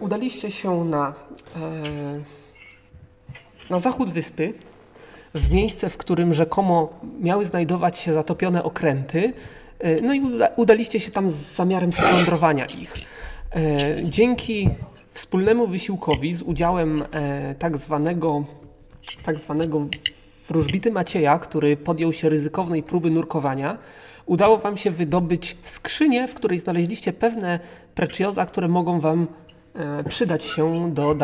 udaliście się na zachód wyspy, w miejsce, w którym rzekomo miały znajdować się zatopione okręty, no i udaliście się tam z zamiarem splądrowania ich. Dzięki wspólnemu wysiłkowi z udziałem tak zwanego wróżbity Macieja, który podjął się ryzykownej próby nurkowania, udało wam się wydobyć skrzynię, w której znaleźliście pewne precioza, które mogą wam przydać się do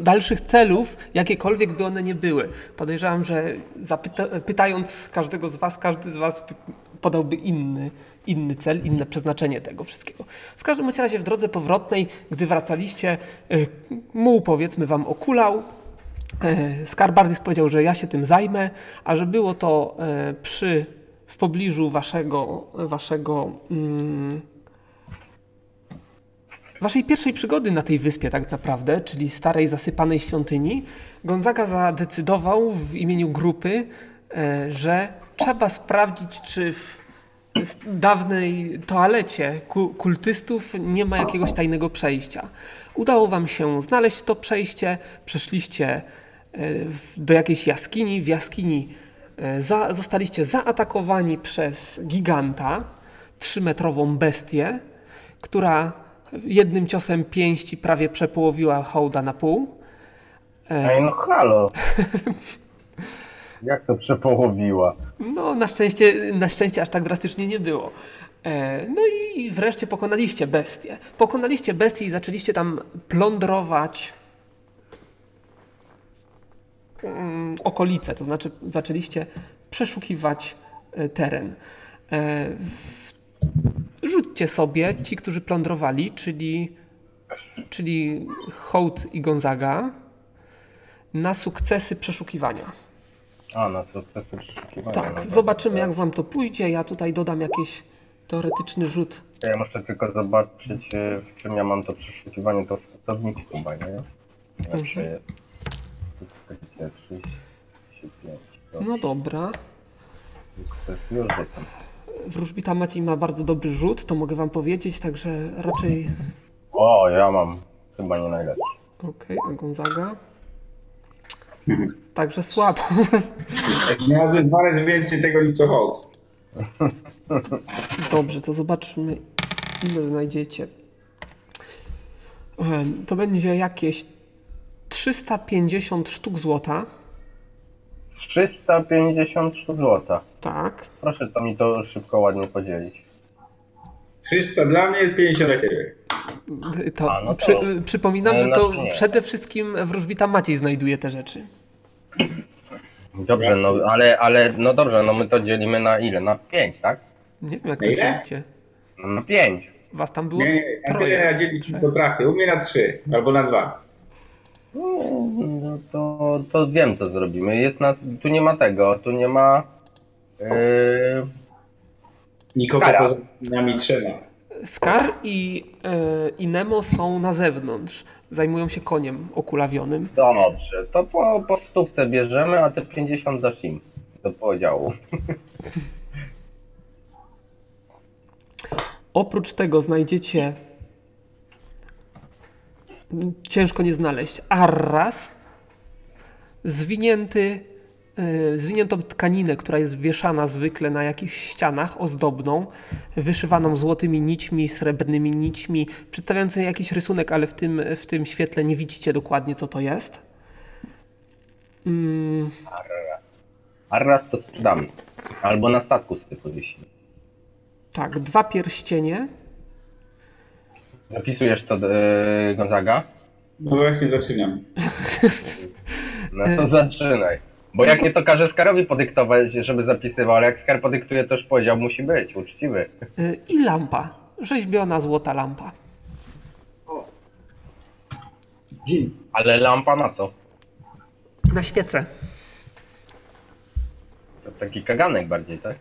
dalszych celów, jakiekolwiek by one nie były. Podejrzewam, że pytając każdego z was, każdy z was podałby inny cel, inne przeznaczenie tego wszystkiego. W każdym razie w drodze powrotnej, gdy wracaliście, muł powiedzmy wam okulał, Skarbardis powiedział, że ja się tym zajmę, a że było to w pobliżu waszej pierwszej przygody na tej wyspie tak naprawdę, czyli starej zasypanej świątyni, Gonzaga zadecydował w imieniu grupy, że trzeba sprawdzić, czy w dawnej toalecie kultystów nie ma jakiegoś tajnego przejścia. Udało wam się znaleźć to przejście, przeszliście do jakiejś jaskini, w jaskini zostaliście zaatakowani przez giganta, 3-metrową bestię, która jednym ciosem pięści prawie przepołowiła Hołda na pół. Ej, no halo! Jak to przepołowiła? No na szczęście aż tak drastycznie nie było. No i wreszcie pokonaliście bestię. Pokonaliście bestię i zaczęliście tam plądrować okolice, to znaczy zaczęliście przeszukiwać teren. Rzućcie sobie ci, którzy plądrowali, czyli Hołd i Gonzaga, na sukcesy przeszukiwania. Na sukcesy przeszukiwania. Tak, zobaczymy jak wam to pójdzie. Ja tutaj dodam jakiś teoretyczny rzut. Ja muszę tylko zobaczyć, w czym ja mam to przeszukiwanie, to w stosowniku chyba, nie? Znaczy jest 35. No dobra. Już tam. Wróżbita Maciej ma bardzo dobry rzut, to mogę wam powiedzieć, także raczej... ja mam chyba nie najlepszy. Okej, a Gonzaga? Także słabo. Może 2 razy więcej tego niż Hołd. Dobrze, to zobaczmy, ile znajdziecie. To będzie jakieś 350 sztuk złota. 350 sztuk złota. Tak. Proszę to mi to szybko, ładnie podzielić. 300 dla mnie, 50 dla ciebie. Przypominam, że to przede wszystkim wróżbita Maciej znajduje te rzeczy. Dobrze, ale my to dzielimy na ile? Na 5, tak? Nie wiem, jak to dzielicie. Na 5. Was tam było troje. Ja dzielić potrafię, u mnie na 3 albo na 2. No to wiem, co zrobimy. Tu nie ma tego, tu nie ma... Nikogo poza nami trzyma. Skar i Nemo są na zewnątrz. Zajmują się koniem okulawionym. Dobrze, to po stówce bierzemy, a te 50 za sim do podziału. Oprócz tego znajdziecie... Ciężko nie znaleźć. Arras, zwiniętą tkaninę, która jest wieszana zwykle na jakichś ścianach, ozdobną, wyszywaną złotymi nićmi, srebrnymi nićmi, przedstawiającą jakiś rysunek, ale w tym świetle nie widzicie dokładnie, co to jest. Arras to sprzedamy. Albo na statku z tego wisi. Tak, 2 pierścienie. Zapisujesz to, Gonzaga? No właśnie zaczynam. No to zaczynaj. Bo jak nie, to każe Skarowi podyktować, żeby zapisywał, ale jak Skar podyktuje, to już podział musi być uczciwy. I lampa. Rzeźbiona złota lampa. Ale lampa na co? Na świecę. To taki kaganek bardziej, tak?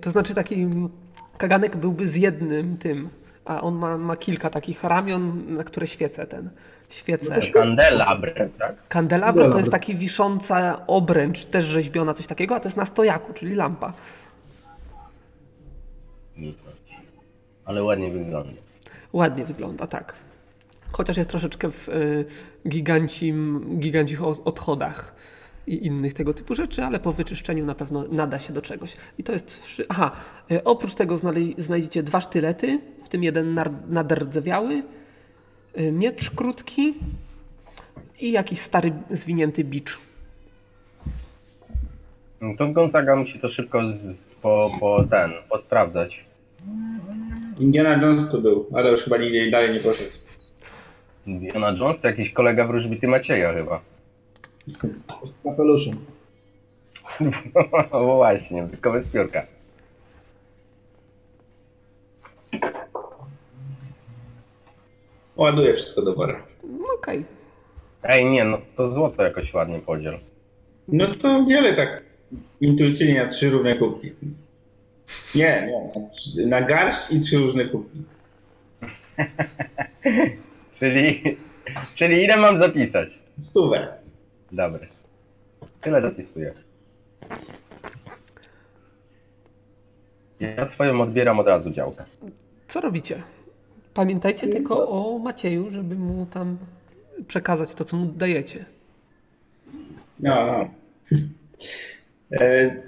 To znaczy taki kaganek byłby z jednym tym. A on ma kilka takich ramion, na które świecę. Kandelabr, tak? Kandelabr to jest taki wisząca obręcz, też rzeźbiona, coś takiego, a to jest na stojaku, czyli lampa. Ale ładnie wygląda. Ładnie wygląda, tak. Chociaż jest troszeczkę w gigancich odchodach i innych tego typu rzeczy, ale po wyczyszczeniu na pewno nada się do czegoś. I to jest... Aha, oprócz tego znajdziecie 2 sztylety, w tym jeden nadderdzewiały, miecz krótki i jakiś stary, zwinięty bicz. No to Gonzaga musi to szybko posprawdzać. Indiana Jones to był, ale już chyba nigdzie dalej nie poszedł. Indiana Jones to jakiś kolega wróżbity Macieja chyba. Z kapeluszem. No właśnie, tylko bez piórka. Ładuję wszystko do bara. No okej. Okay. Ej nie, no to złoto jakoś ładnie podziel. No to wiele tak intuicyjnie na 3 równe kubki. Nie, na garść i 3 różne kubki. Czyli ile mam zapisać? 100. Dobry. Tyle zapisuję. Ja swoją odbieram od razu działkę. Co robicie? Pamiętajcie tylko o Macieju, żeby mu tam przekazać to, co mu dajecie. No.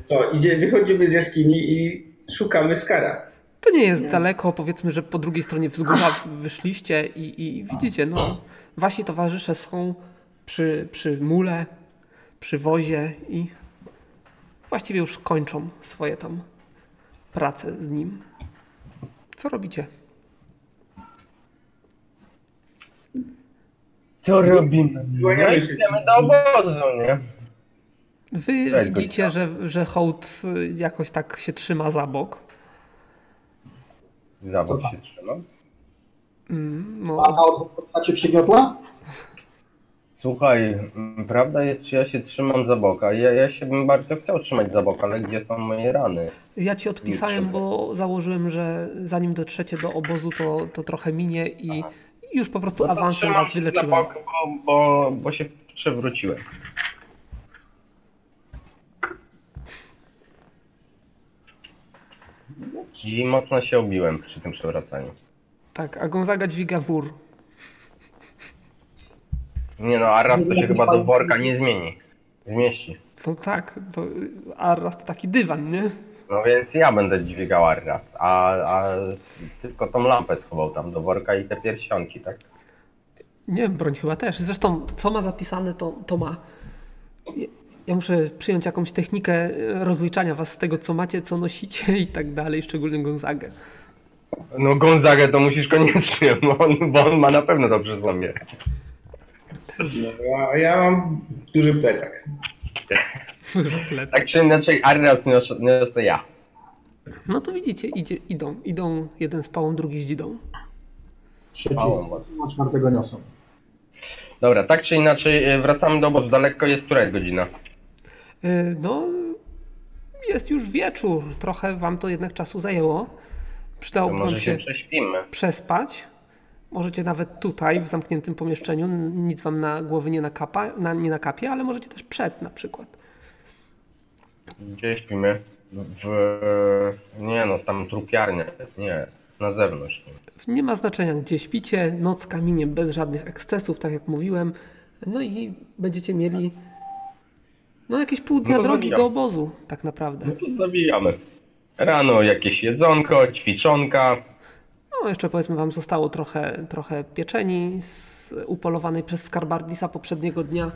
To wychodzimy z jaskini i szukamy Skara. To nie jest daleko, powiedzmy, że po drugiej stronie wzgórza wyszliście i widzicie, no wasi towarzysze są przy mule, przy wozie i właściwie już kończą swoje tam prace z nim. Co robicie? Co robimy? Idziemy do obozu, nie? Wy widzicie, że Hołd jakoś tak się trzyma za bok. Za bok się trzyma? No. A odwrotka cię przygniotła? Słuchaj, prawda jest, że ja się trzymam za bok, a ja się bym bardzo chciał trzymać za bok, ale gdzie są moje rany? Ja ci odpisałem, bo założyłem, że zanim dotrzecie do obozu, to trochę minie i już po prostu awansem was wyleczyłem. Za bok, bo się przewróciłem. I mocno się obiłem przy tym przewracaniu. Tak, a Gonzaga dźwiga wór. Nie no, Arras to się chyba do worka nie zmieni. Zmieści. No tak, to Arras to taki dywan, nie? No więc ja będę dźwigał Arras, a tylko tą lampę schował tam do worka i te pierścionki, tak? Nie, broń chyba też. Zresztą co ma zapisane, to ma. Ja muszę przyjąć jakąś technikę rozliczania was z tego, co macie, co nosicie i tak dalej, szczególnie Gonzagę. No Gonzagę to musisz koniecznie, bo on ma na pewno dobrze złamie. Ja mam duży plecak. Duży plecak. Tak czy inaczej, Arias niosę ja. No to widzicie, idą jeden z pałą, drugi z dzidą. Trzeci z czwartego niosą. Dobra, tak czy inaczej wracamy do obozu. Daleko jest, która jest godzina? No, jest już wieczór. Trochę wam to jednak czasu zajęło. Przydałoby wam się przespać. Możecie nawet tutaj, w zamkniętym pomieszczeniu, nic wam na głowy nie nakapie, ale możecie też przed na przykład. Gdzie śpimy? Nie no, tam trupiarnia jest, nie. Na zewnątrz. Nie ma znaczenia, gdzie śpicie, nocka minie bez żadnych ekscesów, tak jak mówiłem. No i będziecie mieli jakieś pół dnia drogi do obozu, tak naprawdę. No to zawijamy. Rano jakieś jedzonko, ćwiczonka. No jeszcze powiedzmy wam zostało trochę pieczeni z upolowanej przez Skarbardisa poprzedniego dnia,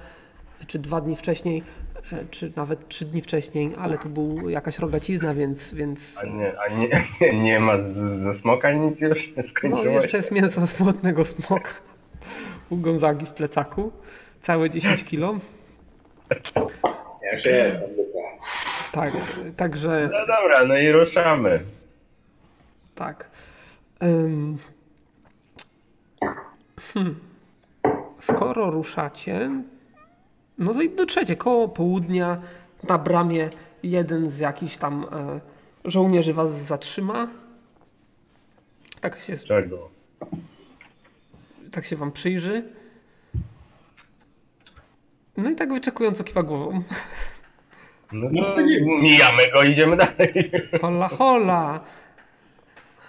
czy 2 dni wcześniej, czy nawet 3 dni wcześniej, ale to był jakaś rogacizna, więc... Nie ma ze smoka nic już? No jeszcze jest mięso z płotnego smoka u Gonzagi w plecaku, całe 10 kilo. Jeszcze jest tam plecak. Tak, także... No dobra, no i ruszamy. Tak. Skoro ruszacie... No to i dotrzecie koło południa, na bramie jeden z jakichś tam żołnierzy was zatrzyma. Tak się wam przyjrzy. No i tak wyczekująco kiwa głową. No to mijamy go, idziemy dalej. Hola, hola.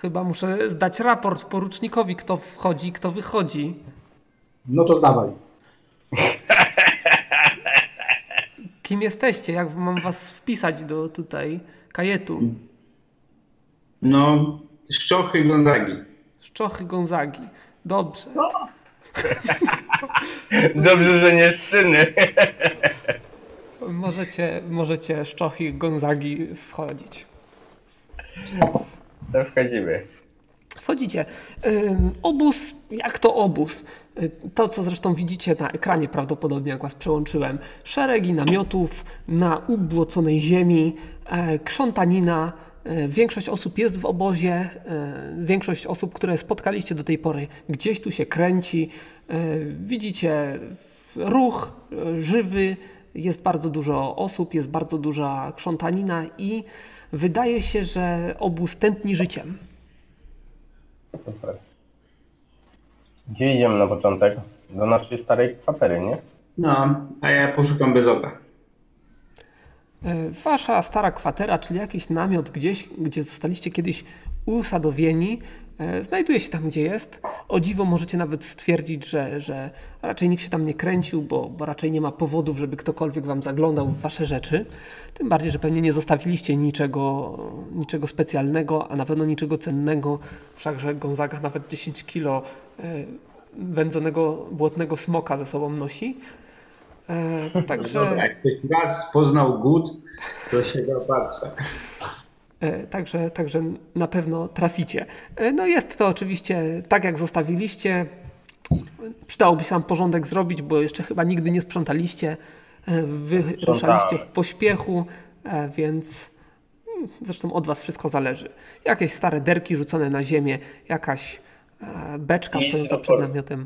Chyba muszę zdać raport porucznikowi, kto wchodzi, kto wychodzi. No to zdawaj. Kim jesteście? Jak mam was wpisać do tutaj kajetu? No, szczochy Gonzagi. Szczochy Gonzagi. Dobrze. No. Dobrze, że nie szczyny. Możecie szczochy Gonzagi wchodzić. To wchodzimy. Wchodzicie. Obóz, jak to obóz? To, co zresztą widzicie na ekranie prawdopodobnie, jak was przełączyłem. Szeregi namiotów na ubłoconej ziemi, krzątanina. Większość osób jest w obozie, większość osób, które spotkaliście do tej pory, gdzieś tu się kręci. Widzicie ruch żywy, jest bardzo dużo osób, jest bardzo duża krzątanina i wydaje się, że obóz tętni życiem. Super. Gdzie idziemy na początek? Do naszej starej kwatery, nie? No, a ja poszukam Bezoga. Wasza stara kwatera, czyli jakiś namiot gdzieś, gdzie zostaliście kiedyś usadowieni, znajduje się tam, gdzie jest. O dziwo możecie nawet stwierdzić, że raczej nikt się tam nie kręcił, bo raczej nie ma powodów, żeby ktokolwiek wam zaglądał w wasze rzeczy. Tym bardziej, że pewnie nie zostawiliście niczego specjalnego, a na pewno niczego cennego. Wszakże Gonzaga nawet 10 kilo wędzonego, błotnego smoka ze sobą nosi. Także... No, jak ktoś raz poznał głód, to się zaopatrzę. Także na pewno traficie. No jest to oczywiście tak, jak zostawiliście. Przydałoby się tam porządek zrobić, bo jeszcze chyba nigdy nie sprzątaliście. Wyruszaliście w pośpiechu, więc zresztą od was wszystko zależy. Jakieś stare derki rzucone na ziemię, jakaś beczka stojąca przed namiotem.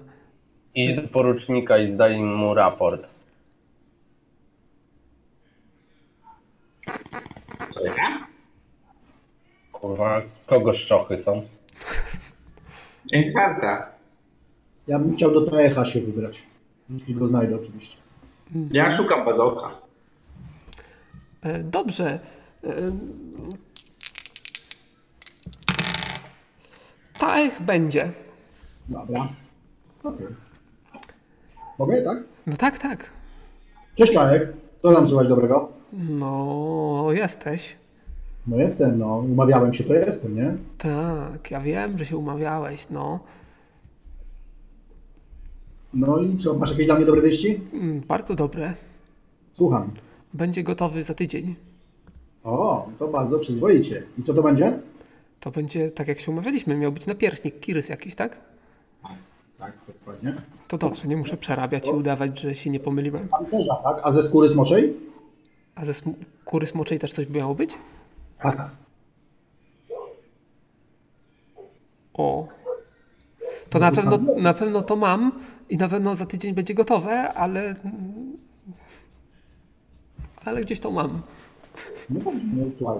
Idź do porucznika i zdaj mu raport. Kurwa, kogo szczochy są? Eidharta. Ja bym chciał do Taecha się wybrać. Jeśli go znajdę oczywiście. Ja szukam Bezog'a. Dobrze. Taech będzie. Dobra. Okej. Okay. Mogę, tak? No tak. Cześć Taech, co nam słychać dobrego? No, jesteś. No jestem, no. Umawiałem się, to jestem, nie? Tak, ja wiem, że się umawiałeś, no. No i co, masz jakieś dla mnie dobre wieści? Bardzo dobre. Słucham. Będzie gotowy za tydzień. O, to bardzo przyzwoicie. I co to będzie? To będzie, tak jak się umawialiśmy, miał być napierśnik, kirys jakiś, tak? Tak, dokładnie. To dobrze, nie muszę przerabiać i udawać, że się nie pomyliłem. Pancerza, tak? A ze skóry smoczej? A ze skóry smoczej też coś miało być? Tak. O. To na pewno to mam i na pewno za tydzień będzie gotowe, ale gdzieś to mam. No słuchaj.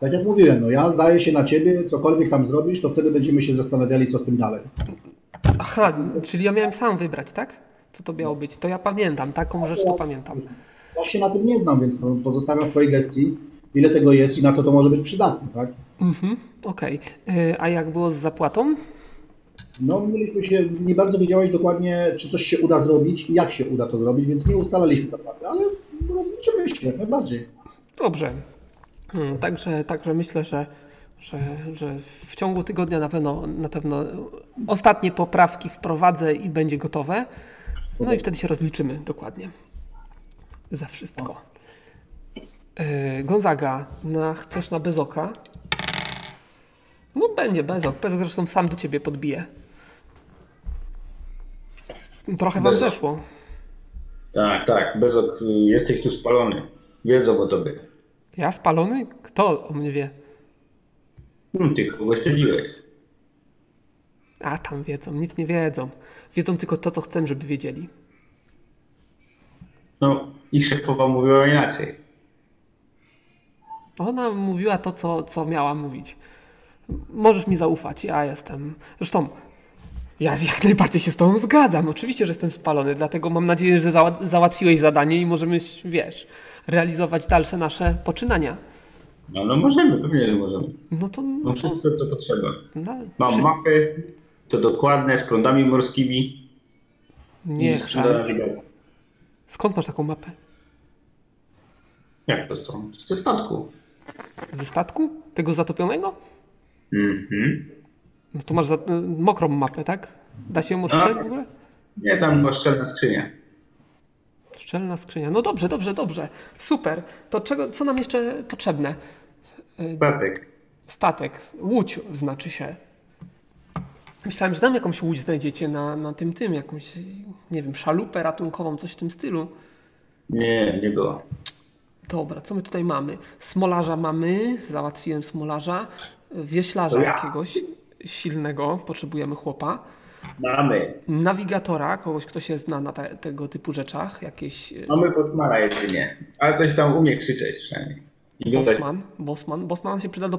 Tak jak mówiłem, no ja zdaję się na ciebie, cokolwiek tam zrobisz, to wtedy będziemy się zastanawiali, co z tym dalej. Aha, czyli ja miałem sam wybrać, tak? Co to miało być? To ja pamiętam, taką rzecz to pamiętam. Ja się na tym nie znam, więc pozostawiam w twojej gestii, ile tego jest i na co to może być przydatne, tak? Mhm, okej. Okay. A jak było z zapłatą? No, mieliśmy się, nie bardzo wiedziałeś dokładnie, czy coś się uda zrobić i jak się uda to zrobić, więc nie ustalaliśmy zapłaty, ale rozliczymy się, najbardziej. Dobrze. Także myślę, że w ciągu tygodnia na pewno ostatnie poprawki wprowadzę i będzie gotowe. No i wtedy się rozliczymy dokładnie za wszystko. Gonzaga, chcesz na Bezoga? No będzie Bezog. Bezog zresztą sam do ciebie podbije. Trochę wam zeszło. Tak. Bezog, jesteś tu spalony. Wiedzą o tobie. Ja spalony? Kto o mnie wie? Ty kogoś śledziłeś. A tam wiedzą, nic nie wiedzą. Wiedzą tylko to, co chcę, żeby wiedzieli. No, ich szefowa mówiła inaczej. Ona mówiła to, co miała mówić. Możesz mi zaufać, ja jestem... Zresztą, ja jak najbardziej się z tobą zgadzam. Oczywiście, że jestem spalony, dlatego mam nadzieję, że załatwiłeś zadanie i możemy, realizować dalsze nasze poczynania. No, no możemy, pewnie możemy. No to... No wszystko to potrzeba. No, mam wszystko... mapę, to dokładne, z prądami morskimi. Nie, skąd masz taką mapę? Jak to stąd? Ze statku. Ze statku? Tego zatopionego? Mhm. No to masz mokrą mapę, tak? Da się ją odczytać w ogóle? Nie, tam była szczelna skrzynia. Szczelna skrzynia. No dobrze, dobrze, dobrze. Super. To czego, co nam jeszcze potrzebne? Statek. Statek. Łódź znaczy się. Myślałem, że tam jakąś łódź znajdziecie na tym, jakąś, nie wiem, szalupę ratunkową, coś w tym stylu. Nie, nie było. Dobra, co my tutaj mamy? Smolarza mamy, załatwiłem smolarza. Wioślarza jakiegoś silnego, potrzebujemy chłopa. Mamy. Nawigatora, kogoś, kto się zna na tego typu rzeczach. Jakieś... Mamy Bosmana jedynie, ale coś tam umie krzyczeć przynajmniej. Bosman się przyda do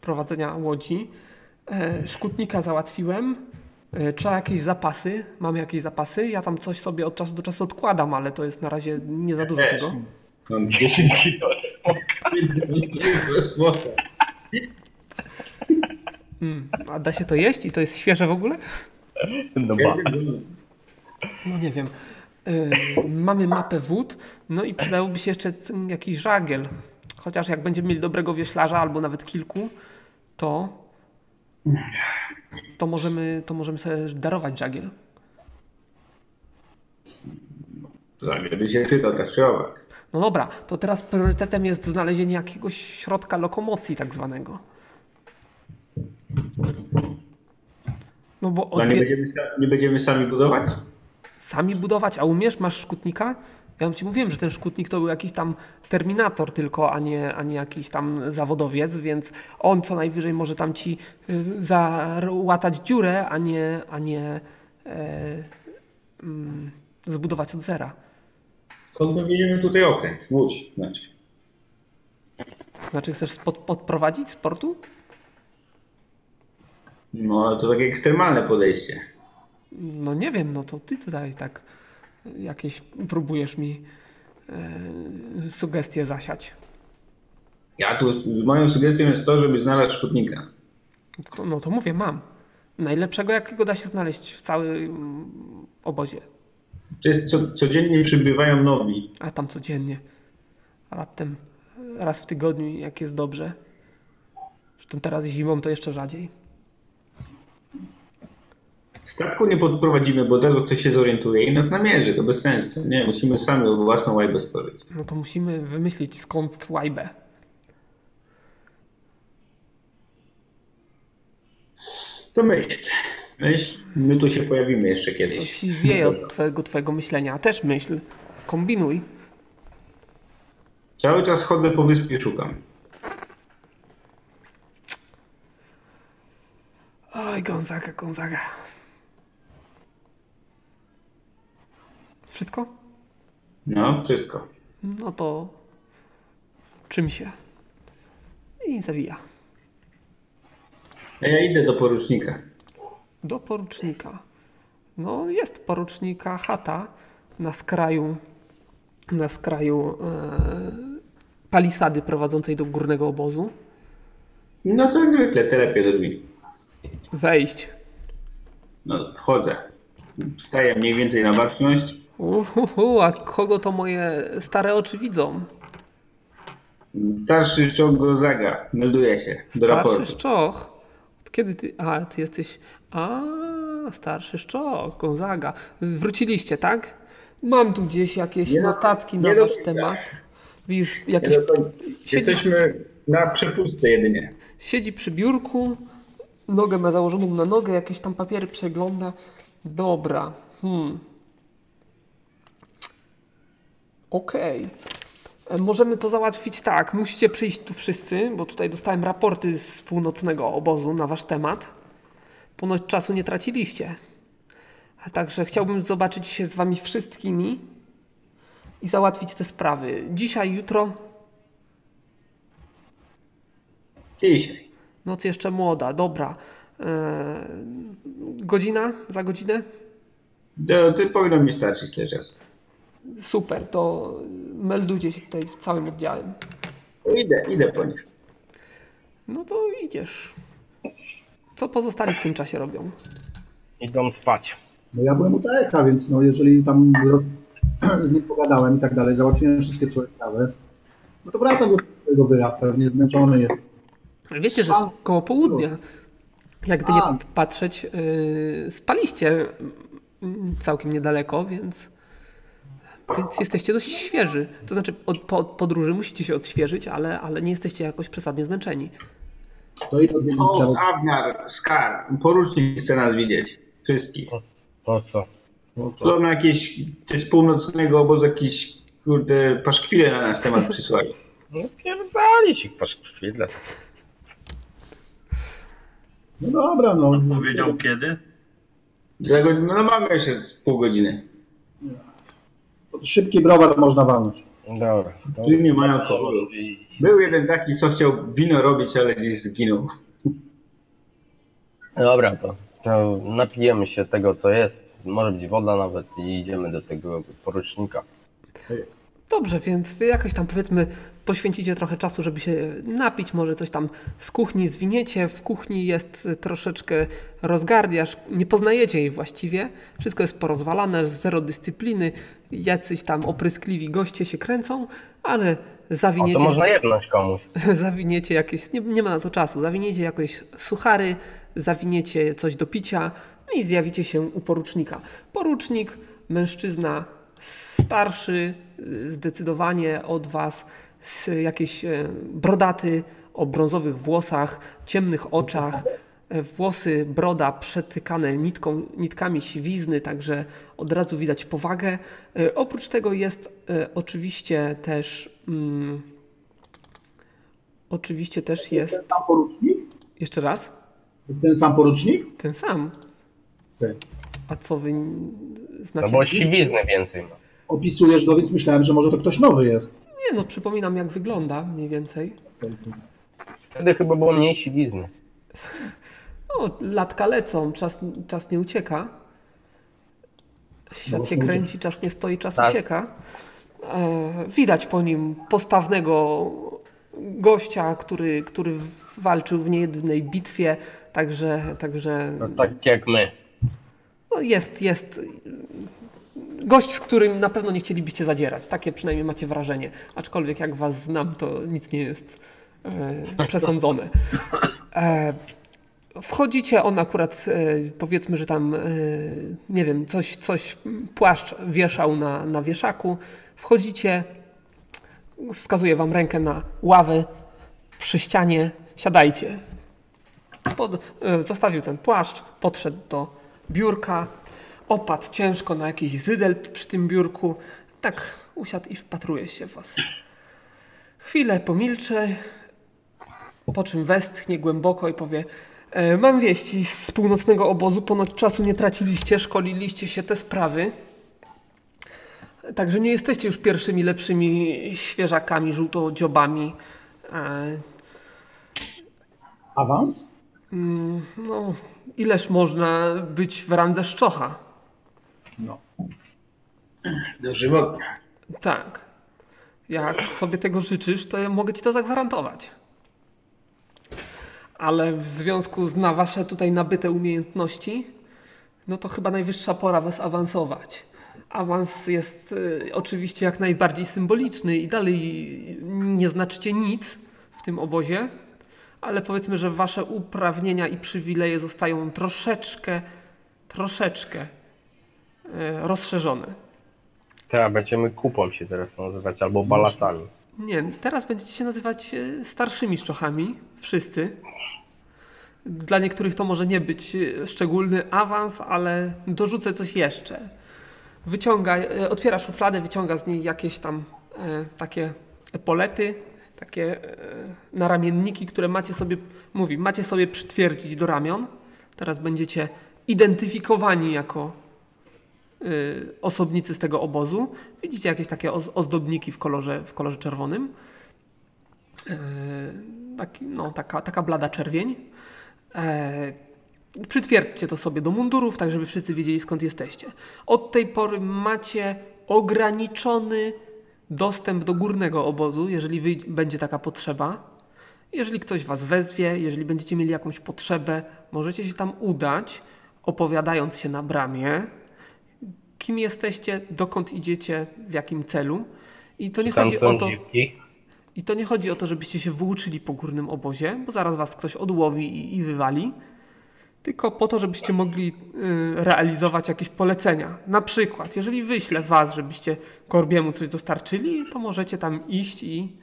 prowadzenia łodzi. Szkutnika załatwiłem. Trzeba jakieś zapasy, mamy jakieś zapasy. Ja tam coś sobie od czasu do czasu odkładam, ale to jest na razie nie za dużo tego. Mam 10 kilo smoka. A da się to jeść i to jest świeże w ogóle? No, no nie wiem. Mamy mapę wód, no i przydałby się jeszcze jakiś żagiel. Chociaż jak będziemy mieli dobrego wioślarza albo nawet kilku, to możemy sobie darować żagiel. Żagiel by się przydał, tak czy owak. No dobra, to teraz priorytetem jest znalezienie jakiegoś środka lokomocji tak zwanego. No bo nie będziemy sami budować? Sami budować, a umiesz? Masz szkutnika? Ja ci mówiłem, że ten szkutnik to był jakiś tam terminator tylko, a nie jakiś tam zawodowiec, więc on co najwyżej może tam ci załatać dziurę, a nie zbudować od zera. Skąd my widzimy tutaj okręt? Łódź, znaczy chcesz podprowadzić z portu? No, ale to takie ekstremalne podejście. No nie wiem, no to ty tutaj tak jakieś próbujesz mi sugestie zasiać. Ja tu z moją sugestią jest to, żeby znaleźć szkutnika. No to mówię, mam. Najlepszego, jakiego da się znaleźć w całym obozie. To jest codziennie przybywają nowi. A tam codziennie. Raptem raz w tygodniu, jak jest dobrze. Zresztą teraz zimą to jeszcze rzadziej. Statku nie podprowadzimy, bo tego ktoś się zorientuje i nas namierzy, to bez sensu. Nie, musimy sami własną łajbę stworzyć. No to musimy wymyślić skąd łajbę. To myśl. My tu się pojawimy jeszcze kiedyś. To się wieje od twojego myślenia. Też myśl. Kombinuj. Cały czas chodzę po wyspie i szukam. Oj, Gonzaga. Wszystko? No, wszystko. No to czym się? I zawija. A ja idę do porucznika. Do porucznika. No jest porucznika chata na skraju palisady prowadzącej do górnego obozu. No to jak zwykle, terapię do drzwi. Wejść. No wchodzę. Staję mniej więcej na baczność. A kogo to moje stare oczy widzą? Starszy szczoch Gonzaga, melduje się do raportu. Starszy szczoch? Od kiedy ty... A, ty jesteś... A, starszy szczoch Gonzaga. Wróciliście, tak? Mam tu gdzieś jakieś notatki na wasz temat. Widzisz, jakieś... Jesteśmy na przepustce jedynie. Siedzi przy biurku, nogę ma założoną na nogę, jakieś tam papiery przegląda. Dobra, Okej. Możemy to załatwić tak. Musicie przyjść tu wszyscy, bo tutaj dostałem raporty z północnego obozu na wasz temat. Ponoć czasu nie traciliście. Także chciałbym zobaczyć się z wami wszystkimi i załatwić te sprawy. Dzisiaj, jutro? Dzisiaj. Noc jeszcze młoda, dobra. Godzina? Za godzinę? To powinno mi starczyć tyle czasu. Super, to meldujcie się tutaj całym oddziałem. Idę po nich. No to idziesz. Co pozostali w tym czasie robią? Idą spać. No ja byłem u Taecha, więc no jeżeli tam z nim pogadałem i tak dalej, załatwiłem wszystkie swoje sprawy, no to wracam do tego wyra, pewnie zmęczony jest. Wiecie, że koło południa, jakby nie patrzeć, spaliście całkiem niedaleko, więc jesteście dość świeży. To znaczy od podróży musicie się odświeżyć, ale nie jesteście jakoś przesadnie zmęczeni. To i Avnar, Skar, porucznik chce nas widzieć. Wszystkich. Po co? Są jakieś, ty z północnego obozu jakieś, kurde, paszkwile na nasz temat przysłali. No pierdali się paszkwile. No dobra, no. On powiedział kiedy? No mamy jeszcze z pół godziny. Szybki browar można walnąć. Dobra. Tu nie ma alkoholu. Był jeden taki, co chciał wino robić, ale gdzieś zginął. Dobra, to napijemy się tego, co jest. Może być woda nawet i idziemy do tego porucznika. Dobrze, więc jakaś tam powiedzmy poświęcicie trochę czasu, żeby się napić, może coś tam z kuchni zwiniecie, w kuchni jest troszeczkę rozgardiasz, nie poznajecie jej właściwie, wszystko jest porozwalane, zero dyscypliny, jacyś tam opryskliwi goście się kręcą, ale zawiniecie... O, to można jednąć komuś. Zawiniecie jakieś, nie ma na to czasu, zawiniecie jakieś suchary, zawiniecie coś do picia, no i zjawicie się u porucznika. Porucznik, mężczyzna starszy, zdecydowanie od was, jakiś brodaty, o brązowych włosach, ciemnych oczach, włosy, broda przetykane nitkami siwizny, także od razu widać powagę. Oprócz tego jest oczywiście też jest... Ten sam porucznik? Jeszcze raz? Ten sam porucznik? Ten sam. Okay. A co wy znacie? No bo siwizny więcej ma. Opisujesz go, więc myślałem, że może to ktoś nowy jest. Nie no, przypominam jak wygląda mniej więcej. Wtedy chyba było mniej siwizny. No, latka lecą, czas nie ucieka. Świat się kręci, czas nie stoi, czas ucieka. Widać po nim postawnego gościa, który walczył w niejednej bitwie, także... No, tak jak my. No jest... Gość, z którym na pewno nie chcielibyście zadzierać. Takie przynajmniej macie wrażenie. Aczkolwiek jak was znam, to nic nie jest przesądzone. Wchodzicie, on akurat powiedzmy, że tam nie wiem, coś płaszcz wieszał na wieszaku. Wchodzicie, wskazuje wam rękę na ławę przy ścianie. Siadajcie. Zostawił ten płaszcz, podszedł do biurka. Opadł ciężko na jakiś zydel przy tym biurku. Tak usiadł i wpatruje się w was. Chwilę pomilczy, po czym westchnie głęboko i powie: mam wieści z północnego obozu, ponoć czasu nie traciliście, szkoliliście się te sprawy. Także nie jesteście już pierwszymi lepszymi świeżakami, żółtodziobami. Awans? No, ileż można być w randze szczocha? No. Dożywotnie. Tak. Jak sobie tego życzysz, to ja mogę ci to zagwarantować. Ale w związku na wasze tutaj nabyte umiejętności, no to chyba najwyższa pora was awansować. Awans jest oczywiście jak najbardziej symboliczny i dalej nie znaczycie nic w tym obozie, ale powiedzmy, że wasze uprawnienia i przywileje zostają troszeczkę rozszerzone. Tak, będziemy kupą się teraz nazywać, albo balatami. Nie, teraz będziecie się nazywać starszymi szczochami, wszyscy. Dla niektórych to może nie być szczególny awans, ale dorzucę coś jeszcze. Otwiera szufladę, wyciąga z niej jakieś tam takie polety, takie naramienniki, które macie sobie przytwierdzić do ramion. Teraz będziecie identyfikowani jako osobnicy z tego obozu. Widzicie jakieś takie ozdobniki w kolorze czerwonym. Taka blada czerwień. Przytwierdźcie to sobie do mundurów, tak żeby wszyscy wiedzieli, skąd jesteście. Od tej pory macie ograniczony dostęp do górnego obozu, jeżeli będzie taka potrzeba. Jeżeli ktoś was wezwie, jeżeli będziecie mieli jakąś potrzebę, możecie się tam udać, opowiadając się na bramie, kim jesteście, dokąd idziecie, w jakim celu. I to nie chodzi o to, żebyście się włóczyli po górnym obozie, bo zaraz was ktoś odłowi i wywali, tylko po to, żebyście mogli realizować jakieś polecenia. Na przykład, jeżeli wyślę was, żebyście Korbiemu coś dostarczyli, to możecie tam iść i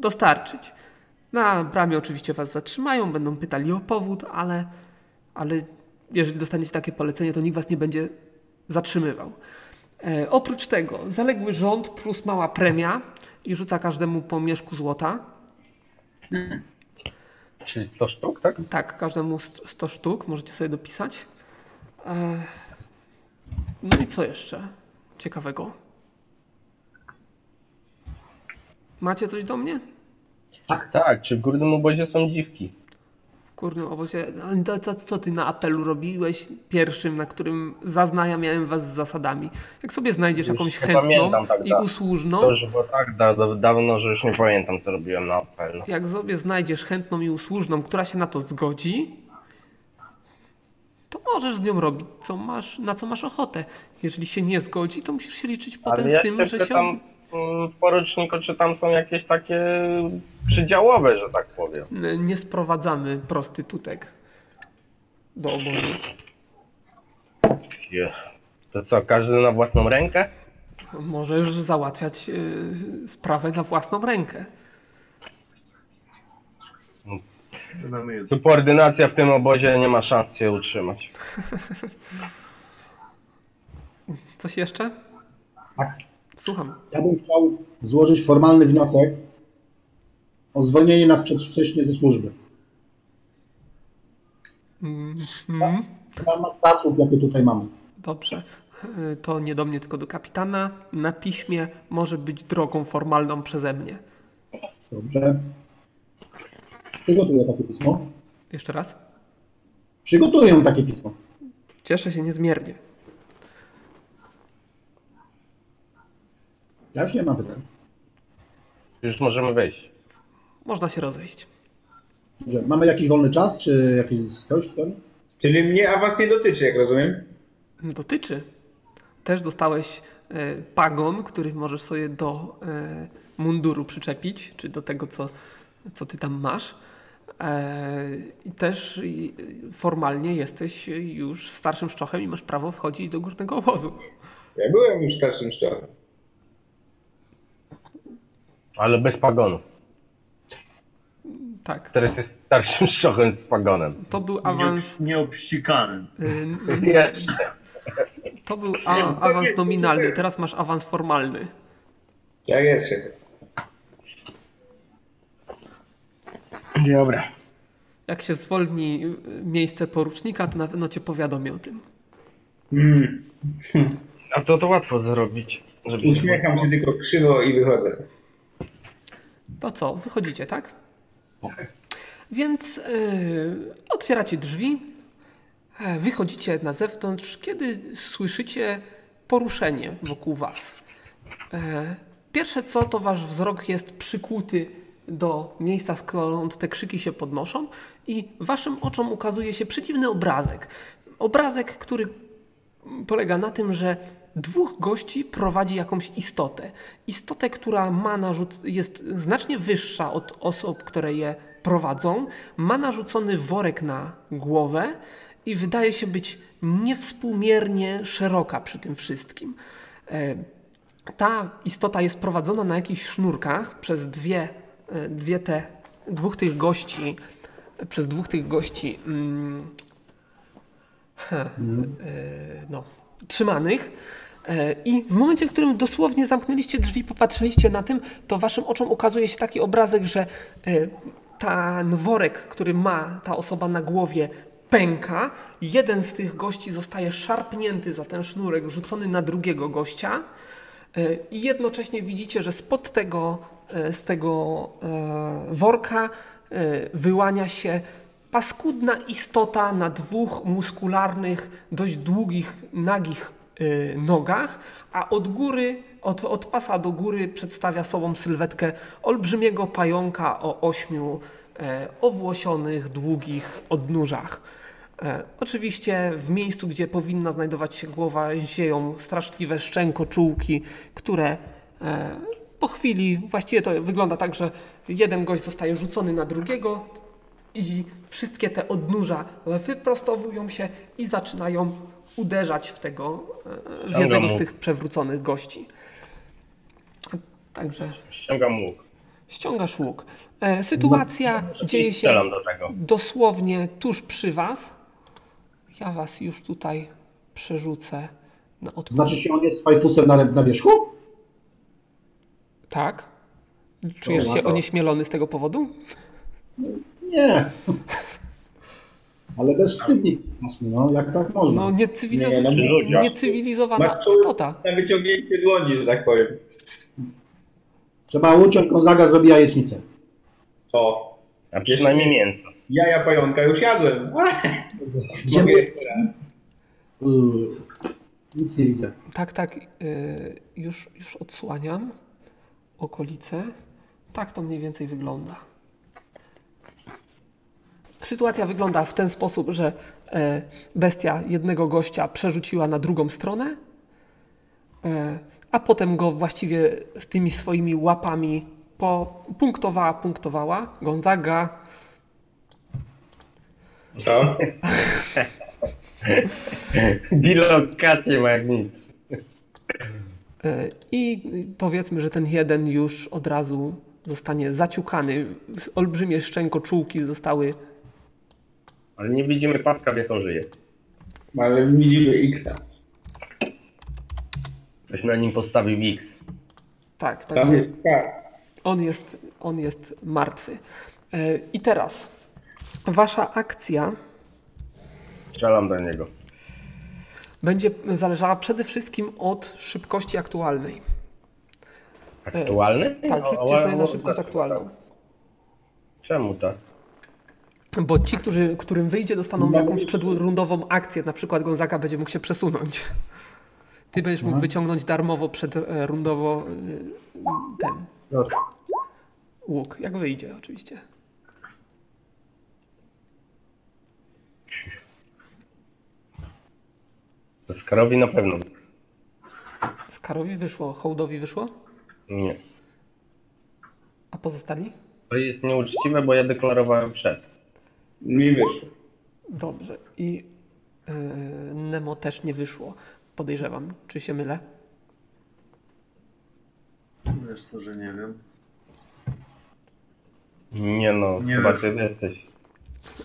dostarczyć. Na bramie oczywiście was zatrzymają, będą pytali o powód, ale jeżeli dostaniecie takie polecenie, to nikt was nie będzie zatrzymywał. Oprócz tego zaległy rząd plus mała premia i rzuca każdemu po mieszku złota. Czyli 100 sztuk, tak? Tak, każdemu 100 sztuk, możecie sobie dopisać. No i co jeszcze ciekawego? Macie coś do mnie? Tak, czy w górnym obozie są dziwki? W górnym obozie, co ty na apelu robiłeś pierwszym, na którym zaznajamiałem was z zasadami? Jak sobie znajdziesz już jakąś chętną i usłużną... To już było tak dawno, że już nie pamiętam, co robiłem na apelu. Jak sobie znajdziesz chętną i usłużną, która się na to zgodzi, to możesz z nią robić, na co masz ochotę. Jeżeli się nie zgodzi, to musisz się liczyć potem z tym, że się... W poruczniku, czy tam są jakieś takie przydziałowe, że tak powiem. Nie sprowadzamy prostytutek do obozu. To co, każdy na własną rękę? Możesz załatwiać sprawę na własną rękę. Subordynacja w tym obozie nie ma szans się utrzymać. Coś jeszcze? Tak. Słucham. Ja bym chciał złożyć formalny wniosek o zwolnienie nas przedwcześnie ze służby. Mam zasług, jakie tutaj mamy. Dobrze. To nie do mnie, tylko do kapitana. Na piśmie może być drogą formalną przeze mnie. Dobrze. Przygotuję takie pismo. Jeszcze raz? Przygotuję takie pismo. Cieszę się niezmiernie. Ja już nie mam pytań. Już możemy wejść. Można się rozejść. Dobrze. Mamy jakiś wolny czas, czy jakiś coś? Czyli mnie, a was nie dotyczy, jak rozumiem? Dotyczy. Też dostałeś pagon, który możesz sobie do munduru przyczepić, czy do tego, co ty tam masz. I też formalnie jesteś już starszym szczochem i masz prawo wchodzić do górnego obozu. Ja byłem już starszym szczochem. Ale bez pagonu. Tak. Teraz jest starszym szczochem z pagonem. To był awans... Nieobścikanym. To był awans nominalny, teraz masz awans formalny. Tak jest. Dobra. Jak się zwolni miejsce porucznika, to na pewno cię powiadomię o tym. A to łatwo zrobić. Uśmiecham się tylko krzywo i wychodzę. To co, wychodzicie, tak? Więc otwieracie drzwi, wychodzicie na zewnątrz, kiedy słyszycie poruszenie wokół was. Pierwsze co, to wasz wzrok jest przykłuty do miejsca, skąd te krzyki się podnoszą i waszym oczom ukazuje się przeciwny obrazek. Obrazek, który polega na tym, że dwóch gości prowadzi jakąś istotę. Istotę, która jest znacznie wyższa od osób, które je prowadzą, ma narzucony worek na głowę i wydaje się być niewspółmiernie szeroka przy tym wszystkim. Ta istota jest prowadzona na jakichś sznurkach przez dwóch tych gości trzymanych. I w momencie, w którym dosłownie zamknęliście drzwi, popatrzyliście na tym, to waszym oczom ukazuje się taki obrazek, że ten worek, który ma ta osoba na głowie, pęka. Jeden z tych gości zostaje szarpnięty za ten sznurek, rzucony na drugiego gościa. I jednocześnie widzicie, że spod z tego worka wyłania się paskudna istota na dwóch muskularnych, dość długich, nagich nogach, a od góry Od pasa do góry przedstawia sobą sylwetkę olbrzymiego pająka o 8 owłosionych, długich odnóżach. Oczywiście w miejscu, gdzie powinna znajdować się głowa, zieją straszliwe szczękoczułki, które po chwili, właściwie to wygląda tak, że jeden gość zostaje rzucony na drugiego i wszystkie te odnóża wyprostowują się i zaczynają uderzać w jednego z tych przewróconych gości. Także ściągam łuk. Ściągasz łuk. Sytuacja dzieje się dosłownie tuż przy was. Ja was już tutaj przerzucę na odpowiedź. Znaczy się on jest z fajfusem na wierzchu? Tak. Czujesz się onieśmielony z tego powodu? Nie. Ale bezwstydnik. No, jak tak można? No, niecywilizowana istota. Na wyciągnięcie dłoni, że tak powiem. Trzeba uciąć, Gonzaga zrobi jajecznicę. To. A przynajmniej mięso. Jaja pająka już jadłem. Mogę jeszcze raz. Nic nie widzę. Tak. Już odsłaniam okolice. Tak to mniej więcej wygląda. Sytuacja wygląda w ten sposób, że bestia jednego gościa przerzuciła na drugą stronę, a potem go właściwie z tymi swoimi łapami punktowała. Gonzaga. Co? Bilokacje ma jak nic. I powiedzmy, że ten jeden już od razu zostanie zaciukany. Olbrzymie szczękoczułki zostały. Ale nie widzimy paska, więc on żyje. Ale widzimy X-a. Ktoś na nim postawił X. Tak. Tam jest Skar. On jest martwy. I teraz wasza akcja. Strzelam do niego. Będzie zależała przede wszystkim od szybkości aktualnej. Aktualnej? Tak, rzućcie sobie na szybkość aktualną. Czemu tak? Bo ci, którym wyjdzie, dostaną jakąś przedrundową akcję. Na przykład Gonzaga będzie mógł się przesunąć. Ty będziesz mógł wyciągnąć darmowo przedrundowo ten łuk. Jak wyjdzie oczywiście. To Skarowi na pewno. Skarowi wyszło, Hołdowi wyszło? Nie. A pozostali? To jest nieuczciwe, bo ja deklarowałem przed. Mi wyszło. Dobrze. I Nemo też nie wyszło. Podejrzewam. Czy się mylę? Wiesz co, że nie wiem. Nie no, nie chyba ty jesteś.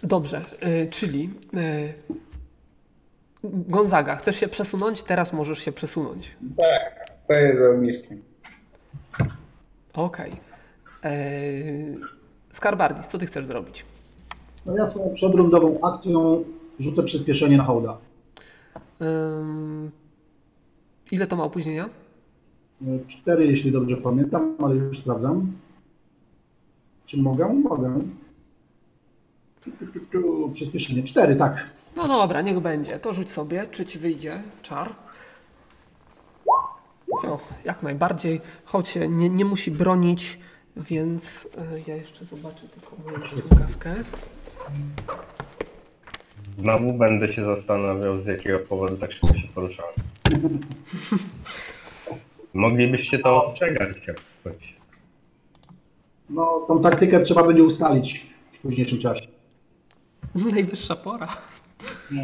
Dobrze, czyli Gonzaga, chcesz się przesunąć? Teraz możesz się przesunąć. Tak, stoję za ogniskiem. Okej. Skarbardis, co ty chcesz zrobić? No ja swoją przedrundową akcją rzucę przyspieszenie na Hołda. Ile to ma opóźnienia? 4, jeśli dobrze pamiętam, ale już sprawdzam. Czy mogę? Mogę. Przyspieszenie 4, tak. No dobra, niech będzie. To rzuć sobie, czy ci wyjdzie czar. No, jak najbardziej. Choć nie musi bronić, więc ja jeszcze zobaczę tylko moją ściągawkę. Znowu będę się zastanawiał, z jakiego powodu tak szybko się poruszałem. Moglibyście to ostrzegać jakoś. No, tą taktykę trzeba będzie ustalić w późniejszym czasie. Najwyższa pora. No.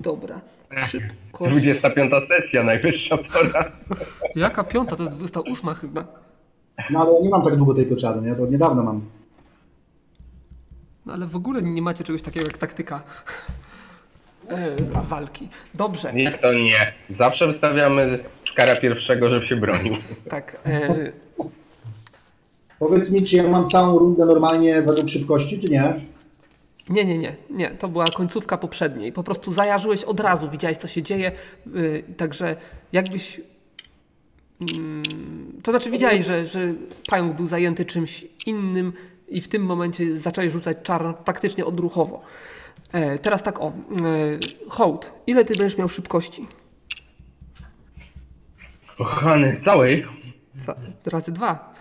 Dobra. Szybkość. 25. sesja, najwyższa pora. Jaka piąta? To jest 28 chyba. No, ale nie mam tak długo tej koczary, ja to od niedawna mam. No ale w ogóle nie macie czegoś takiego jak taktyka walki. Dobrze. Nie, to nie. Zawsze wystawiamy Skara pierwszego, żeby się bronił. Tak. Powiedz mi, czy ja mam całą rundę normalnie według szybkości, czy nie? Nie. To była końcówka poprzedniej. Po prostu zajarzyłeś od razu, widziałeś co się dzieje. Także jakbyś... To znaczy widziałeś, że pająk był zajęty czymś innym, i w tym momencie zaczęli rzucać czar praktycznie odruchowo. Teraz tak Hołd, ile ty będziesz miał szybkości? Kochany, całej? Razy dwa.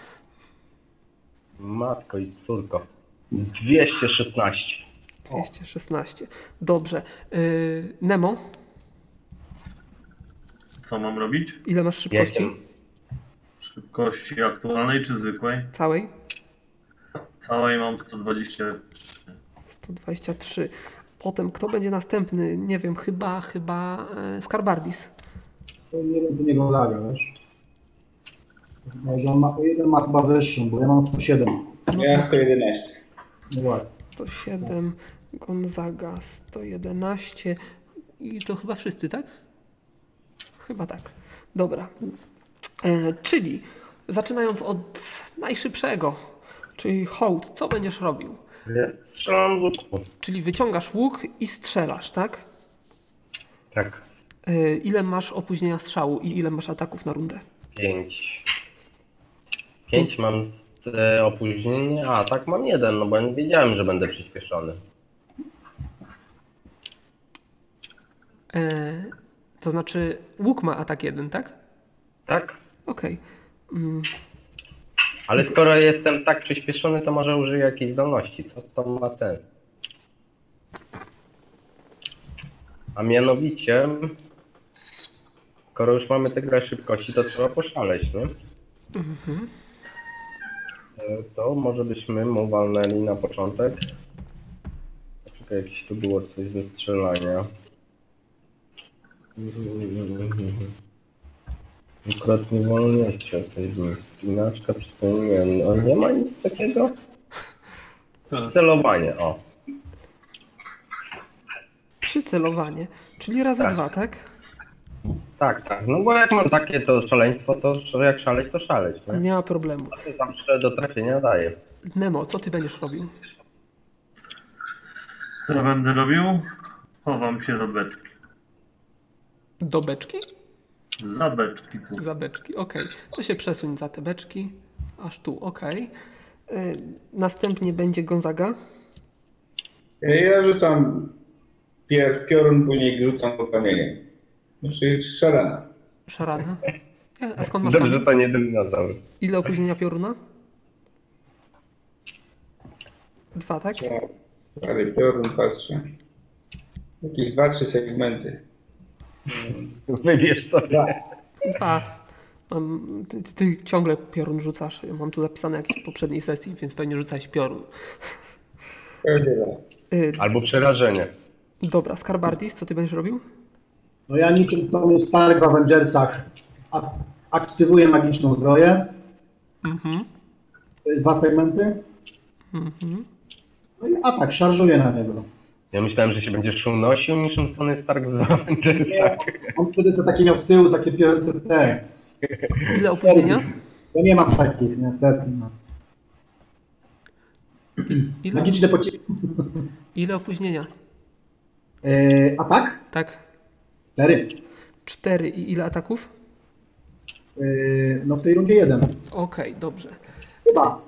Matko i córko. 216. 216. Dobrze. Nemo? Co mam robić? Ile masz szybkości? Jestem. Szybkości aktualnej czy zwykłej? Całej. Całej mam 123. 123. Potem kto będzie następny? Nie wiem, chyba Skarbardis. Nie wiem, co niego laga, wiesz? Może on ma jeden mat chyba wyższą, bo ja mam 107. Ja 111. Ładnie. 107, Gonzaga 111 i to chyba wszyscy, tak? Chyba tak. Dobra. Czyli zaczynając od najszybszego, czyli Hołd, co będziesz robił? Strzelam z łuku. Czyli wyciągasz łuk i strzelasz, tak? Tak. Ile masz opóźnienia strzału i ile masz ataków na rundę? 5. 5 mam opóźnienie, a tak mam 1, no bo ja nie wiedziałem, że będę przyspieszony. To znaczy łuk ma atak 1, tak? Tak. Okej. Okay. Ale skoro jestem tak przyspieszony, to może użyję jakiejś zdolności. Co to ma ten? A mianowicie, skoro już mamy tę grę szybkości, to trzeba poszaleć, nie? Mhm. To może byśmy mu walnęli na początek. Czekaj, jakieś tu było coś do strzelania. Akurat nie wolniecie o tej spinaczka, przypomniałem. On nie ma nic takiego? Przycelowanie, o. Przycelowanie, czyli razy tak. 2, tak? Tak, tak. No bo jak mam takie to szaleństwo, to jak szaleć, to szaleć. Nie, nie ma problemu. To zawsze do trafienia daje. Nemo, co ty będziesz robił? Co będę robił? Chowam się za beczki. Do beczki? Za beczki. Tu. Za beczki, okej. Okay. To się przesuń za te beczki. Aż tu, okej. Okay. Następnie będzie Gonzaga. Ja rzucam piorun, później rzucam po kamieniu. Znaczy szarana. Szarana? A skąd masz kamień? Dobrze, to nie dymnazały. Ile opóźnienia pioruna? 2, tak? Ale piorun patrzę. Jakieś 2-3 segmenty. Wybierz sobie. 2. Ty ciągle piorun rzucasz. Ja mam tu zapisane jakieś w poprzedniej sesji, więc pewnie rzucałeś piorun. Albo przerażenie. Dobra, Skarbardis, co ty będziesz robił? No ja niczym w starych Avengersach aktywuję magiczną zbroję. Mhm. To jest 2 segmenty. Mhm. No i atak, szarżuję na niego. Ja myślałem, że się będziesz unosił niż on Tony Stark z Avengersach. On wtedy to takie miał z tyłu, takie te. Ile opóźnienia? Ja nie mam takich, niestety. No. Magiczne pociski. Ile opóźnienia? Atak? Tak. 4. I ile ataków? No w tej rundzie 1. Okej, dobrze. Chyba,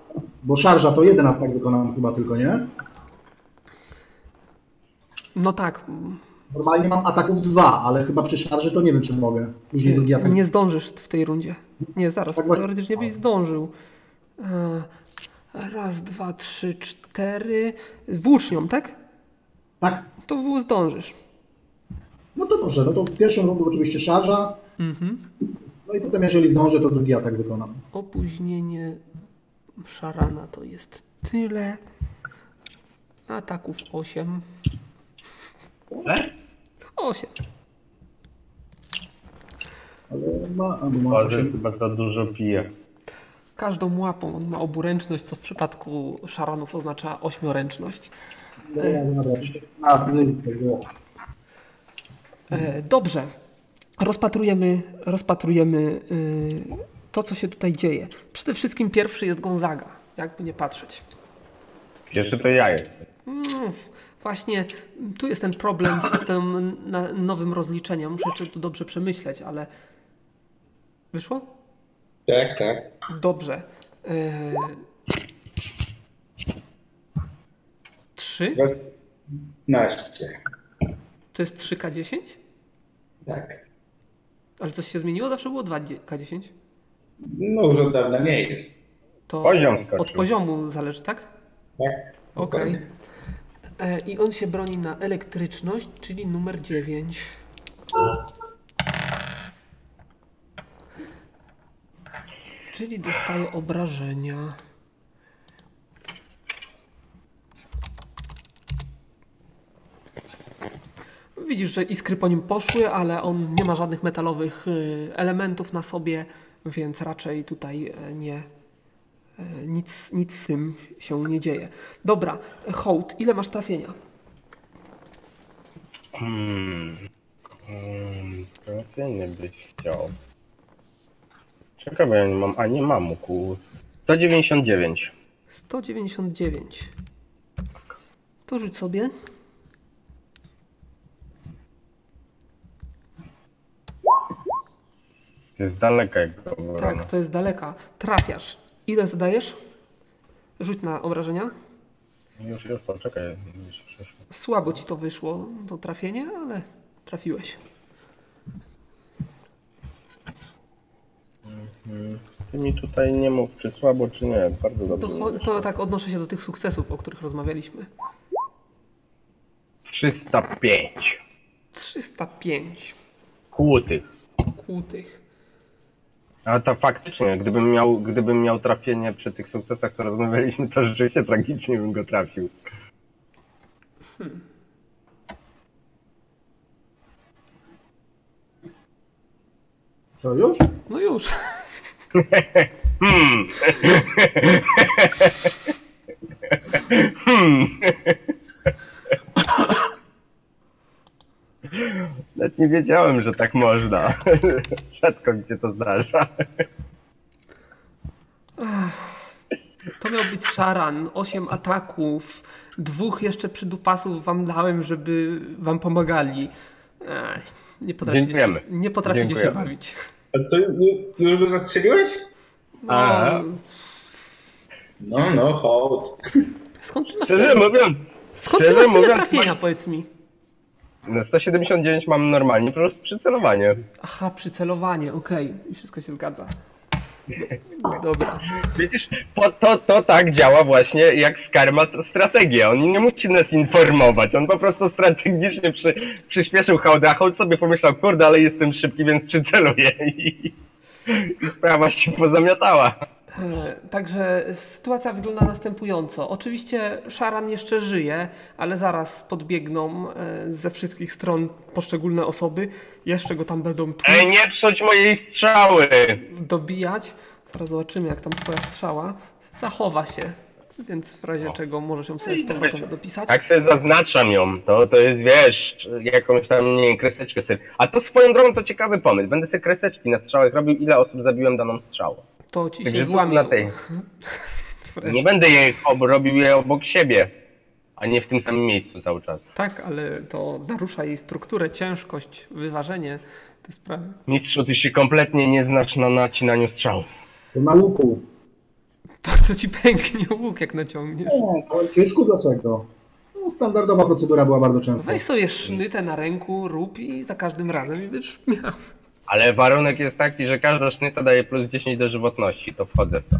bo szarża to 1 atak wykonam chyba tylko, nie? No tak. Normalnie mam ataków 2, ale chyba przy szarży to nie wiem, czy mogę. Później drugi atak. Nie zdążysz w tej rundzie. Nie, zaraz, tak teoretycznie byś zdążył. 1, 2, 3, 4. Włócznią, tak? Tak. To zdążysz. No to proszę, no to w pierwszą rundę oczywiście szarża, no i potem jeżeli zdążę, to drugi atak wykonam. Opóźnienie szarana to jest tyle, ataków 8. 8. Ale ma 8. Chyba za dużo pije. Każdą łapą on ma oburęczność, co w przypadku szaranów oznacza ośmioręczność. Dobrze, rozpatrujemy to, co się tutaj dzieje. Przede wszystkim pierwszy jest Gonzaga, jakby nie patrzeć. Pierwszy to ja jestem. Właśnie tu jest ten problem z tym nowym rozliczeniem. Muszę jeszcze tu dobrze przemyśleć, ale wyszło? Tak, tak. Dobrze. 3? 12. To jest 3K10? Tak. Ale coś się zmieniło? Zawsze było 2K10? No już od dawna nie jest. To poziom od poziomu zależy, tak? Tak. Okej. Okay. I on się broni na elektryczność, czyli numer 9. Czyli dostaje obrażenia. Widzisz, że iskry po nim poszły, ale on nie ma żadnych metalowych elementów na sobie, więc raczej tutaj nie, nic z tym się nie dzieje. Dobra, Hołd, ile masz trafienia? Trafienie byś chciał. Czekaj, bo ja nie mam, a nie mam, ku 199. 199. To rzuć sobie. To jest daleka jak to obrona. Tak, to jest daleka. Trafiasz. Ile zadajesz? Rzuć na obrażenia. Już, poczekaj. Słabo ci to wyszło, to trafienie, ale trafiłeś. Ty mi tutaj nie mów, czy słabo, czy nie. Bardzo dobrze. To tak odnoszę się do tych sukcesów, o których rozmawialiśmy. 305. 305. Kłutych. Ale to faktycznie, gdybym miał trafienie przy tych sukcesach, co rozmawialiśmy, to rzeczywiście tragicznie bym go trafił. Co, już? No już. Nawet nie wiedziałem, że tak można. Rzadko mi się to zdarza. To miał być szaran, 8 ataków, 2 jeszcze przydupasów wam dałem, żeby wam pomagali. Nie potraficie się bawić. A co, już go zastrzeliłeś? No, Hołd. Skąd ty masz tyle trafienia, powiedz mi? No 179 mam normalnie, po prostu przycelowanie. Aha, przycelowanie, okej. I wszystko się zgadza. Dobra. Widzisz, to tak działa właśnie jak Skar ma strategię. On nie musi nas informować, on po prostu strategicznie przyspieszył Hołda. Hołd sobie pomyślał, kurde, ale jestem szybki, więc przyceluję. I sprawa się pozamiatała. Także sytuacja wygląda następująco. Oczywiście szaran jeszcze żyje, ale zaraz podbiegną ze wszystkich stron poszczególne osoby. Jeszcze go tam będą tłuc. Ej, nie trzuć mojej strzały! Dobijać. Zaraz zobaczymy, jak tam twoja strzała zachowa się, więc w razie czego możesz ją sobie eksperymentowo dopisać. Tak sobie zaznaczam ją. To jest, wiesz, jakąś tam, nie wiem, kreseczkę sobie. A to swoją drogą to ciekawy pomysł. Będę sobie kreseczki na strzałach robił, ile osób zabiłem daną strzałą. To ci się złamie. Nie będę robił je obok siebie, a nie w tym samym miejscu cały czas. Tak, ale to narusza jej strukturę, ciężkość, wyważenie tej sprawy. Mistrzu, ty się kompletnie nie znasz na nacinaniu strzałów. To na łuku. To ci pęknie łuk, jak naciągniesz. No, ojczysku, dlaczego? No, standardowa procedura była bardzo częsta. Weź sobie sznytę na ręku, rób i za każdym razem i będziesz miał. Ale warunek jest taki, że każda sznyta daje plus 10 do żywotności, to wchodzę w to.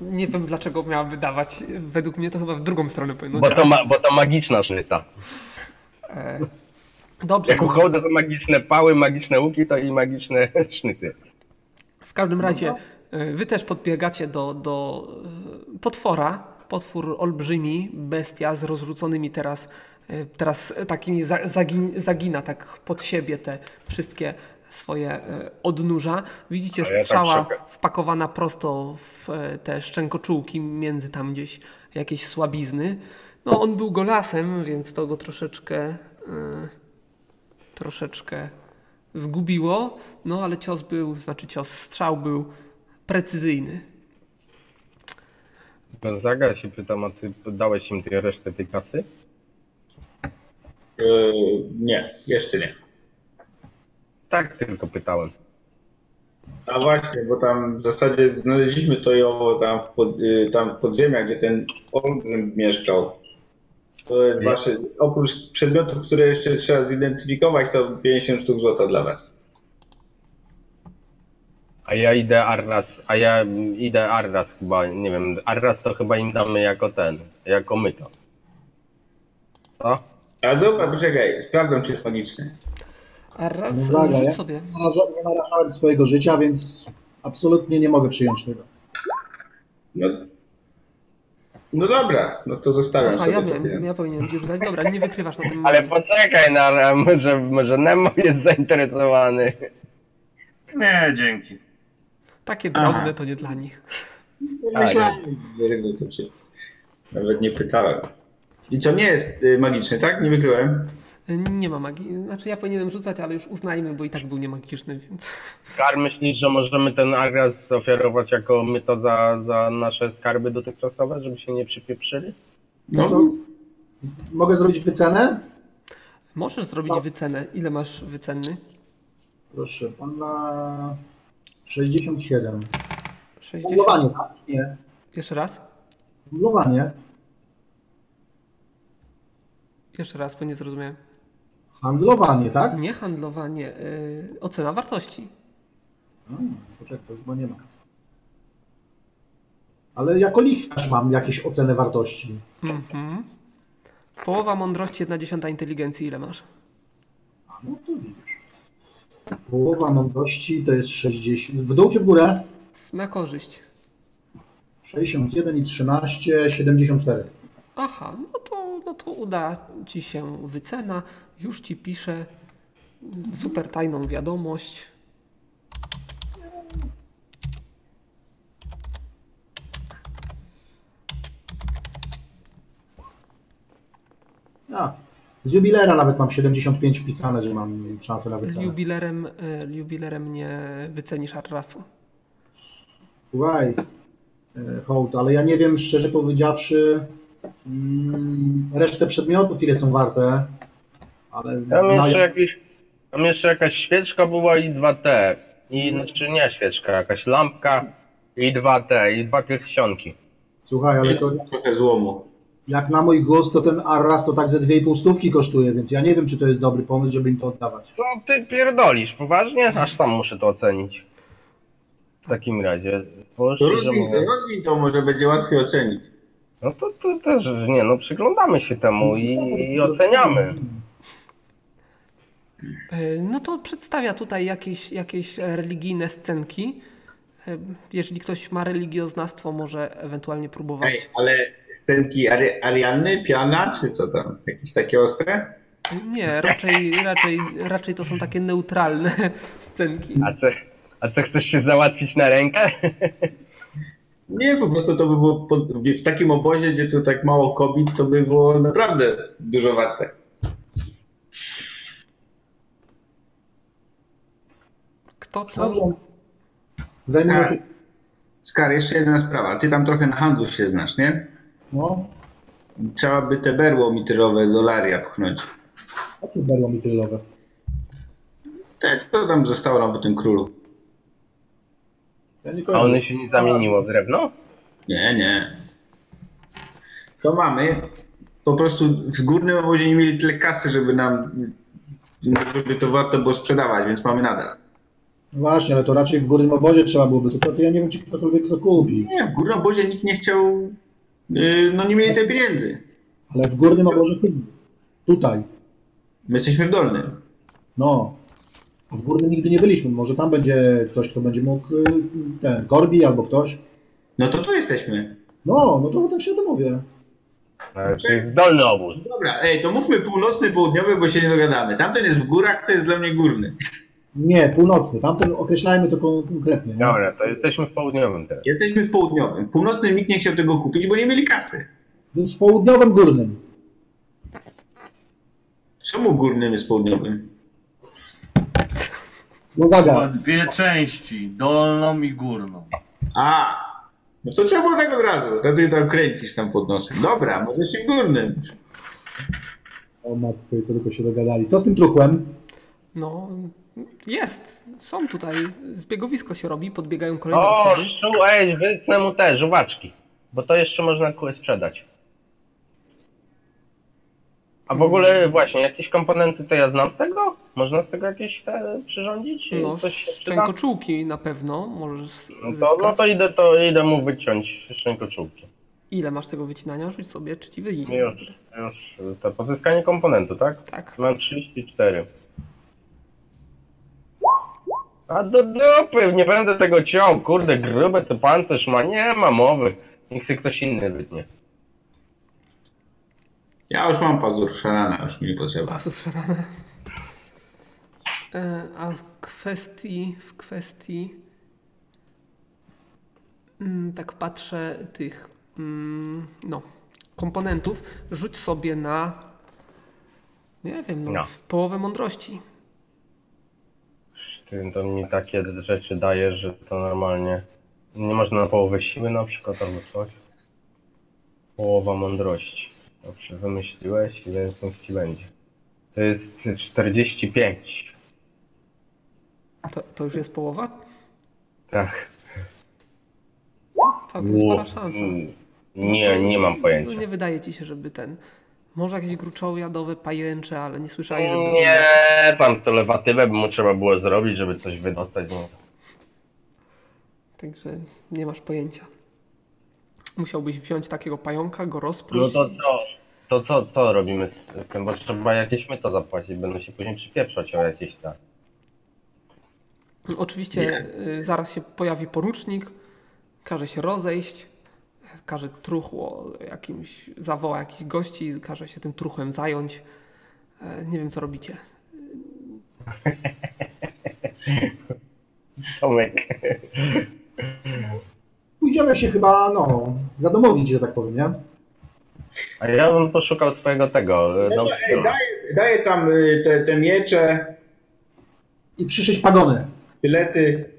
Nie wiem, dlaczego miałaby dawać, według mnie to chyba w drugą stronę powinno działać. Bo to magiczna sznyta. Dobrze. Jak u Hołda to magiczne pały, magiczne łuki, to i magiczne sznyty. W każdym razie wy też podbiegacie do potwora. Potwór olbrzymi, bestia z rozrzuconymi teraz takimi zagina tak pod siebie te wszystkie swoje odnurza. Widzicie, strzała wpakowana prosto w te szczękoczułki między tam gdzieś jakieś słabizny. No on był golasem, więc to go troszeczkę zgubiło, no ale strzał był precyzyjny. Gonzaga się pytam, a ty dałeś im resztę tej kasy? Nie, jeszcze nie. Tak tylko pytałem. A właśnie, bo tam w zasadzie znaleźliśmy to i owo tam w podziemiach, gdzie ten olbrzym mieszkał. To jest wasze, oprócz przedmiotów, które jeszcze trzeba zidentyfikować, to 50 sztuk złota dla was. A ja idę Arras chyba, nie wiem, Arras to chyba im damy jako myto. Co? A dobra, poczekaj, sprawdzam, czy jest magiczny. Arras, rzuć sobie. Nie narażałem swojego życia, więc absolutnie nie mogę przyjąć tego. No dobra, no to zostawiam sobie. Ja wiem, ja powinienem już dać. Dobra, nie wykrywasz na tym. Ale poczekaj, może Nemo jest zainteresowany. Nie, dzięki. Takie drobne to nie dla nich. Myślałem. Nawet nie pytałem. I co nie jest magiczny, tak? Nie wykryłem? Nie ma magii. Znaczy ja powinienem rzucać, ale już uznajmy, bo i tak był niemagiczny, więc... Skar, myślisz, że możemy ten Arras ofiarować jako my to za nasze skarby dotychczasowe, żeby się nie przypieprzyli? No. Mogę zrobić wycenę? Możesz zrobić wycenę. Ile masz wycenny? Proszę, pan ma 67. 60? Mlowanie, tak? Nie. Jeszcze raz? Mlowanie. Jeszcze raz, bo nie zrozumiałem. Handlowanie, tak? Nie handlowanie. Ocena wartości. Poczekaj, chyba nie ma. Ale jako lichwiarz mam jakieś oceny wartości. Połowa mądrości, 1/10 inteligencji. Ile masz? A no to widzisz. Połowa mądrości to jest 60. W dół czy w górę? Na korzyść. 61 i 13, 74. Aha, no to uda ci się wycena. Już ci piszę super tajną wiadomość. Z jubilera nawet mam 75 wpisane, że mam szansę na wycenę. Jubilerem nie wycenisz Arrasu. Słuchaj, Hołd, ale ja nie wiem, szczerze powiedziawszy, resztę przedmiotów, ile są warte, ale... Tam jeszcze jakaś świeczka była i 2T. Znaczy nie świeczka, jakaś lampka i 2T, i 2 pierścionki. Słuchaj, ale to... Trochę złomu. Jak na mój głos, to ten Arras to tak ze 2,5 stówki kosztuje, więc ja nie wiem, czy to jest dobry pomysł, żeby im to oddawać. No ty pierdolisz, poważnie? Aż sam muszę to ocenić. W takim razie... Rozwij to, może będzie łatwiej ocenić. No to też, nie no, przyglądamy się temu i oceniamy. No to przedstawia tutaj jakieś religijne scenki. Jeżeli ktoś ma religioznawstwo, może ewentualnie próbować. Ej, ale scenki Arianny, piana, czy co tam? Jakieś takie ostre? Nie, raczej to są takie neutralne scenki. A co chcesz się załatwić na rękę? Nie, po prostu to by było w takim obozie, gdzie tu tak mało kobiet, to by było naprawdę dużo warte. Kto co? Skar, jeszcze jedna sprawa. Ty tam trochę na handlu się znasz, nie? No. Trzeba by te berło mitrylowe dolaria pchnąć. Jakie berło mitrylowe? To tam zostało nam po tym królu. A one się nie zamieniło w drewno? Nie. To mamy. Po prostu w górnym obozie nie mieli tyle kasy, żeby to warto było sprzedawać, więc mamy nadal. Właśnie, ale to raczej w górnym obozie trzeba byłoby. To ja nie wiem, czy ktokolwiek to kupi. Nie, w górnym obozie nikt nie chciał, nie mieli tej pieniędzy. Ale w górnym obozie tutaj. My jesteśmy w dolnym. No. W górnym nigdy nie byliśmy. Może tam będzie ktoś, kto będzie mógł, Korbi albo ktoś. No to tu jesteśmy. No to potem się domówię. Czyli dolny obóz. Dobra, to mówmy północny, południowy, bo się nie dogadamy. Tamten jest w górach, to jest dla mnie górny. Nie, północny. Tamten określajmy to konkretnie. No? Dobra, to jesteśmy w południowym teraz. Jesteśmy w południowym. W północnym nikt nie chciał tego kupić, bo nie mieli kasy. Więc w południowym górnym. Czemu górnym jest południowym? Ma dwie części, dolną i górną. No to trzeba było tak od razu. Ty tam kręcisz tam pod nosem. Dobra, może się górnym. O matko, co tylko się dogadali. Co z tym truchłem? No, jest. Są tutaj. Zbiegowisko się robi, podbiegają kolejne osoby. Wytnę mu te żuwaczki. Bo to jeszcze można sprzedać. A w ogóle właśnie, jakieś komponenty to ja znam z tego? Można z tego jakieś te przyrządzić? No, szczękoczułki na pewno możesz zyskać. No to idę mu wyciąć szczękoczułki. Ile masz tego wycinania? Rzuć sobie, czy ci wyjdzie? Już. To pozyskanie komponentu, tak? Tak. Mam 34. A do dupy, nie będę tego ciął, kurde, grube to pancerz ma, nie ma mowy. Niech się ktoś inny wytnie. Ja już mam pazur szarana, już mi nie potrzeba. Pazur szarana. A w kwestii... Tak patrzę tych... No, komponentów. Rzuć sobie na... Nie wiem, no. Połowę mądrości. To mi takie rzeczy daje, że to normalnie... Nie można na połowę siły na przykład albo coś. Połowa mądrości. Dobrze, wymyśliłeś, więc niech ci będzie. To jest 45. To już jest połowa? Tak. Tak, jest spora szansa. Nie mam pojęcia. Nie wydaje ci się, żeby ten... Może jakieś gruczoły jadowe, pajęcze, ale nie słyszałeś, żeby... Nie, tam to lewatywę mu trzeba było zrobić, żeby coś wydostać. Nie. Także nie masz pojęcia. Musiałbyś wziąć takiego pająka, go rozpróć. No to co robimy z tym, bo trzeba jakieś myto zapłacić, będą się później przypieprzać o jakieś tak. Oczywiście nie. Zaraz się pojawi porucznik, każe się rozejść, każe truchło jakimś, zawoła jakichś gości, każe się tym truchłem zająć. Nie wiem, co robicie. Tomek. Pójdziemy się chyba, no, zadomowić, że tak powiem, nie? A ja bym poszukał swojego tego. Daję tam te miecze. I przyszyć pagony. Tylety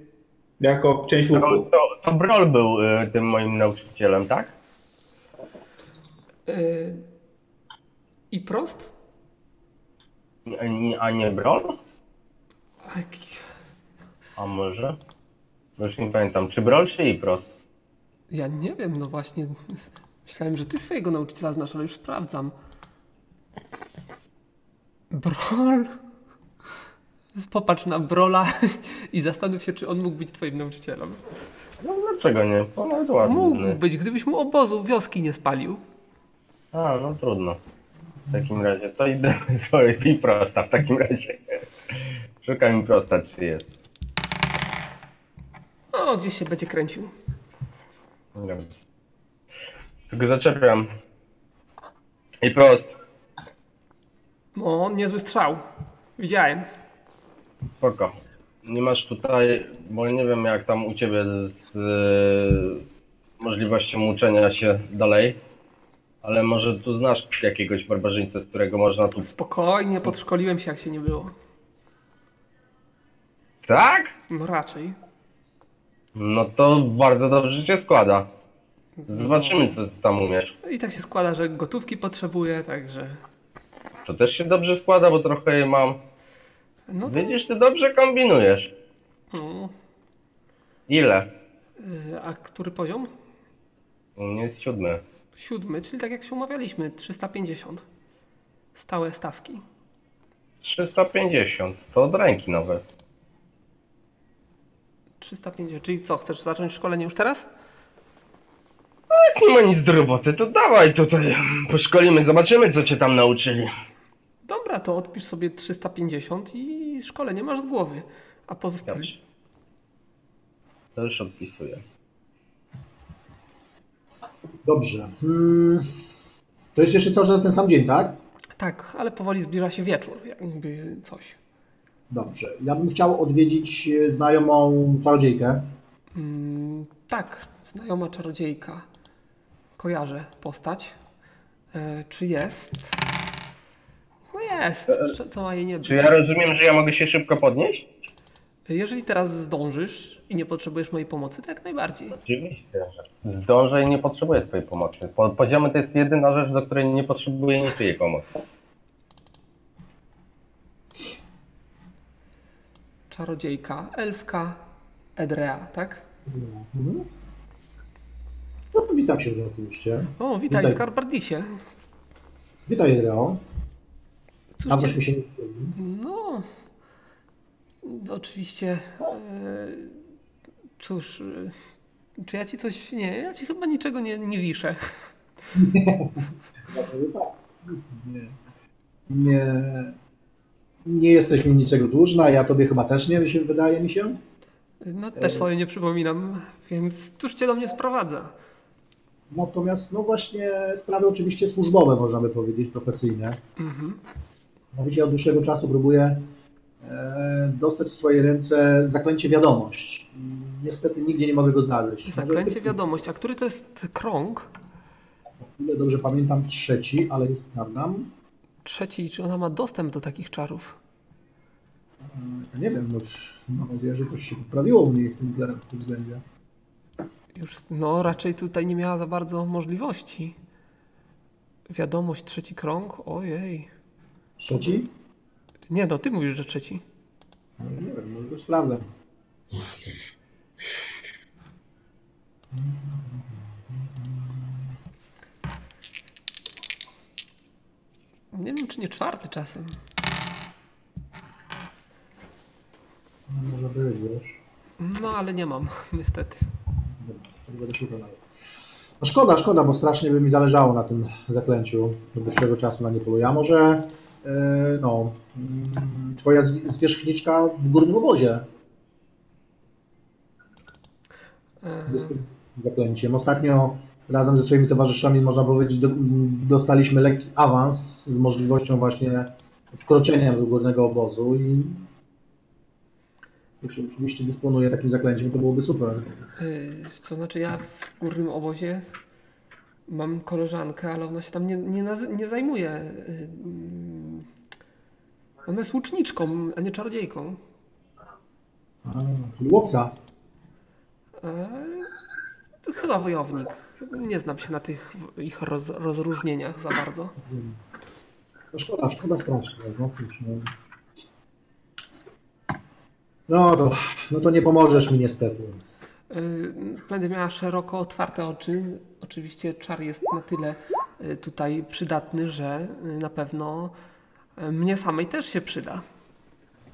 jako część łuku. To Brol był tym moim nauczycielem, tak? I Prost? A nie Brol? A może? Już nie pamiętam, czy Brol, czy i Prost? Ja nie wiem, no właśnie. Myślałem, że ty swojego nauczyciela znasz, ale już sprawdzam. Brol. Popatrz na Brola i zastanów się, czy on mógł być twoim nauczycielem. No dlaczego nie? Mógł być, gdybyś mu obozu wioski nie spalił. A, no trudno. W takim razie to idę sobie i Prosta. W takim razie szukam mi Prosta, czy jest. O, gdzieś się będzie kręcił. Dobra. Tylko zaczepiam. I Prost. No, niezły strzał. Widziałem. Spoko. Nie masz tutaj, bo nie wiem jak tam u ciebie z możliwością uczenia się dalej, ale może tu znasz jakiegoś barbarzyńca, z którego można tu... Spokojnie, podszkoliłem się jak się nie było. Tak? No raczej. No to bardzo dobrze się składa. Zobaczymy, co tam umiesz. I tak się składa, że gotówki potrzebuję, także... To też się dobrze składa, bo trochę je mam. No to... Widzisz, ty dobrze kombinujesz. No. Ile? A który poziom? U mnie jest 7. 7, czyli tak jak się umawialiśmy, 350. Stałe stawki. 350, to od ręki nawet. 350, czyli co, chcesz zacząć szkolenie już teraz? No jak nie ma nic do roboty, to dawaj tutaj, poszkolimy, zobaczymy co cię tam nauczyli. Dobra, to odpisz sobie 350 i szkolenie masz z głowy, a pozostali... To już odpisuję. Dobrze. To jest jeszcze cały czas ten sam dzień, tak? Tak, ale powoli zbliża się wieczór, jakby coś. Dobrze. Ja bym chciał odwiedzić znajomą czarodziejkę. Tak, znajoma czarodziejka. Kojarzę postać. Czy jest? No jest. Co ma jej nie być? Czy ja rozumiem, że ja mogę się szybko podnieść? Jeżeli teraz zdążysz i nie potrzebujesz mojej pomocy, to jak najbardziej. Oczywiście. Zdążę i nie potrzebuję twojej pomocy. Poziomy to jest jedyna rzecz, do której nie potrzebuję niczyjej pomocy. Czarodziejka, elfka, Edrea, tak? Mhm. No to witam się oczywiście. O, witaj Skarbardisie. Witaj Edreo. Cóż, cię... się nie... No, oczywiście. Cóż, czy ja ci coś... Nie, ja ci chyba niczego nie wiszę. Nie jesteś mi niczego dłużna, ja tobie chyba też nie, wydaje mi się. No też sobie nie przypominam, więc cóż cię do mnie sprowadza? Natomiast no właśnie sprawy oczywiście służbowe, można by powiedzieć, profesyjne. Mhm. Mówicie, od dłuższego czasu próbuję dostać w swoje ręce zaklęcie wiadomość. Niestety nigdzie nie mogę go znaleźć. Zaklęcie wiadomość, a który to jest krąg? Ile dobrze pamiętam, 3, ale nie sprawdzam. 3, czy ona ma dostęp do takich czarów? Ja nie wiem, mam nadzieję, że coś się poprawiło u niej w tym względzie. Już, no raczej tutaj nie miała za bardzo możliwości. Wiadomość, 3 krąg, ojej. 3? Nie, no ty mówisz, że 3. No, nie wiem, może już sprawdzę. Nie wiem, czy nie 4 czasem. No, może byłeś, wiesz. No, ale nie mam, niestety. No, szkoda, bo strasznie by mi zależało na tym zaklęciu. Od dłuższego czasu na nie poluję. A może twoja zwierzchniczka w górnym obozie. Z tym zaklęciem. Ostatnio razem ze swoimi towarzyszami, można powiedzieć, dostaliśmy lekki awans z możliwością właśnie wkroczenia do górnego obozu i jeśli oczywiście dysponuję takim zaklęciem, to byłoby super. To znaczy ja w górnym obozie mam koleżankę, ale ona się tam nie zajmuje. Ona jest łuczniczką, a nie czarodziejką. A, czyli łowca. Chyba wojownik. Nie znam się na tych ich rozróżnieniach za bardzo. No szkoda strasznie. No to nie pomożesz mi niestety. Będę miała szeroko otwarte oczy. Oczywiście czar jest na tyle tutaj przydatny, że na pewno mnie samej też się przyda.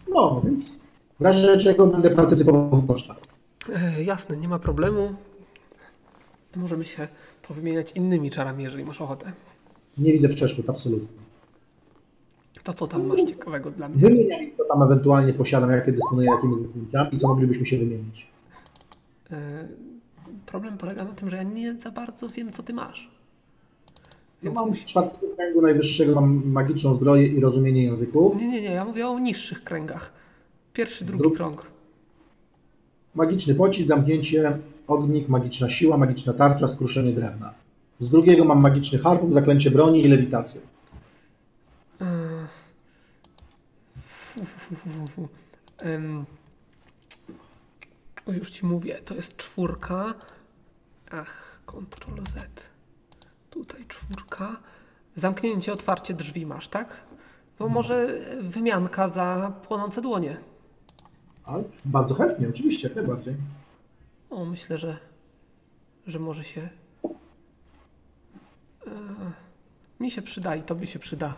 No, więc w razie czego będę partycypował w kosztach. Jasne, nie ma problemu. Możemy się powymieniać innymi czarami, jeżeli masz ochotę. Nie widzę przeszkód, absolutnie. To co tam masz ciekawego dla mnie? Wymieniaj, co tam ewentualnie posiadam, jakie dysponuję, jakimi zaklęciami i co moglibyśmy się wymienić. Problem polega na tym, że ja nie za bardzo wiem, co ty masz. Więc mam z 4 kręgu najwyższego, mam magiczną zbroję i rozumienie języków. Nie, ja mówię o niższych kręgach. 1, 2 krąg. Magiczny pocisk, zamknięcie, ognik, magiczna siła, magiczna tarcza, skruszenie drewna. Z 2 mam magiczny harpun, zaklęcie broni i lewitację. Już ci mówię, to jest 4. Ach, Ctrl Z. Tutaj 4. Zamknięcie, otwarcie drzwi masz, tak? No może wymianka za płonące dłonie. Ale bardzo chętnie, oczywiście, najbardziej. O, myślę, że może się... mi się przyda i tobie się przyda.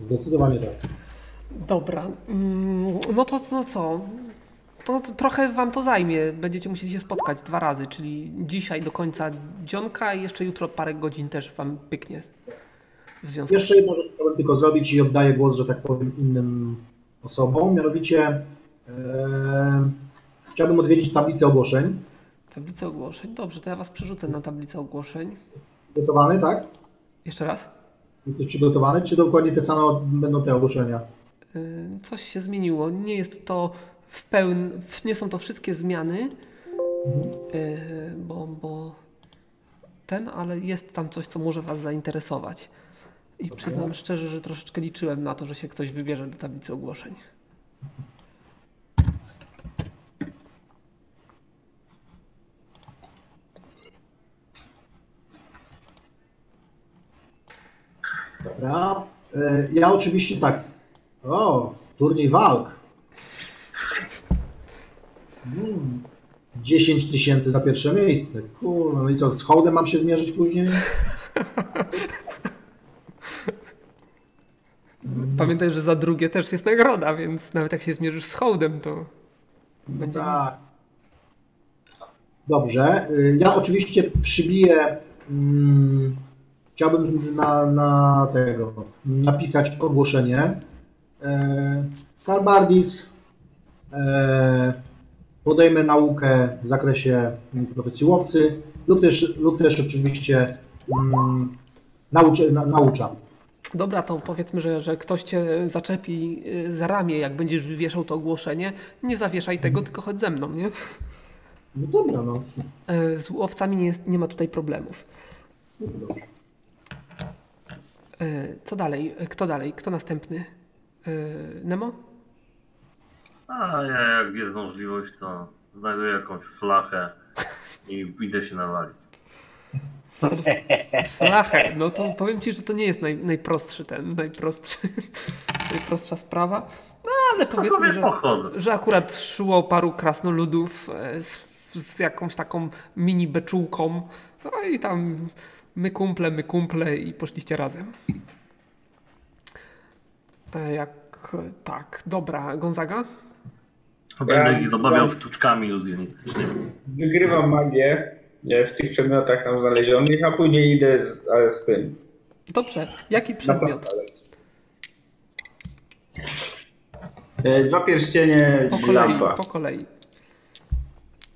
Zdecydowanie tak. Dobra, no to co? To trochę wam to zajmie. Będziecie musieli się spotkać 2 razy, czyli dzisiaj do końca dzionka i jeszcze jutro parę godzin też wam pyknie. Jeszcze jedną rzecz chciałem tylko zrobić i oddaję głos, że tak powiem, innym osobom. Mianowicie chciałbym odwiedzić tablicę ogłoszeń. Tablicę ogłoszeń? Dobrze, to ja was przerzucę na tablicę ogłoszeń. Przygotowany, tak? Jeszcze raz? Jesteś przygotowany, czy dokładnie te same będą te ogłoszenia? Coś się zmieniło. Nie jest to nie są to wszystkie zmiany, bo ale jest tam coś, co może was zainteresować. I okay. Przyznam szczerze, że troszeczkę liczyłem na to, że się ktoś wybierze do tablicy ogłoszeń. Dobra. Ja oczywiście tak. O, turniej walk. 10 000 za 1 miejsce. Kurwa, no i co, z Hołdem mam się zmierzyć później? Pamiętaj, że za drugie też jest nagroda, więc nawet jak się zmierzysz z hołdem, to będzie... Tak. Dobrze. Ja oczywiście przybiję... Chciałbym na tego napisać ogłoszenie. Skarbardis podejmę naukę w zakresie profesji łowcy lub też oczywiście naucza. Dobra, to powiedzmy, że ktoś cię zaczepi za ramię, jak będziesz wywieszał to ogłoszenie. Nie zawieszaj tego, tylko chodź ze mną, nie? No dobra, no. Z łowcami nie ma tutaj problemów. No dobrze. Co dalej? Kto dalej? Kto następny? Nemo? A ja, jak jest możliwość, to znajduję jakąś flachę i idę się nawalić. Flachę? No to powiem ci, że to nie jest najprostsza sprawa. No ale powiedzmy, że akurat szło paru krasnoludów z jakąś taką mini beczułką. No i tam... My kumple i poszliście razem. Dobra, Gonzaga? Będę ich zabawiał sztuczkami iluzjonistycznymi. Wygrywam magię w tych przedmiotach tam znalezionych, a później idę z tym. Dobrze, jaki przedmiot? Dwa pierścienie i lampa. Po kolei.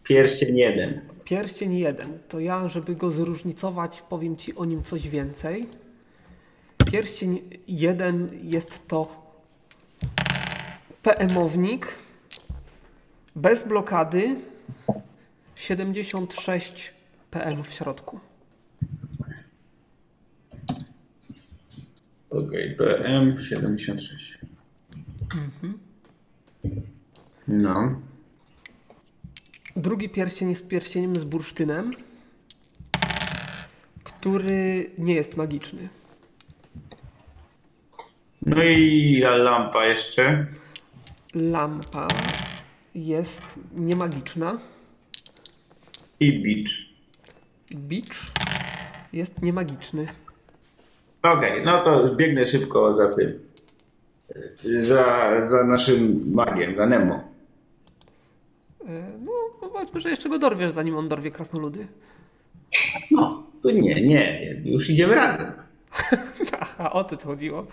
Pierścień jeden. To ja, żeby go zróżnicować, powiem ci o nim coś więcej. Pierścień jeden jest to PM-ownik bez blokady, 76 PM w środku. Okej, PM 76. Mhm. No. Drugi pierścień jest pierścieniem z bursztynem, który nie jest magiczny. No i lampa jeszcze. Lampa jest niemagiczna. I bicz. Bicz jest niemagiczny. Okej, no to biegnę szybko za tym. Za naszym magiem, za Nemo. No, powiedzmy, że jeszcze go dorwiesz, zanim on dorwie krasnoludy. No, to nie. Już idziemy razem. Aha, o to chodziło.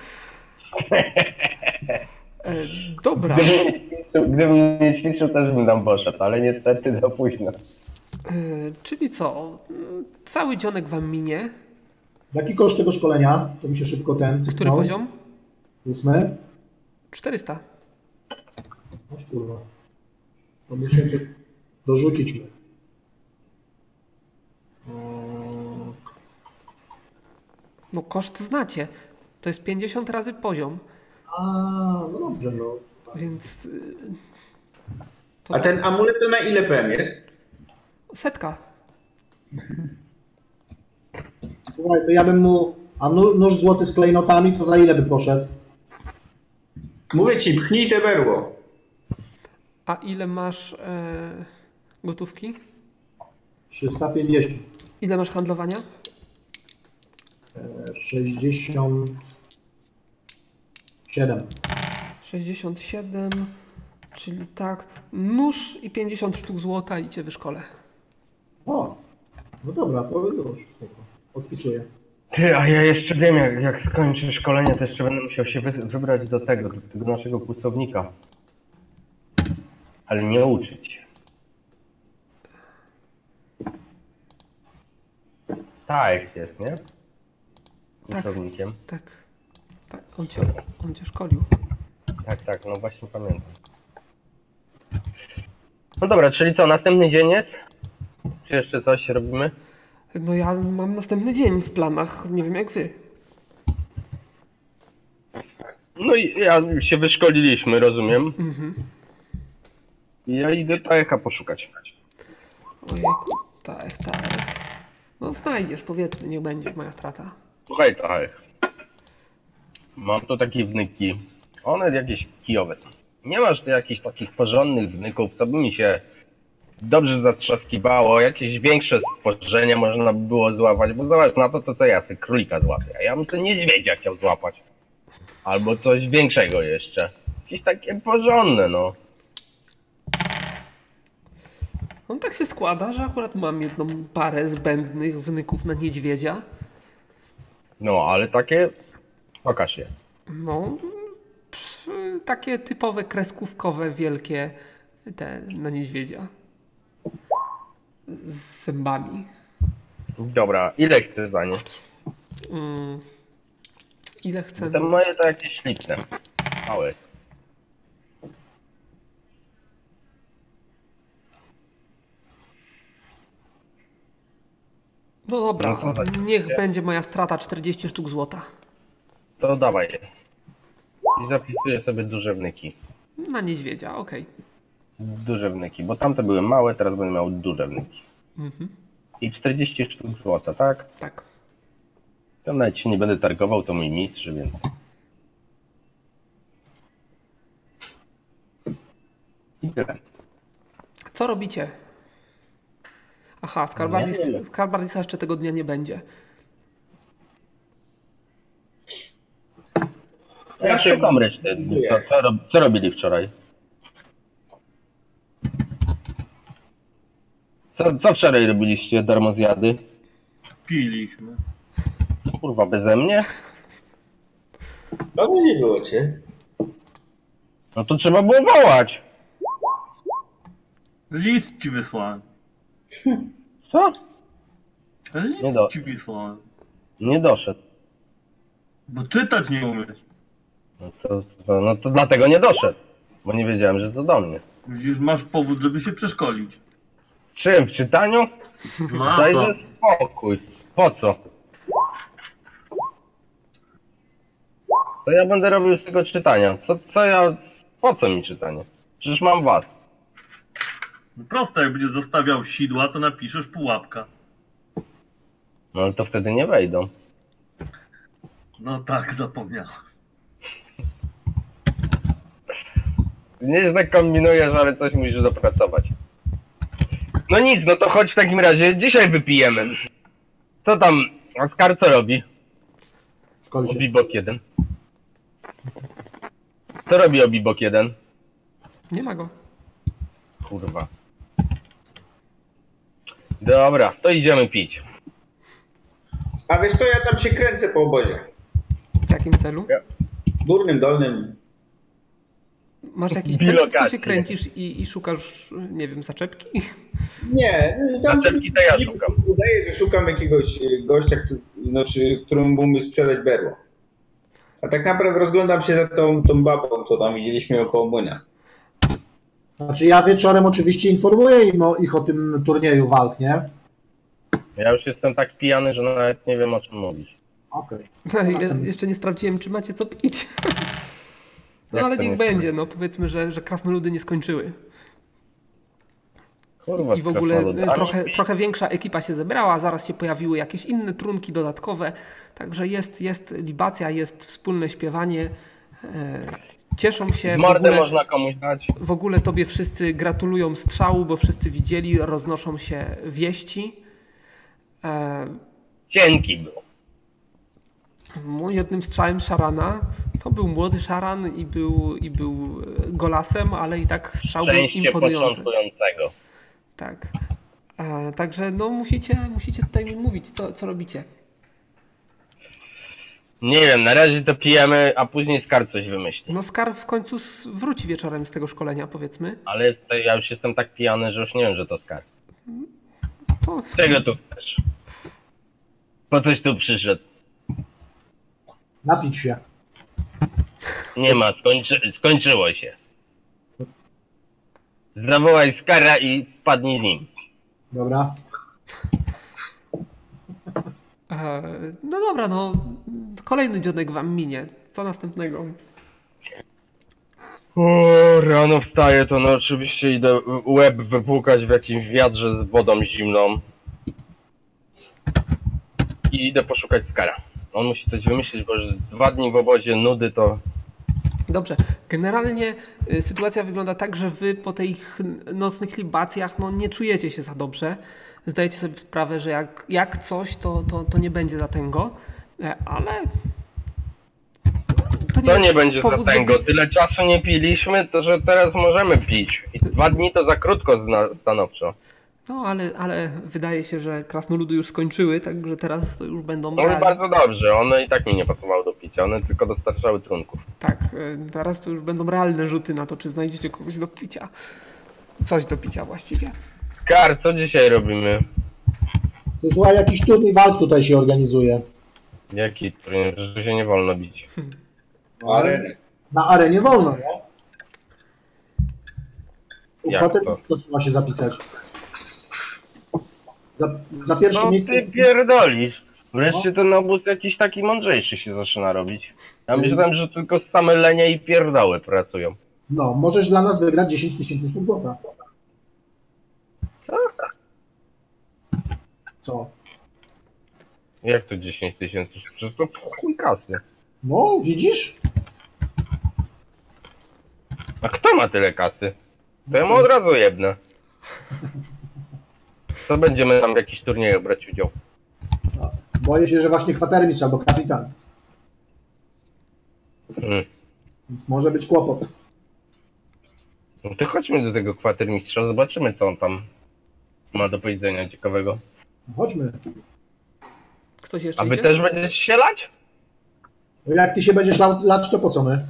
Dobra. Gdybym nie ćwiczył, też bym tam poszedł, ale niestety za późno. Czyli co? Cały dzionek wam minie. Jaki koszt tego szkolenia? To mi się szybko ten cyknął. Który poziom? 8. 400. O kurwa. To muszę dorzucić mnie. No koszt znacie. To jest 50 razy poziom. A, no dobrze, no. Więc... A ten amulet to na ile PM jest? 100. Słuchaj, to ja bym mu... A nóż złoty z klejnotami to za ile by poszedł? Mówię ci, pchnij te berło. A ile masz gotówki? 350. Ile masz handlowania? 67. 67, czyli tak, nóż i 50 sztuk złota i cię wyszkolę. O, no dobra, to już odpisuję. Ty, a ja jeszcze wiem, jak skończę szkolenie, to jeszcze będę musiał się wybrać do tego naszego pułkownika. Ale nie uczyć. Taech jest, nie? Uczownikiem. Tak. On cię szkolił. Tak, no właśnie pamiętam. No dobra, czyli co, następny dzień jest? Czy jeszcze coś robimy? No ja mam następny dzień w planach, nie wiem jak wy. No i ja się wyszkoliliśmy, rozumiem. Mhm. Ja idę Taecha poszukać. Ojejku, Taech. No znajdziesz, powiedzmy, niech będzie moja strata. Słuchaj, Taech. Mam tu takie wnyki. One jakieś kijowe są. Nie masz ty jakichś takich porządnych wnyków, co by mi się dobrze zatrzaskiwało. Jakieś większe stworzenie można by było złapać, bo zobacz na to, co ja sobie królika złapię. A ja bym sobie niedźwiedzia chciał złapać. Albo coś większego jeszcze. Jakieś takie porządne, no. No tak się składa, że akurat mam jedną parę zbędnych wnyków na niedźwiedzia. No, ale takie... Pokaż je. No, takie typowe kreskówkowe, wielkie te na niedźwiedzia. Z zębami. Dobra, ile chcesz za nie? Ile chcę? Te moje to jakieś śliczne. Małe. No dobra, no to niech będzie moja strata 40 sztuk złota. To dawaj. I zapisuję sobie duże wnyki. Na niedźwiedzia, okej. Okay. Duże wnyki, bo tamte były małe, teraz będę miał duże wnyki. Mhm. I 40 sztuk złota, tak? Tak. Tam nawet się nie będę targował, to mój mistrz, więc... I tyle. Co robicie? Aha, Skarbardisa jeszcze tego dnia nie będzie. Ja szukam reszty. Co robili wczoraj? Co wczoraj robiliście, darmozjady? Piliśmy. Kurwa, beze mnie? No nie było cię. No to trzeba było wołać. List ci wysłałem. Co? List ci wysłałem. Nie doszedł. Bo czytać nie umiesz. No to dlatego nie doszedł. Bo nie wiedziałem, że to do mnie. Widzisz, masz powód, żeby się przeszkolić. Czym? W czytaniu? Daj spokój. Po co? To ja będę robił z tego czytania. Po co mi czytanie? Przecież mam was. Proste, jak będziesz zostawiał sidła, to napiszesz pułapka. No ale to wtedy nie wejdą. No tak, zapomniałem. Nieźle kombinujesz, ale coś musisz dopracować. No nic, no to chodź w takim razie, dzisiaj wypijemy. Co tam, Oskar co robi? Obibok 1. Co robi Obibok 1? Nie ma go. Kurwa. Dobra, to idziemy pić. A wiesz co, ja tam się kręcę po obozie. W jakim celu? Górnym, dolnym. Masz jakiś cel, czy tylko się kręcisz i szukasz, nie wiem, zaczepki? Nie, tam zaczepki to ja szukam. Udaje, że szukam jakiegoś gościa, któremu mógłbym sprzedać berło. A tak naprawdę rozglądam się za tą babą, co tam widzieliśmy około młyna. Znaczy ja wieczorem oczywiście informuję ich o tym turnieju walk, nie? Ja już jestem tak pijany, że nawet nie wiem, o czym mówisz. Okej. Okay. Ja jeszcze nie sprawdziłem, czy macie co pić. No jak ale niech będzie, no powiedzmy, że krasnoludy nie skończyły. Kurwa, i w ogóle trochę większa ekipa się zebrała, zaraz się pojawiły jakieś inne trunki dodatkowe, także jest libacja, jest wspólne śpiewanie, cieszą się. Mordę można komuś dać. W ogóle tobie wszyscy gratulują strzału, bo wszyscy widzieli, roznoszą się wieści. Dzięki było. Jednym strzałem szarana, to był młody szaran i był golasem, ale i tak strzał był imponujący. Tak. Także no musicie tutaj mi mówić, co robicie. Nie wiem, na razie to pijemy, a później Skar coś wymyśli. No Skar w końcu wróci wieczorem z tego szkolenia, powiedzmy. Ale ja już jestem tak pijany, że już nie wiem, że to Skar. To... Czego tu chcesz? Po coś tu przyszedł. Napić się. Nie ma, skończyło się. Zawołaj Skara i wpadnij z nim. Dobra. No dobra, no. Kolejny dzionek wam minie. Co następnego? Rano wstaję, to no oczywiście idę łeb wypłukać w jakimś wiadrze z wodą zimną. I idę poszukać Skara. On musi coś wymyślić, bo już 2 dni w obozie nudy to... Dobrze. Generalnie sytuacja wygląda tak, że wy po tych nocnych libacjach nie czujecie się za dobrze. Zdajecie sobie sprawę, że jak coś, to nie będzie za tęgo, ale to To nie będzie za tęgo. Tyle czasu nie piliśmy, to że teraz możemy pić. I 2 dni to za krótko stanowczo. No, ale wydaje się, że krasnoludy już skończyły, także teraz to już będą... No bardzo dobrze, one i tak mi nie pasowały do picia, one tylko dostarczały trunków. Tak, teraz to już będą realne rzuty na to, czy znajdziecie kogoś do picia. Coś do picia właściwie. Skar, co dzisiaj robimy? Słuchaj, jakiś turniej walk tutaj się organizuje. Jaki turniej? Że się nie wolno bić. Na arenie. Na arenie wolno, nie? Uchwatę to trzeba się zapisać. Za pierwsze no miejsce... ty pierdolisz. Wreszcie ten obóz jakiś taki mądrzejszy się zaczyna robić. Ja myślałem, że tylko same lenie i pierdoły pracują. No, możesz dla nas wygrać 10 000 sztuk złota. Co? Jak to 10 000? Przecież to chuj kasy. No, widzisz? A kto ma tyle kasy? To ja mu od razu jedne. To będziemy tam w jakiś turnieju brać udział. Boję się, że właśnie kwatermistrz albo kapitan. Więc może być kłopot. No to chodźmy do tego kwatermistrza, zobaczymy co on tam ma do powiedzenia ciekawego. Chodźmy. Ktoś jeszcze idzie? A wy też będziesz się lać? No jak ty się będziesz lać, to po co my?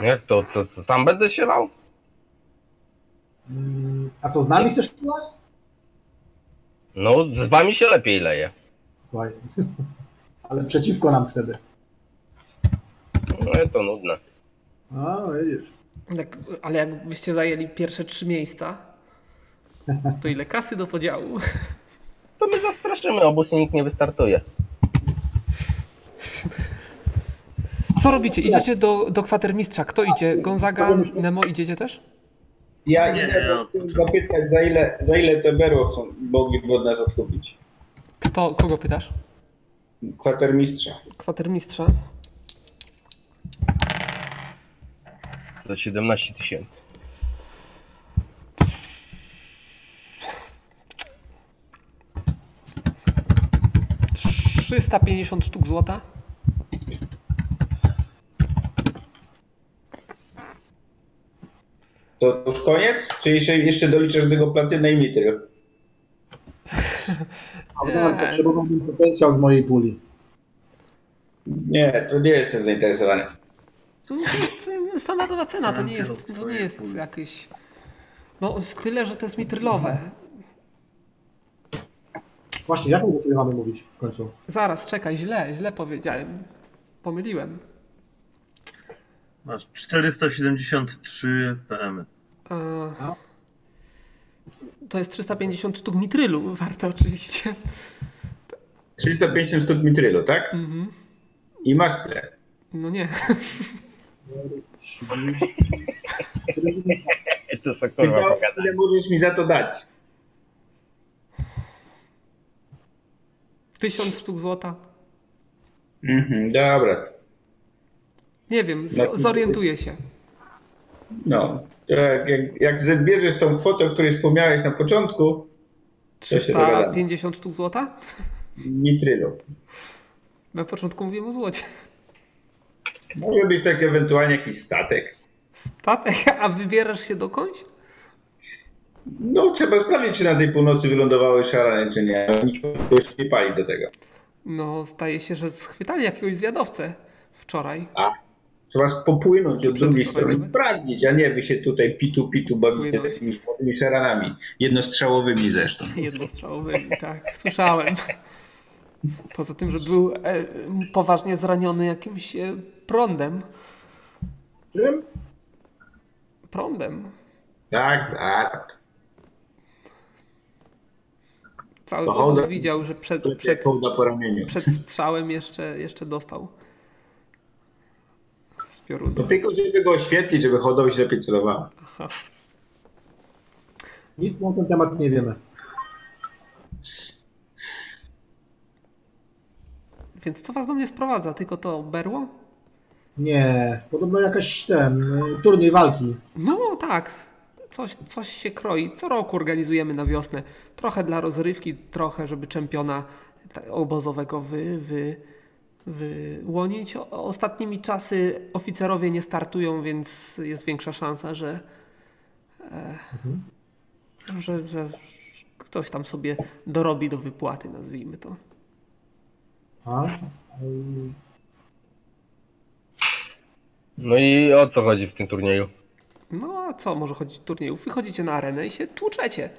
Jak to? To sam będę się lał? A co, z nami chcesz lać? No, z wami się lepiej leje. Słuchaj, ale przeciwko nam wtedy. No, to nudne. A, widzisz. Tak, ale jakbyście zajęli pierwsze 3 miejsca, to ile kasy do podziału? To my zastraszymy obóz i nikt nie wystartuje. Co robicie? Idziecie do kwatermistrza. Kto idzie? Gonzaga, Nemo, idziecie też? Ja idę zapytać, za ile te berło chcą bogi od nas odkupić. Kogo pytasz? Kwatermistrza. Kwatermistrza. Za 17 000. To 350 sztuk złota. To już koniec? Czy jeszcze doliczasz tego platynę i mitryl? Potrzebowałbym potencjał z mojej puli. Nie, to nie jestem zainteresowany. No to jest standardowa cena, to nie jest jakieś... No tyle, że to jest mitrylowe. Właśnie, jaką o tym mamy mówić w końcu? Zaraz, czekaj, źle powiedziałem. Pomyliłem. Masz 473 PM. To jest 350 sztuk mitrylu, warte oczywiście. 350 sztuk mitrylu, tak? Mhm. I masz tyle. No nie. To co, kurwa, ile możesz mi za to dać? 1000 sztuk złota. Mhm, dobra. Nie wiem, zorientuję się. No, jak zbierzesz tą kwotę, o której wspomniałeś na początku... 350 sztuk złota? Mitrylu. Na początku mówiłem o złocie. Może być tak ewentualnie jakiś statek. Statek? A wybierasz się dokądś? No, trzeba sprawdzić, czy na tej północy wylądowały szarane, czy nie. Nikt nie pali do tego. No, zdaje się, że schwytali jakiegoś zwiadowcę wczoraj. A, trzeba popłynąć od drugiej strony, sprawdzić, a nie wy się tutaj pitu bawicie takimi młodymi szaranami. Jednostrzałowymi zresztą. Jednostrzałowymi, tak. Słyszałem. Poza tym, że był poważnie zraniony jakimś prądem. Czym? Prądem. Tak. Cały obóz widział, że przed strzałem jeszcze dostał. No tylko żeby go oświetlić, żeby Hołdowi się lepiej celowało. Aha. Nic na ten temat nie wiemy. Więc co was do mnie sprowadza? Tylko to berło? Nie, podobno jakaś turniej walki. No tak, coś się kroi. Co roku organizujemy na wiosnę. Trochę dla rozrywki, trochę żeby czempiona obozowego wyłonić. Ostatnimi czasy oficerowie nie startują, więc jest większa szansa, że, że ktoś tam sobie dorobi do wypłaty, nazwijmy to. No i o co chodzi w tym turnieju? No a co może chodzić w turnieju? Wychodzicie na arenę i się tłuczecie.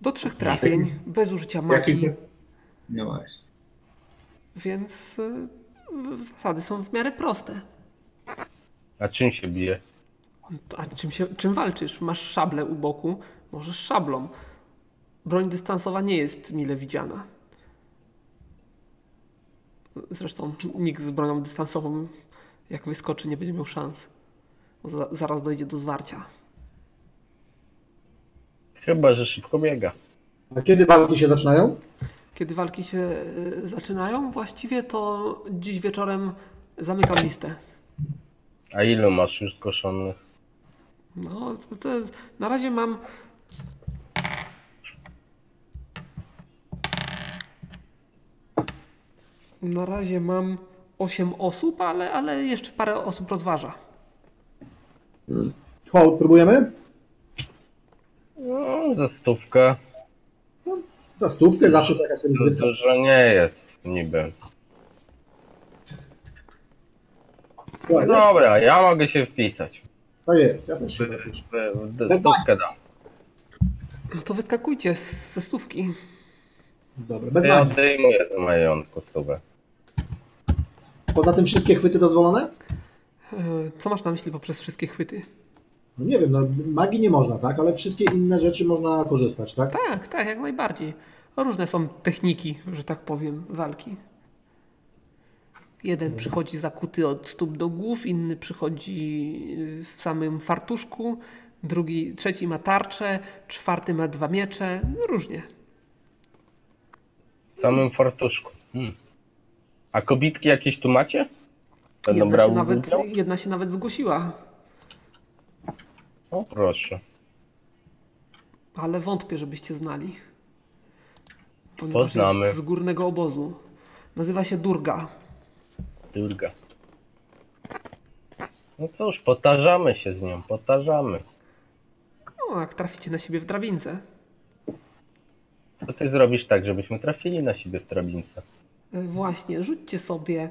Do 3 trafień, bez użycia magii. No właśnie. Więc zasady są w miarę proste. A czym się bije? A czym walczysz? Masz szablę u boku, możesz szablą. Broń dystansowa nie jest mile widziana. Zresztą nikt z bronią dystansową, jak wyskoczy, nie będzie miał szans. Zaraz dojdzie do zwarcia. Chyba że szybko biega. A kiedy walki się zaczynają? Kiedy walki się zaczynają? Właściwie to dziś wieczorem zamykam listę. A ile masz już zgłoszonych? No, to na razie mam... Na razie mam 8 osób, ale jeszcze parę osób rozważa. Hołd, próbujemy? No, za stówkę. No, za stówkę zawsze taka się wydaje. Dużo nie jest niby. No dobra, ja mogę się wpisać. To jest, ja też się zapiszę. Stówkę dam. No to wyskakujcie ze stówki. Dobra, bez magii. Ja odejmuję do majątku stówę. Poza tym wszystkie chwyty dozwolone? Co masz na myśli poprzez wszystkie chwyty? No nie wiem, no magii nie można, tak? Ale wszystkie inne rzeczy można korzystać, tak? Tak, jak najbardziej. Różne są techniki, że tak powiem, walki. Jeden przychodzi zakuty od stóp do głów, inny przychodzi w samym fartuszku, trzeci ma tarczę, czwarty ma 2 miecze, no różnie. W samym fartuszku. A kobitki jakieś tu macie? Jedna się nawet zgłosiła. O proszę. Ale wątpię, żebyście znali. Ponieważ jest z górnego obozu. Nazywa się Durga. No cóż, potarzamy się z nią, No, jak traficie na siebie w drabince. To ty zrobisz tak, żebyśmy trafili na siebie w drabince. Właśnie, rzućcie sobie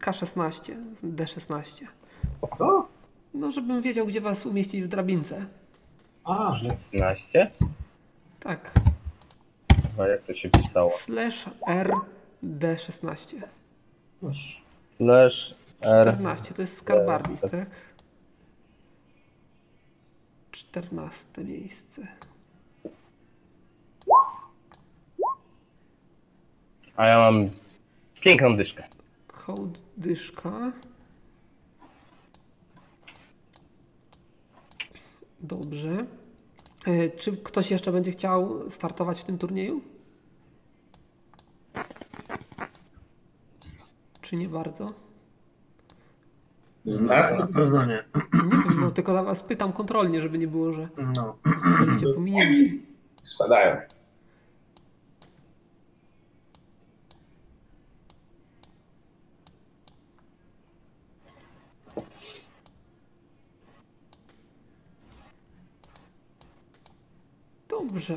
K16, D16. Co? No, żebym wiedział, gdzie was umieścić w drabince. A, 16? Tak. A jak to się pisało? /RD16. /14, to jest Skarbardis, tak? 14 miejsce. A ja mam piękną dyszkę. Hołd dyszka. Dobrze. Czy ktoś jeszcze będzie chciał startować w tym turnieju? Czy nie bardzo? Z nas na pewno nie. Nie wiem, no tylko dla was pytam kontrolnie, żeby nie było, że zostaliście pominięci. Spadają. Dobrze.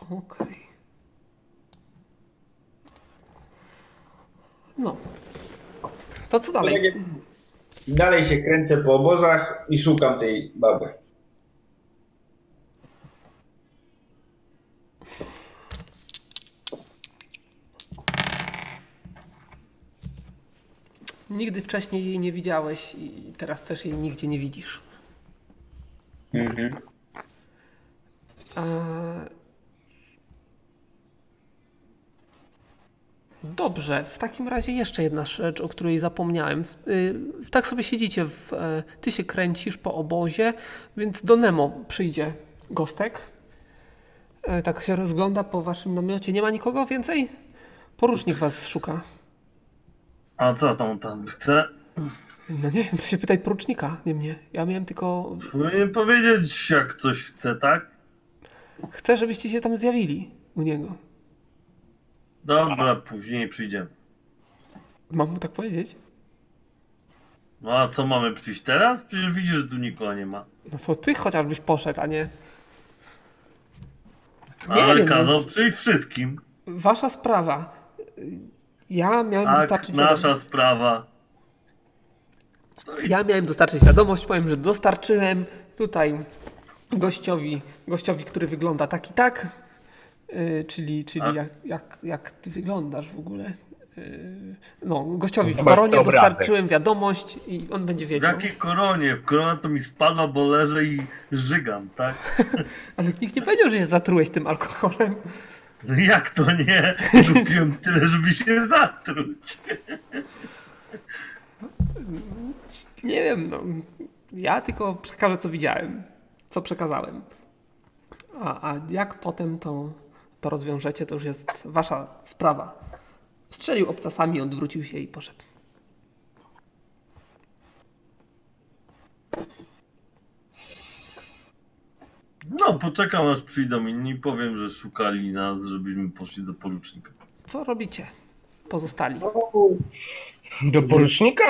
Okej. No. To co dalej? Dalej się kręcę po obozach i szukam tej baby. Nigdy wcześniej jej nie widziałeś i teraz też jej nigdzie nie widzisz. Dobrze, w takim razie jeszcze jedna rzecz, o której zapomniałem. Tak sobie siedzicie, ty się kręcisz po obozie, więc do Nemo przyjdzie gostek. Tak się rozgląda po waszym namiocie. Nie ma nikogo więcej? Porucznik was szuka. A co tam chce? No nie wiem, to się pytaj porucznika, nie mnie. Ja miałem tylko... Powinien powiedzieć, jak coś chce, tak? Chcę, żebyście się tam zjawili u niego. Dobra, później przyjdziemy. Mam mu tak powiedzieć? No a co, mamy przyjść teraz? Przecież widzisz, że tu nikogo nie ma. No to ty chociażbyś poszedł, a nie... No, ale kazał przyjść wszystkim. Wasza sprawa. Ja miałem dostarczyć... Tak, nasza sprawa. Ja miałem dostarczyć wiadomość, powiem, że dostarczyłem tutaj gościowi, który wygląda tak i tak, czyli jak ty wyglądasz w ogóle. No, gościowi w koronie dostarczyłem wiadomość i on będzie wiedział. W jakiej koronie? Korona to mi spadła, bo leżę i żygam, tak? Ale nikt nie powiedział, że się zatrułeś tym alkoholem. No jak to nie? Kupiłem tyle, żeby się zatruć. Nie wiem, no. Ja tylko przekażę, co widziałem, co przekazałem. A jak potem to rozwiążecie, to już jest wasza sprawa. Strzelił obcasami, odwrócił się i poszedł. No, poczekam, aż przyjdą inni i powiem, że szukali nas, żebyśmy poszli do porucznika. Co robicie? Pozostali. Do porucznika?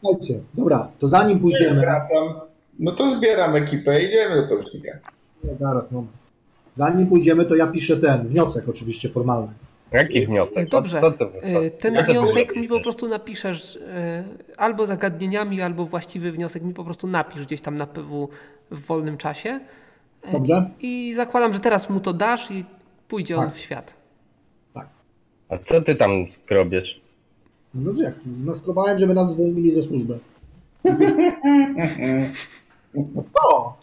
Słuchajcie, dobra, to zanim pójdziemy... Wracam. No to zbieram ekipę i idziemy do porucznika. No, zaraz, no. Zanim pójdziemy, to ja piszę wniosek oczywiście formalny. Jaki wniosek? Dobrze, ten wniosek mi po prostu napiszesz albo zagadnieniami, albo właściwy wniosek mi po prostu napisz gdzieś tam na PW w wolnym czasie. Dobrze. I zakładam, że teraz mu to dasz i pójdzie on w świat. Tak. A co ty tam skrobiesz? No dobrze, jak naskrobałem, żeby nas zwolnili ze służby. No.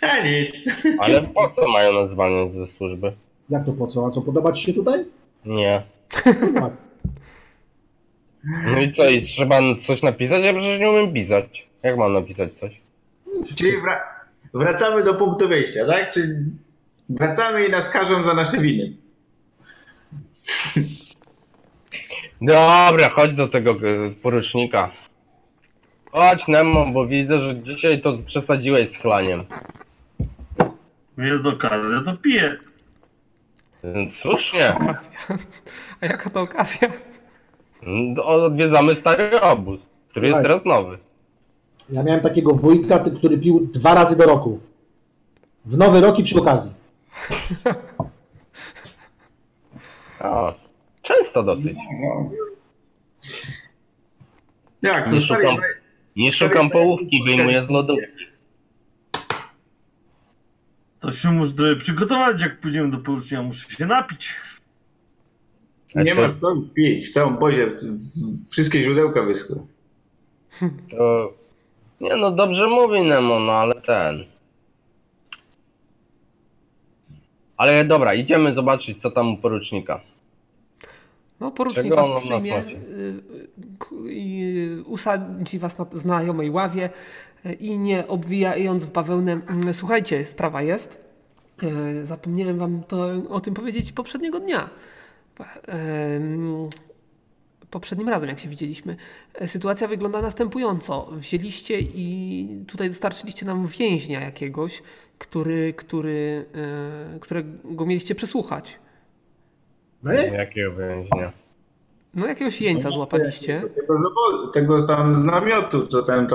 A nic. Ale po co mają nas zwalniać ze służby? Jak to po co? A co, podoba ci się tutaj? Nie. No, no i co, i trzeba coś napisać? Ja przecież nie umiem pisać. Jak mam napisać coś? Czyli wracamy do punktu wyjścia, tak? Czyli wracamy i nas karzą za nasze winy. Dobra, chodź do tego porucznika. Chodź, Nemo, bo widzę, że dzisiaj to przesadziłeś z chlaniem. Jest okazja, to piję. Słusznie. A jaka to okazja? Odwiedzamy stary obóz, który jest teraz nowy. Ja miałem takiego wujka, który pił 2 razy do roku. W Nowy Rok i przy okazji. O, często dosyć. Jak, nie szukam połówki, wyjmuję z lodówki. To się muszę przygotować, jak pójdziemy do poruczenia, muszę się napić. Nie ma co pić, w całym pozie, wszystkie źródełka wyschły. To... Nie no, dobrze mówi Nemo, no ale ten... Ale dobra, idziemy zobaczyć, co tam u porucznika. No, porucznik was przyjmie i usadzi was na znajomej ławie i nie obwijając w bawełnę. Słuchajcie, sprawa jest. Zapomniałem wam o tym powiedzieć poprzedniego dnia. Poprzednim razem, jak się widzieliśmy. Sytuacja wygląda następująco. Wzięliście i tutaj dostarczyliście nam więźnia jakiegoś, którego mieliście przesłuchać. No jakiego więźnia? No jakiegoś jeńca złapaliście. Tego tam z namiotu, co tam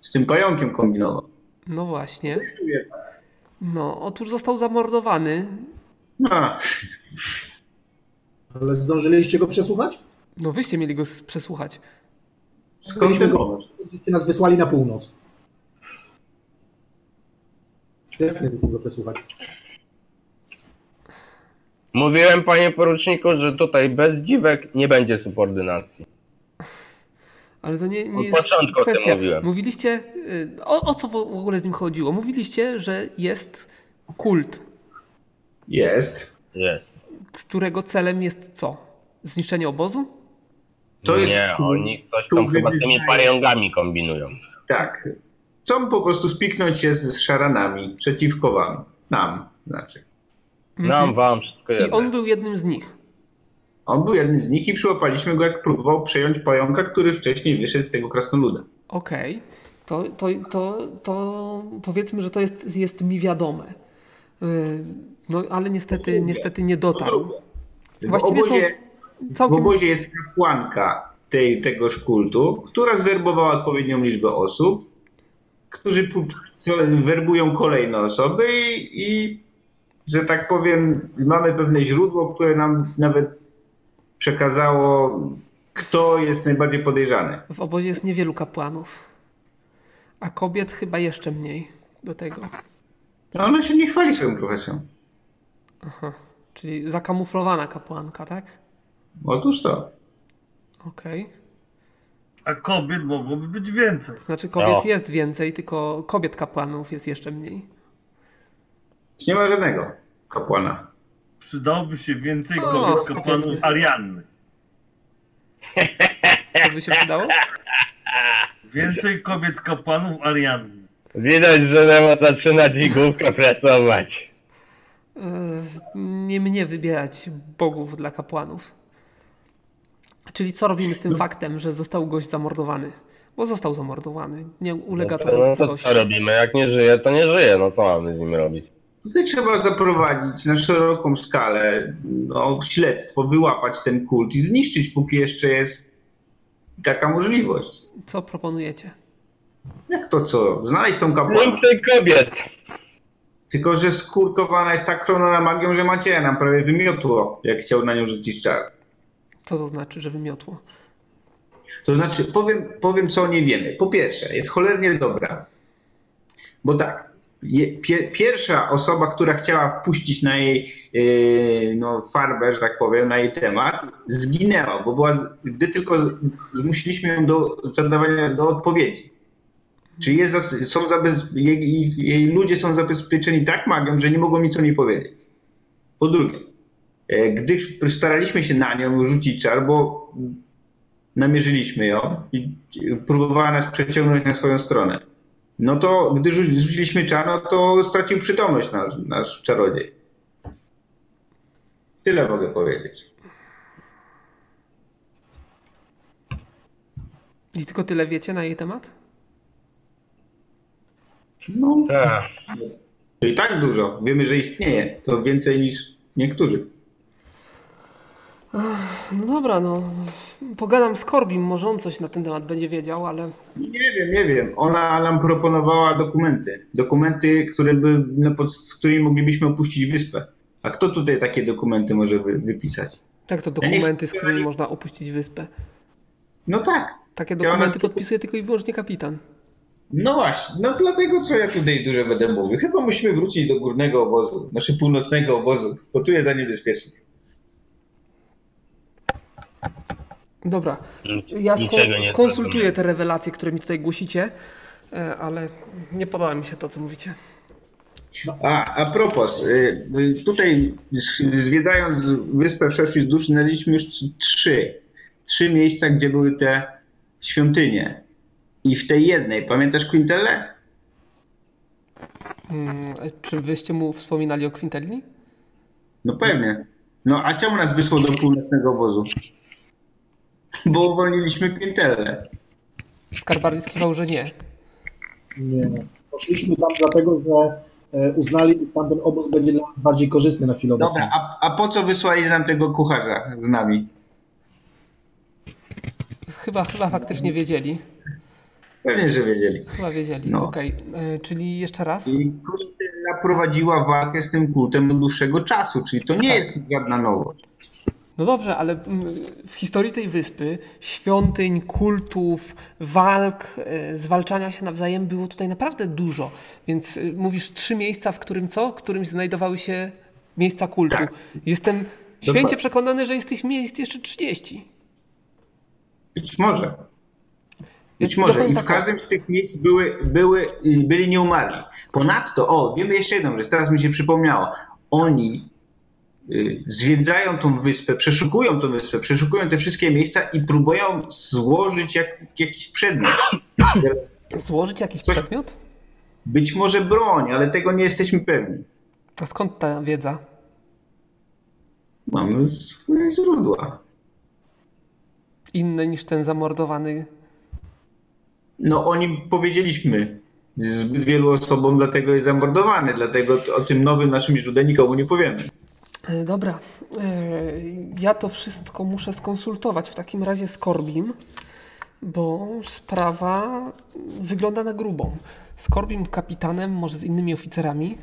z tym pająkiem kombinował. No właśnie. No, otóż został zamordowany. No. Ale zdążyliście go przesłuchać? No wyście mieli go przesłuchać. Skąd tego? Nas wysłali na północ. Jak mieliśmy go przesłuchać? Mówiłem, panie poruczniku, że tutaj bez dziwek nie będzie subordynacji. Ale to nie jest kwestia. Mówiliście, o co w ogóle z nim chodziło? Mówiliście, że jest kult. Jest. Którego celem jest co? Zniszczenie obozu? To jest nie, oni coś tam chyba z tymi pariągami kombinują. Tak. Chcą po prostu spiknąć się z szaranami przeciwko wam. Nam, znaczy. Nam, wam, wszystko jedno. I on był jednym z nich. On był jednym z nich i przyłapaliśmy go, jak próbował przejąć pająka, który wcześniej wyszedł z tego krasnoluda. Okej. To powiedzmy, że to jest mi wiadome. No ale niestety nie dotarł. Właściwie w obozie jest kapłanka tegoż kultu, która zwerbowała odpowiednią liczbę osób, którzy werbują kolejne osoby i że tak powiem, mamy pewne źródło, które nam nawet przekazało, kto jest najbardziej podejrzany. W obozie jest niewielu kapłanów, a kobiet chyba jeszcze mniej do tego. No ona się nie chwali swoją profesją. Aha, czyli zakamuflowana kapłanka, tak? Otóż to. Okej. A kobiet mogłoby być więcej. Znaczy kobiet jest więcej, tylko kobiet kapłanów jest jeszcze mniej. Nie ma żadnego kapłana. Przydałoby się więcej kobiet kapłanów Arianny. Co by się przydało? Więcej kobiet kapłanów Arianny. Widać, że Nemo zaczyna główka pracować. Nie mnie wybierać bogów dla kapłanów. Czyli co robimy z tym faktem, że został gość zamordowany? Bo został zamordowany. Nie ulega to wątpliwości. Co robimy? Jak nie żyje, to nie żyje. No co mamy z nim robić? Tutaj trzeba zaprowadzić na szeroką skalę śledztwo, wyłapać ten kult i zniszczyć, póki jeszcze jest taka możliwość. Co proponujecie? Jak to co? Znaleźć tą kapłankę. Więcej kobiet. Tylko, że skurkowana jest tak chroniona magią, że Macieja nam prawie wymiotło, jak chciał na nią rzucić czar. Co to znaczy, że wymiotło? To znaczy, powiem co nie wiemy. Po pierwsze, jest cholernie dobra. Bo tak, pierwsza osoba, która chciała puścić na jej farbę, że tak powiem, na jej temat, zginęła, bo gdy tylko zmusiliśmy ją do zadawania do odpowiedzi. Czyli jej ludzie są zabezpieczeni tak magią, że nie mogą nic o niej powiedzieć. Po drugie, gdy staraliśmy się na nią rzucić czar, bo namierzyliśmy ją i próbowała nas przeciągnąć na swoją stronę, no to gdy rzuciliśmy czar, no to stracił przytomność nasz czarodziej. Tyle mogę powiedzieć. I tylko tyle wiecie na jej temat? No tak. I tak dużo. Wiemy, że istnieje. To więcej niż niektórzy. No dobra, Pogadam z Korbim, może on coś na ten temat będzie wiedział, ale... Nie wiem. Ona nam proponowała dokumenty. Dokumenty, z którymi moglibyśmy opuścić wyspę. A kto tutaj takie dokumenty może wypisać? Tak, to dokumenty, z którymi można opuścić wyspę. No tak. Takie dokumenty podpisuje tylko i wyłącznie kapitan. No właśnie, dlatego co ja tutaj dużo będę mówił. Chyba musimy wrócić do górnego obozu, naszego północnego obozu, bo tu jest za niebezpiecznie. Dobra, ja skonsultuję te rewelacje, które mi tutaj głosicie, ale nie podoba mi się to, co mówicie. A propos, tutaj zwiedzając wyspę Wszechświat Duszy, znaleźliśmy już trzy miejsca, gdzie były te świątynie. I w tej jednej, pamiętasz Quintele? Czy wyście mu wspominali o Quintelli? No pewnie. No a czemu nas wysłał do północnego obozu? Bo uwolniliśmy Quintelę. Skarbardis kiwał, że nie. Nie. Poszliśmy tam dlatego, że uznali, że tamten obóz będzie dla nas bardziej korzystny na chwilę obecną. Dobra, a po co wysłali nam tego kucharza z nami? Chyba faktycznie wiedzieli. Pewnie, że wiedzieli. Chyba wiedzieli, okej. Czyli jeszcze raz? I Quintela prowadziła walkę z tym kultem od dłuższego czasu, czyli to nie jest żadna nowość. No dobrze, ale w historii tej wyspy świątyń, kultów, walk, zwalczania się nawzajem było tutaj naprawdę dużo. Więc mówisz 3 miejsca, w którym znajdowały się miejsca kultu. Tak. Jestem święcie przekonany, że jest tych miejsc jeszcze 30. Być może. I w każdym z tych miejsc byli nieumarli. Ponadto, wiemy jeszcze jedną rzecz, teraz mi się przypomniało. Oni zwiedzają tą wyspę, przeszukują te wszystkie miejsca i próbują złożyć jakiś przedmiot. Złożyć jakiś przedmiot? Być może broń, ale tego nie jesteśmy pewni. A skąd ta wiedza? Mamy swoje źródła. Inne niż ten zamordowany? No oni powiedzieliśmy zbyt wielu osobom, dlatego jest zamordowany, dlatego o tym nowym naszym źródle nikomu nie powiemy. Dobra, ja to wszystko muszę skonsultować w takim razie z Korbim, bo sprawa wygląda na grubą. Z Korbim kapitanem, może z innymi oficerami.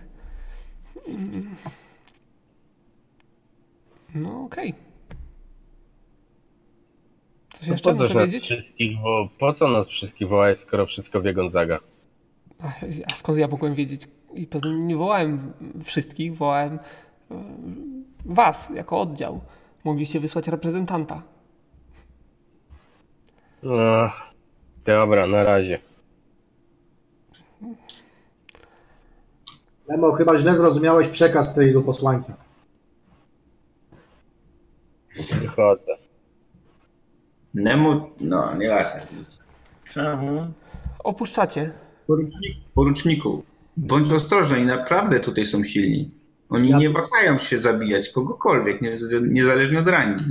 No okej. Coś jeszcze muszę wiedzieć? Po co nas wszystkich wołałeś, skoro wszystko wie Gonzaga? A skąd ja mogłem wiedzieć? I nie wołałem wszystkich, wołałem was jako oddział. Mogliście wysłać reprezentanta. No, dobra, na razie. Nemo, chyba źle zrozumiałeś przekaz tego posłańca. Wychodzę. Nemo, no nie jasne. Czemu? Opuszczacie. Poruczniku, bądź ostrożny i naprawdę tutaj są silni. Oni nie wahają się zabijać kogokolwiek, niezależnie od rangi.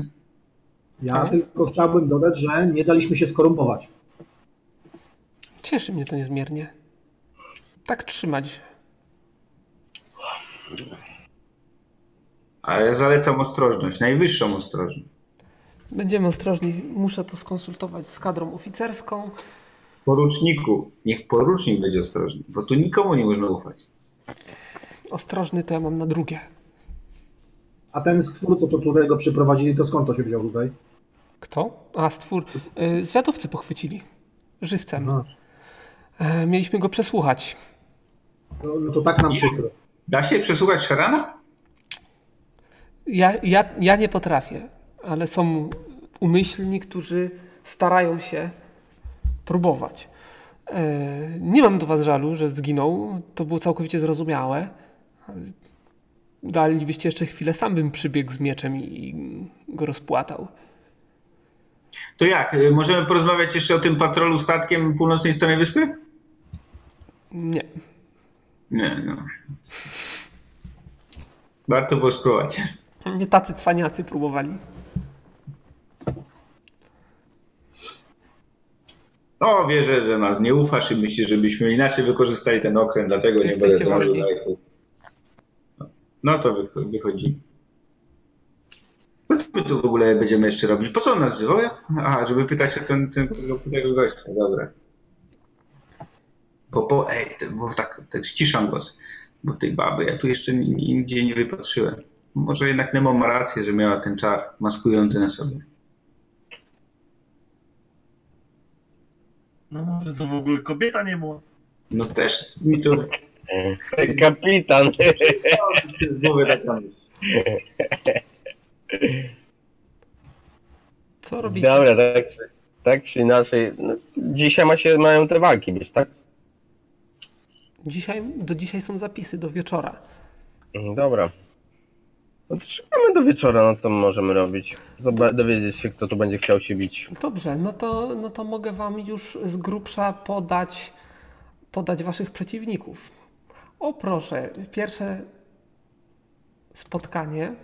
Ja tylko chciałbym dodać, że nie daliśmy się skorumpować. Cieszy mnie to niezmiernie. Tak trzymać. Ale ja zalecam ostrożność, najwyższą ostrożność. Będziemy ostrożni. Muszę to skonsultować z kadrą oficerską. Poruczniku, niech porucznik będzie ostrożny, bo tu nikomu nie można ufać. Ostrożny to ja mam na drugie. A ten stwór, co to tutaj go przyprowadzili, to skąd to się wziął tutaj? Kto? A, stwór. Zwiadowcy pochwycili. Żywcem. No. Mieliśmy go przesłuchać. No to tak nam przykro. Da się przesłuchać szarana? Ja nie potrafię, ale są umyślni, którzy starają się próbować. Nie mam do was żalu, że zginął. To było całkowicie zrozumiałe. Dalibyście jeszcze chwilę, sam bym przybiegł z mieczem i go rozpłatał. To jak? Możemy porozmawiać jeszcze o tym patrolu statkiem północnej strony wyspy? Nie. Nie, no. Warto było spróbować. Nie tacy cwaniacy próbowali. No, wierzę, że nas nie ufasz i myślisz, żebyśmy inaczej wykorzystali ten okręt, dlatego nie będę trawił. No to wychodzi. To co my tu w ogóle będziemy jeszcze robić? Po co on nas wywołuje? Aha, żeby pytać o tego gościa. Dobra. Bo tak ściszam głos. Bo tej baby ja tu jeszcze nigdzie nie wypatrzyłem. Może jednak Nemo ma rację, że miała ten czar maskujący na sobie. No może to w ogóle kobieta nie była. No też mi to... Kapitan. Co robicie? Dobra, tak czy inaczej. No, dzisiaj mają te walki być, tak? Do dzisiaj są zapisy, do wieczora. Dobra. No to czekamy do wieczora, no co możemy robić. Dowiedzieć się, kto tu będzie chciał się bić. Dobrze, no to mogę wam już z grubsza podać waszych przeciwników. O proszę, pierwsze spotkanie,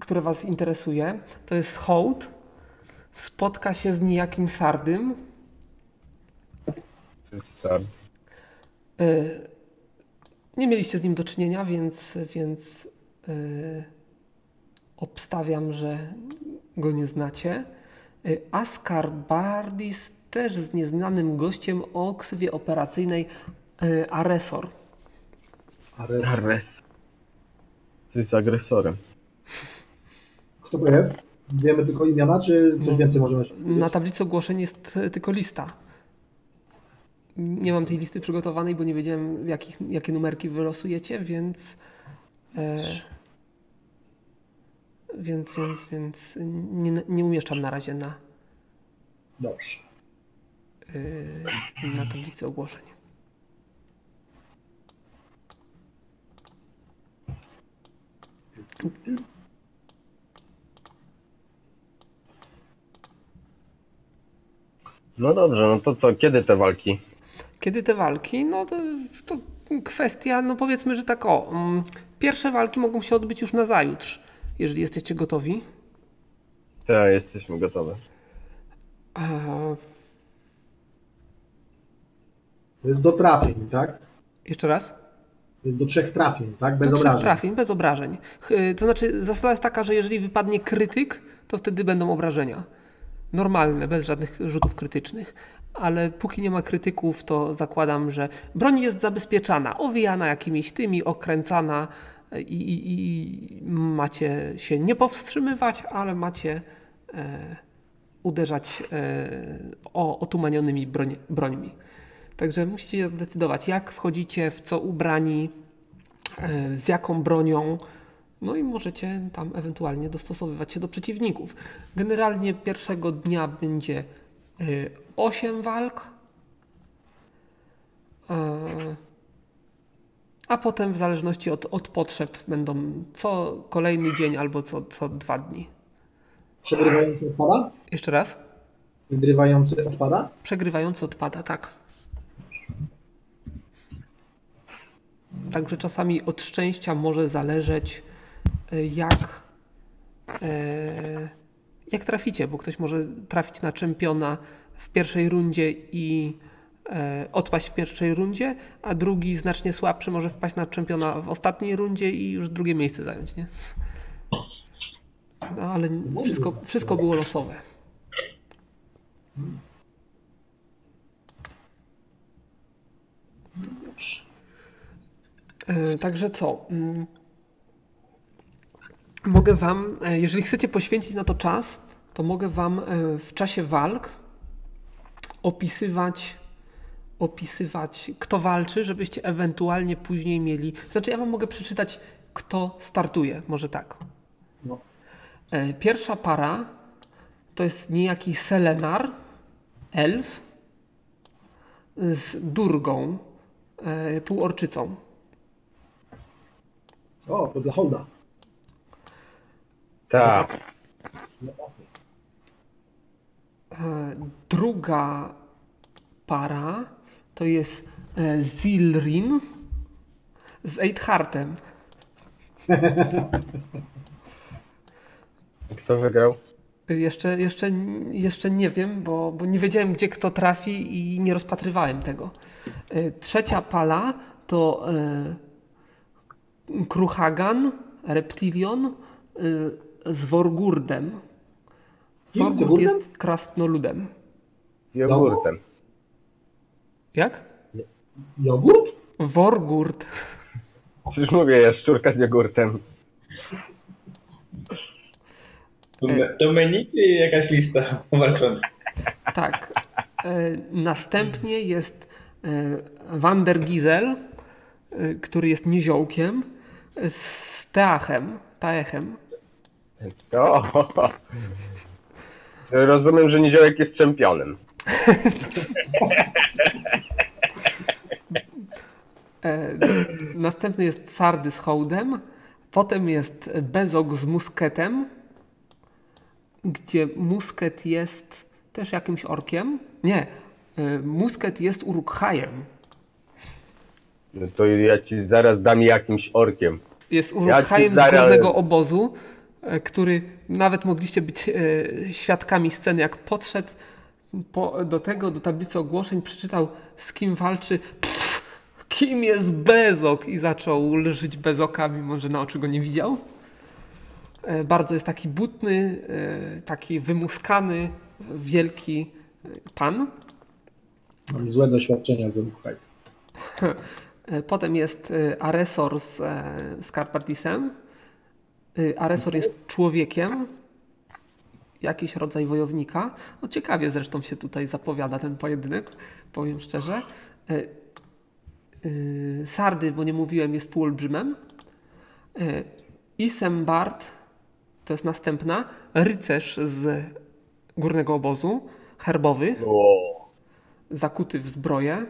które was interesuje, to jest Hołd. Spotka się z niejakim Sardym. Nie mieliście z nim do czynienia, więc obstawiam, że go nie znacie. A Skarbardis też z nieznanym gościem o ksywie operacyjnej Aresor. Aresor. To jest agresorem. Kto to jest? Wiemy tylko imiona, czy coś więcej możemy się powiedzieć? Na tablicy ogłoszeń jest tylko lista. Nie mam tej listy przygotowanej, bo nie wiedziałem, jakie numerki wylosujecie, więc nie umieszczam na razie na tablicy ogłoszeń. No dobrze, no to co, kiedy te walki? No to kwestia, no powiedzmy, że tak o, pierwsze walki mogą się odbyć już nazajutrz, jeżeli jesteście gotowi. Tak, jesteśmy gotowe. To jest do trafień, tak? Jeszcze raz? To jest do 3 trafień, tak? Bez obrażeń. 3 trafień, bez obrażeń. To znaczy, zasada jest taka, że jeżeli wypadnie krytyk, to wtedy będą obrażenia. Normalne, bez żadnych rzutów krytycznych. Ale póki nie ma krytyków, to zakładam, że broń jest zabezpieczana, owijana jakimiś tymi, okręcana i macie się nie powstrzymywać, ale macie uderzać otumanionymi brońmi. Także musicie się zdecydować, jak wchodzicie, w co ubrani, z jaką bronią, no i możecie tam ewentualnie dostosowywać się do przeciwników. Generalnie pierwszego dnia będzie 8 walk, a potem w zależności od potrzeb będą co kolejny dzień albo co 2 dni. Przegrywający odpada? Jeszcze raz? Przegrywający odpada? Przegrywający odpada, tak. Także czasami od szczęścia może zależeć, jak traficie, bo ktoś może trafić na czempiona w pierwszej rundzie i odpaść w pierwszej rundzie, a drugi znacznie słabszy może wpaść na czempiona w ostatniej rundzie i już drugie miejsce zająć, nie? No ale wszystko było losowe. Także co? Mogę wam, jeżeli chcecie poświęcić na to czas, to mogę wam w czasie walk opisywać, kto walczy, żebyście ewentualnie później mieli... Znaczy ja wam mogę przeczytać, kto startuje. Może tak. No. Pierwsza para to jest niejaki Selenar, elf, z Durgą, półorczycą. O, to dla Hołda. Tak. Druga para to jest Zilrin z Eidhartem. Kto wygrał? Jeszcze nie wiem, bo nie wiedziałem, gdzie kto trafi i nie rozpatrywałem tego. Trzecia pala to Kruchagan, reptilion z Vorgurdem. Vorgurd jest krasnoludem. Jogurtem. Jak? Jogurt? Vorgurd. Przecież mówię, jaszczurka z jogurtem. To menu czy jakaś lista walczących? Tak. Następnie jest van Giesel, który jest niziołkiem, z Taechem. To. Rozumiem, że niziołek jest czempionem. Następny jest Sardy z Hołdem, potem jest Bezog z Musketem, gdzie Musket jest też jakimś orkiem. Nie, Musket jest Urukhajem. No to ja ci zaraz dam jakimś orkiem. Jest Urukhajem z głównego obozu, który nawet mogliście być świadkami sceny, jak podszedł do tablicy ogłoszeń, przeczytał, z kim walczy, kim jest Bezog, i zaczął lżyć Bezoka, mimo że na oczy go nie widział. Bardzo jest taki butny, taki wymuskany, wielki pan. Mam złe doświadczenia z Urukhai. Potem jest Aresor z Skarbardisem. Aresor jest człowiekiem, jakiś rodzaj wojownika. No ciekawie zresztą się tutaj zapowiada ten pojedynek, powiem szczerze. Sardy, bo nie mówiłem, jest półolbrzymem. Isambard, to jest następna, rycerz z górnego obozu, herbowy, zakuty w zbroję,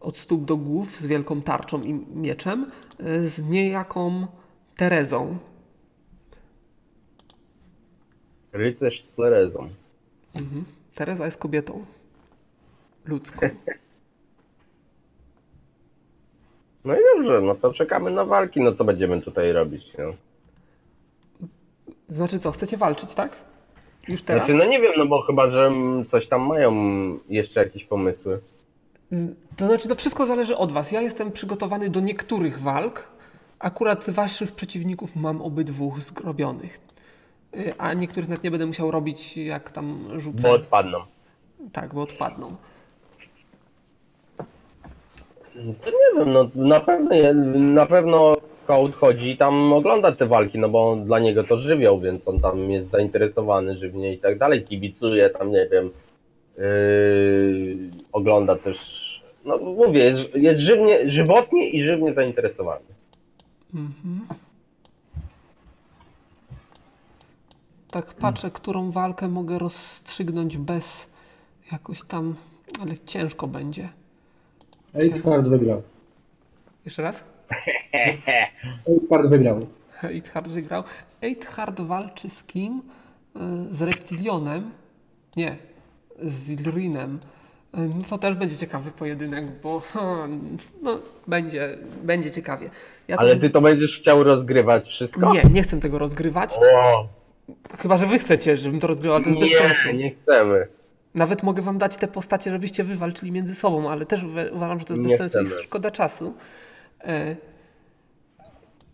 od stóp do głów, z wielką tarczą i mieczem, z niejaką Terezą. Rycerz z Terezą. Mhm. Tereza jest kobietą ludzką. No i dobrze, no to czekamy na walki, no co będziemy tutaj robić, no. Znaczy co, chcecie walczyć, tak? Już teraz? Znaczy, no nie wiem, no bo chyba, że coś tam mają jeszcze jakieś pomysły. To znaczy, to wszystko zależy od was. Ja jestem przygotowany do niektórych walk. Akurat waszych przeciwników mam obydwu zgrobionych. A niektórych nawet nie będę musiał robić, jak tam rzucę. Bo odpadną. Tak, bo odpadną. To nie wiem, no na pewno Hołd chodzi i tam ogląda te walki, no bo dla niego to żywioł, więc on tam jest zainteresowany żywnie i tak dalej, kibicuje tam, nie wiem, ogląda też, no mówię, jest żywotnie i żywnie zainteresowany. Mhm. Tak patrzę, którą walkę mogę rozstrzygnąć bez jakoś tam, ale ciężko będzie. Eidhart wygrał. Jeszcze raz? Eidhart wygrał. Eidhart wygrał. Eidhart walczy z kim? Z Reptilionem? Nie, z Zilrinem. Co też będzie ciekawy pojedynek, bo no, będzie ciekawie. Ja ale ty to będziesz chciał rozgrywać wszystko? Nie, nie chcę tego rozgrywać. Wow. Chyba, że wy chcecie, żebym to rozgrywał, to jest bez sensu. Nie chcemy. Nawet mogę wam dać te postacie, żebyście wy walczyli między sobą, ale też uważam, że to jest bez sensu i szkoda czasu.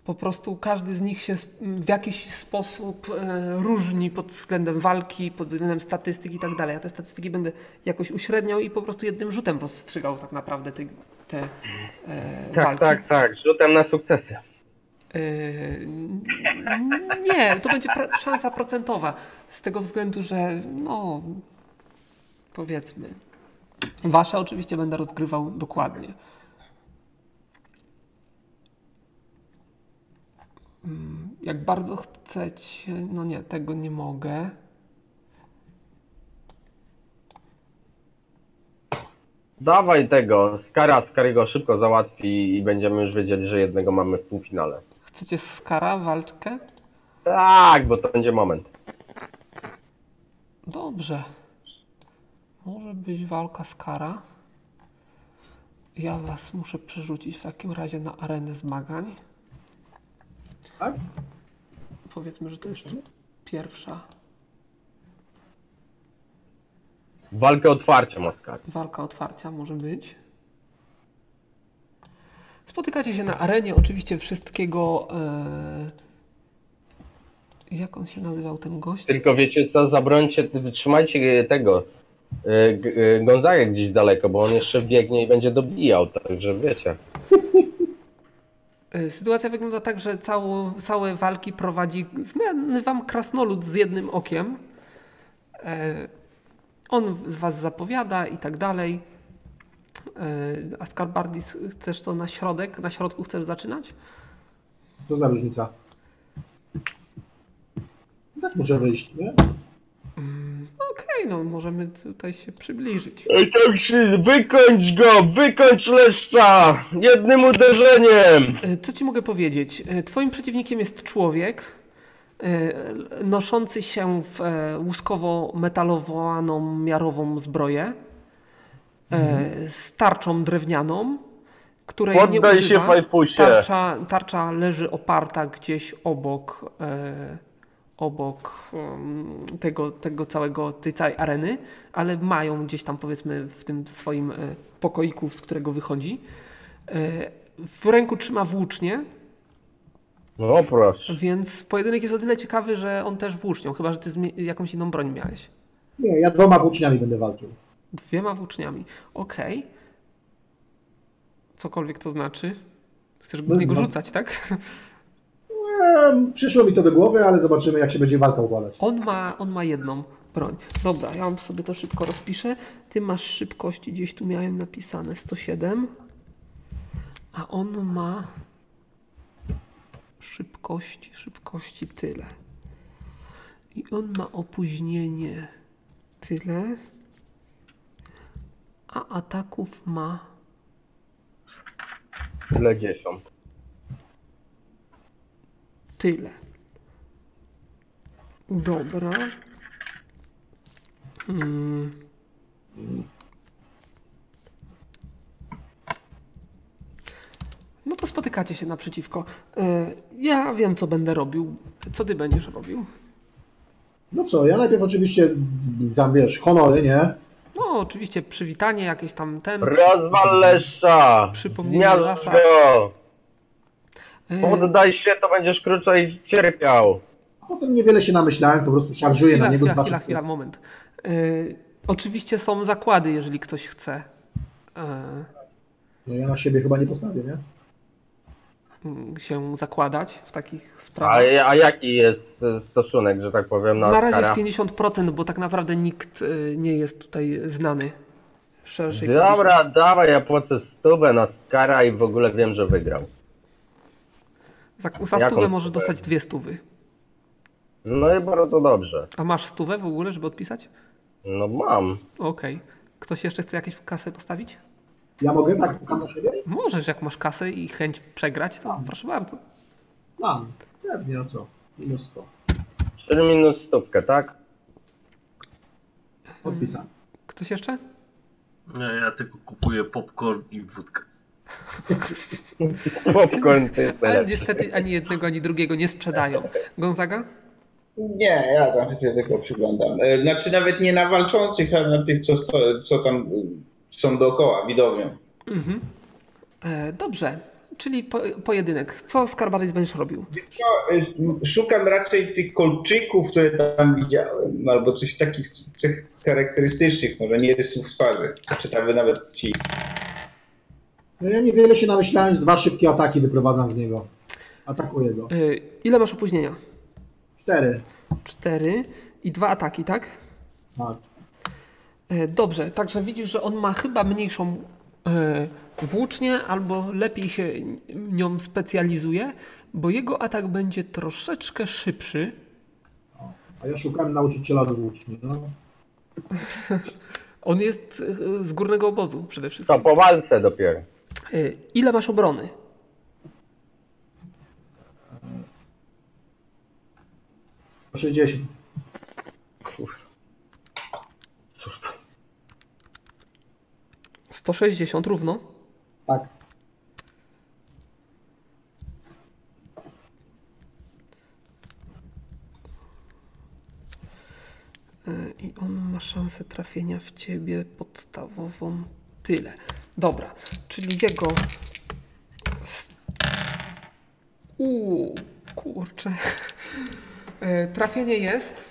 Po prostu każdy z nich się w jakiś sposób różni pod względem walki, pod względem statystyki i tak dalej. Ja te statystyki będę jakoś uśredniał i po prostu jednym rzutem rozstrzygał tak naprawdę te walki. Tak. Rzutem na sukcesy. Nie, to będzie szansa procentowa. Z tego względu, że no... Powiedzmy. Wasze oczywiście będę rozgrywał dokładnie. Jak bardzo chcecie... No nie, tego nie mogę. Dawaj tego. Skar jego szybko załatwi i będziemy już wiedzieli, że jednego mamy w półfinale. Chcecie Skara walczkę? Tak, bo to będzie moment. Dobrze. Może być walka Skara. Ja was muszę przerzucić w takim razie na arenę zmagań. Tak? Powiedzmy, że to jest pierwsza. Walka otwarcia ma Skar. Walka otwarcia może być. Spotykacie się na arenie. Oczywiście wszystkiego... Jak on się nazywał, ten gość? Tylko wiecie co, zabrońcie, wytrzymajcie tego. Gonzaga gdzieś daleko, bo on jeszcze biegnie i będzie dobijał, także wiecie. Sytuacja wygląda tak, że całe walki prowadzi znany wam krasnolud z jednym okiem. On z was zapowiada i tak dalej. A Skarbardis, chcesz to na środek? Na środku chcesz zaczynać? Co za różnica? Tak muszę wyjść, nie? Okej, no możemy tutaj się przybliżyć. Ej, tak się, wykończ go! Wykończ leszcza! Jednym uderzeniem! Co ci mogę powiedzieć? Twoim przeciwnikiem jest człowiek noszący się w łuskowo-metalowaną miarową zbroję z tarczą drewnianą, której poddaj nie używa. Się, fajfusie. Tarcza leży oparta gdzieś obok tej całej areny, ale mają gdzieś tam, powiedzmy, w tym swoim pokoiku, z którego wychodzi. W ręku trzyma włócznie. No proszę. Więc pojedynek jest o tyle ciekawy, że on też włócznią, chyba że ty jakąś inną broń miałeś. Nie, ja dwoma włóczniami będę walczył. Dwiema włóczniami, okej. Okay. Cokolwiek to znaczy. Chcesz w niego rzucać, tak? Przyszło mi to do głowy, ale zobaczymy, jak się będzie walka układać. On ma jedną broń. Dobra, ja sobie to szybko rozpiszę. Ty masz szybkości, gdzieś tu miałem napisane 107, a on ma szybkości tyle. I on ma opóźnienie tyle, a ataków ma... Tyle 10. Tyle. Dobra. Spotykacie się naprzeciwko. Ja wiem, co będę robił. Co ty będziesz robił? No co, ja najpierw oczywiście tam, wiesz, honory, nie? No, oczywiście przywitanie, jakieś tam ten... Rozwal lesza! Przypomnienie lasa. Poddaj się, to będziesz krócej cierpiał. Potem niewiele się namyślałem, po prostu szarżuję na niego. Chwila, moment. Oczywiście są zakłady, jeżeli ktoś chce. No ja na siebie chyba nie postawię, nie? Się zakładać w takich sprawach. A jaki jest stosunek, że tak powiem? Na razie jest 50%, bo tak naprawdę nikt nie jest tutaj znany szerszej. Dobra, komisji. Dawaj, ja płacę stówę na Skara i w ogóle wiem, że wygrał. Za stówę możesz dostać 2 stówy. No i bardzo dobrze. A masz 100 w ogóle, żeby odpisać? No mam. Okej. Ktoś jeszcze chce jakieś kasę postawić? Ja mogę tak sam na siebie? Możesz, jak masz kasę i chęć przegrać, to mam. Proszę bardzo. Mam. Pewnie, a co? Minus 100. 4 minus 100, tak? Odpisałem. Ktoś jeszcze? Nie, ja tylko kupuję popcorn i wódkę. Popcorn to jest najlepszy. Ale niestety ani jednego, ani drugiego nie sprzedają. Gonzaga? Nie, ja tam się tylko przyglądam. Znaczy nawet nie na walczących, ale na tych, co tam są dookoła, widownią. Mhm. Dobrze, czyli pojedynek. Co Skarbardis będziesz robił? Szukam raczej tych kolczyków, które tam widziałem, albo coś takich cech charakterystycznych, może nie rysów w twarzy, czy tam nawet ci. No ja niewiele się namyślałem, 2 szybkie ataki wyprowadzam w niego. Atakuję go. Ile masz opóźnienia? 4. 4 i 2 ataki, tak? Tak. Dobrze, także widzisz, że on ma chyba mniejszą włócznię, albo lepiej się nią specjalizuje, bo jego atak będzie troszeczkę szybszy. A ja szukałem nauczyciela włóczni. No. On jest z górnego obozu przede wszystkim. To po walce dopiero. Ile masz obrony? 160. Kurwa. 160 równo? Tak. I on ma szansę trafienia w ciebie podstawową tyle. Dobra, czyli jego... kurczę... Trafienie jest,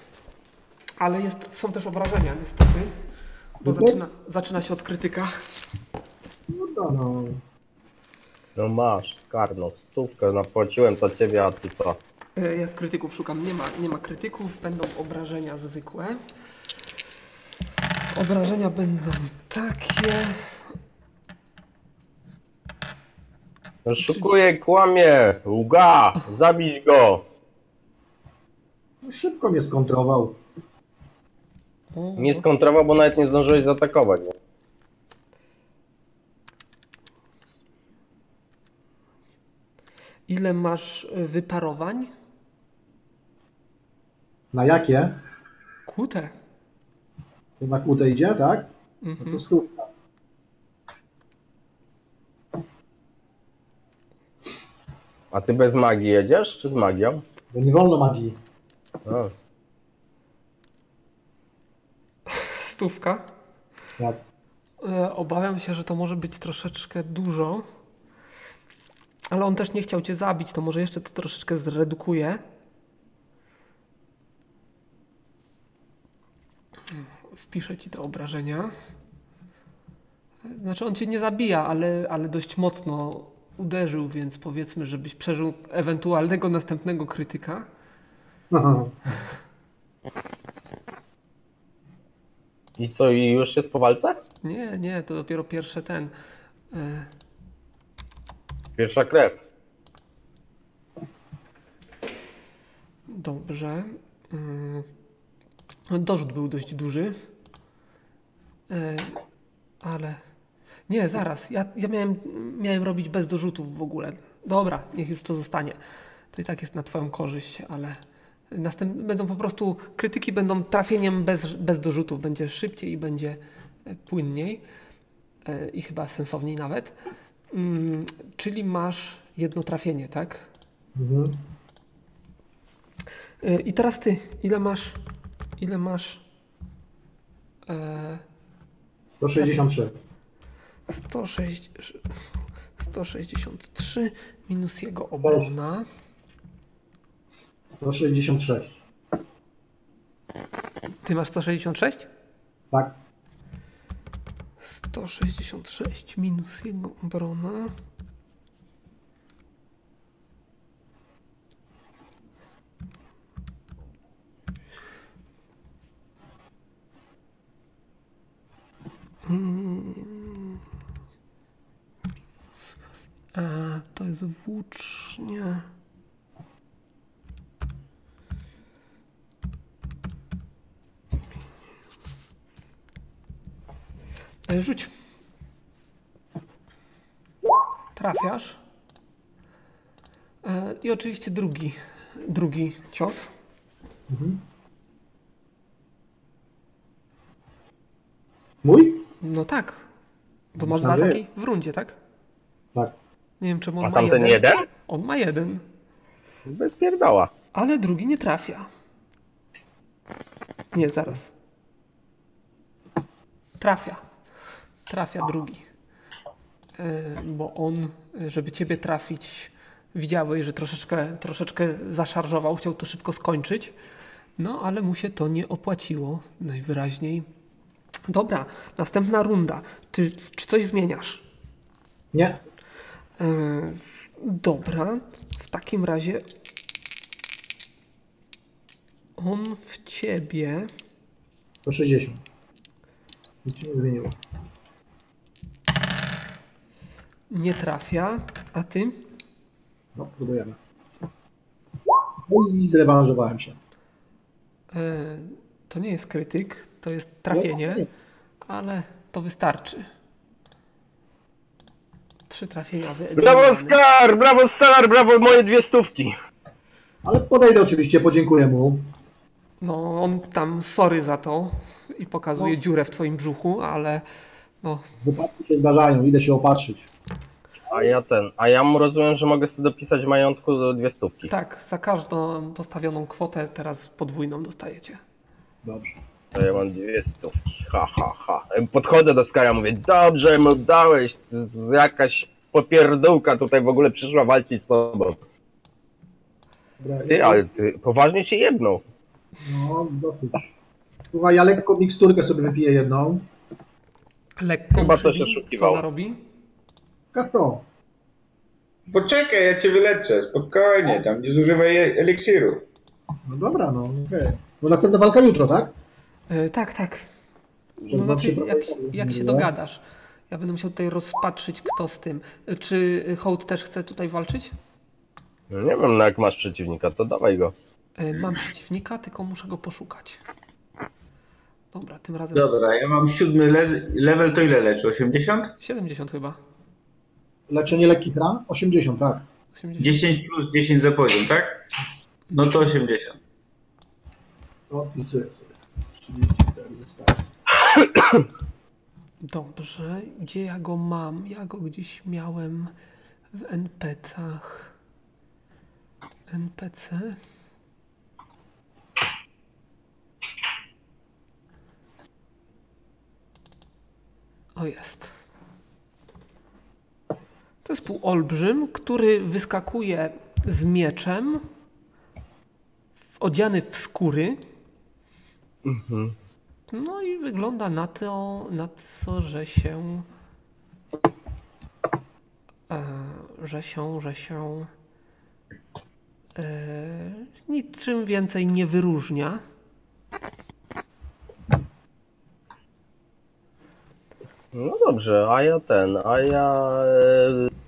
ale są też obrażenia niestety, bo zaczyna się od krytyka. No masz, Skarno, 100 napłaciłem za ciebie, a ty co? Ja krytyków szukam, nie ma krytyków, będą obrażenia zwykłe. Obrażenia będą takie... Szukuję, kłamie, łga, zabić go! Szybko mnie skontrował. Nie skontrował, bo nawet nie zdążyłeś zaatakować. Ile masz wyparowań? Na jakie? Kłute. To na kłute idzie, tak? Mhm. No to 100. A ty bez magii jedziesz, czy z magią? Bo nie wolno magii. O. 100? Tak. Obawiam się, że to może być troszeczkę dużo, ale on też nie chciał cię zabić, to może jeszcze to troszeczkę zredukuje. Wpiszę ci te obrażenia. Znaczy on cię nie zabija, ale dość mocno uderzył, więc powiedzmy, żebyś przeżył ewentualnego następnego krytyka. Aha. I co, i już jest po walce? Nie, to dopiero pierwszy ten. Pierwsza krew. Dobrze. Dorzut był dość duży. Ale... Nie, zaraz. Ja miałem robić bez dorzutów w ogóle. Dobra, niech już to zostanie. To i tak jest na twoją korzyść, ale... Będą po prostu, krytyki będą trafieniem bez dorzutów, będzie szybciej i będzie płynniej i chyba sensowniej nawet. Czyli masz jedno trafienie, tak? Mhm. I teraz ty, ile masz? 163. 163 minus jego obrona. 166. Ty masz 166? Tak. 166 minus jego obrona. A, to jest włócznia. Rzuć. Trafiasz. I oczywiście drugi cios. Mhm. Mój? No tak. Bo masz dwa ataki w rundzie, tak? Tak. Nie wiem, czemu on ma jeden. On ma jeden. Bez pierdała. Ale drugi nie trafia. Nie, zaraz. Trafia drugi. Bo on, żeby ciebie trafić, widziałeś, że troszeczkę zaszarżował, chciał to szybko skończyć. No, ale mu się to nie opłaciło najwyraźniej. Dobra, następna runda. Czy coś zmieniasz? Nie. Dobra, w takim razie on w ciebie... 160. Nic się nie zmieniło. Nie trafia, a ty? No, próbujemy. I zrewanżowałem się. To nie jest krytyk, to jest trafienie, ale to wystarczy. 3 trafienia wyeliminowane. Brawo Skar, brawo moje 200. Ale podejdę oczywiście, podziękuję mu. No, on tam sorry za to i pokazuje dziurę w twoim brzuchu, ale no... Wypadki się zdarzają, idę się opatrzyć. A ja mu rozumiem, że mogę sobie dopisać majątku do 200. Tak, za każdą postawioną kwotę teraz podwójną dostajecie. Dobrze. To ja mam 200. Ha. Podchodzę do Skara, mówię, dobrze mu dałeś, jakaś popierdółka tutaj w ogóle przyszła walczyć z tobą. Ty, ale ty poważnie się jedną. No, dosyć. Słuchaj, ja lekko miksturkę sobie wypiję jedną. Lekko, chyba to się szukiwało. Co ona robi? Kasto. Poczekaj, ja cię wyleczę, spokojnie, tam nie zużywaj eliksiru. No dobra, no okej. No następna walka jutro, tak? Tak. No znaczy, jak się dogadasz. Ja będę musiał tutaj rozpatrzyć, kto z tym. Czy Hołd też chce tutaj walczyć? Nie wiem, jak masz przeciwnika, to dawaj go. Mam przeciwnika, tylko muszę go poszukać. Dobra, tym razem... Dobra, ja mam 7 level, to ile leczy? 80? 70 chyba. Leczenie lekkich ran? 80, tak. 80. 10 plus 10 za poziom, tak? No to 80. Odpisuję sobie. 34 zostaje. Dobrze, gdzie ja go mam? Ja go gdzieś miałem w NPC-ach. NPC? O, jest. To jest półolbrzym, który wyskakuje z mieczem, odziany w skóry. Mhm. No i wygląda na to, że się niczym więcej nie wyróżnia. No dobrze, a ja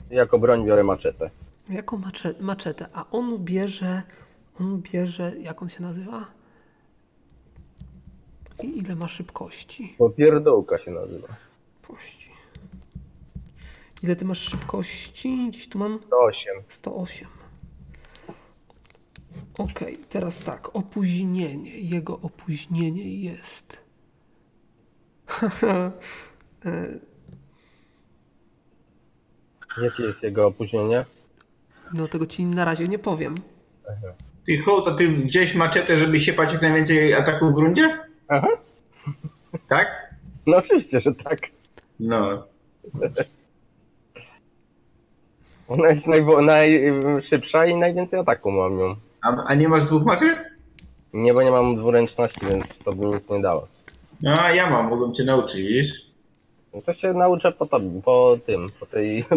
jako broń biorę maczetę. Jako maczetę, a on bierze, jak on się nazywa? I ile ma szybkości? Popierdołka się nazywa. Szybkości. Ile ty masz szybkości? Gdzieś tu mam... 108. Okej, teraz tak, opóźnienie. Jego opóźnienie jest... Jakie jest jego opóźnienie? No tego ci na razie nie powiem. Ty Hołd, to ty wziąłeś maczetę, żeby siepać jak najwięcej ataków w rundzie? Aha. Tak? No oczywiście, że tak. No. Ona jest najszybsza i najwięcej ataku mam ją. A nie masz dwóch maczet? Nie, bo nie mam dwuręczności, więc to by nic nie dało. No a ja mam, mogłem cię nauczyć. To się nauczę po tobie,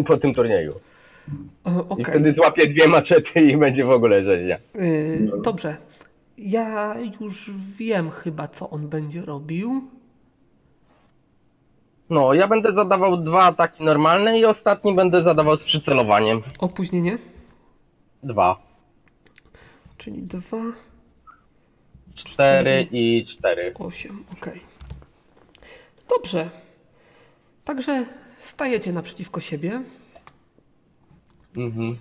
po tym turnieju. Okay. I wtedy złapię dwie maczety i będzie w ogóle rzeźnia. Dobrze. Ja już wiem chyba, co on będzie robił. No, ja będę zadawał dwa ataki normalne i ostatni będę zadawał z przycelowaniem. Opóźnienie? 2. Czyli 2... 4 i 4. 8, okej. Dobrze. Także stajecie naprzeciwko siebie. Mhm.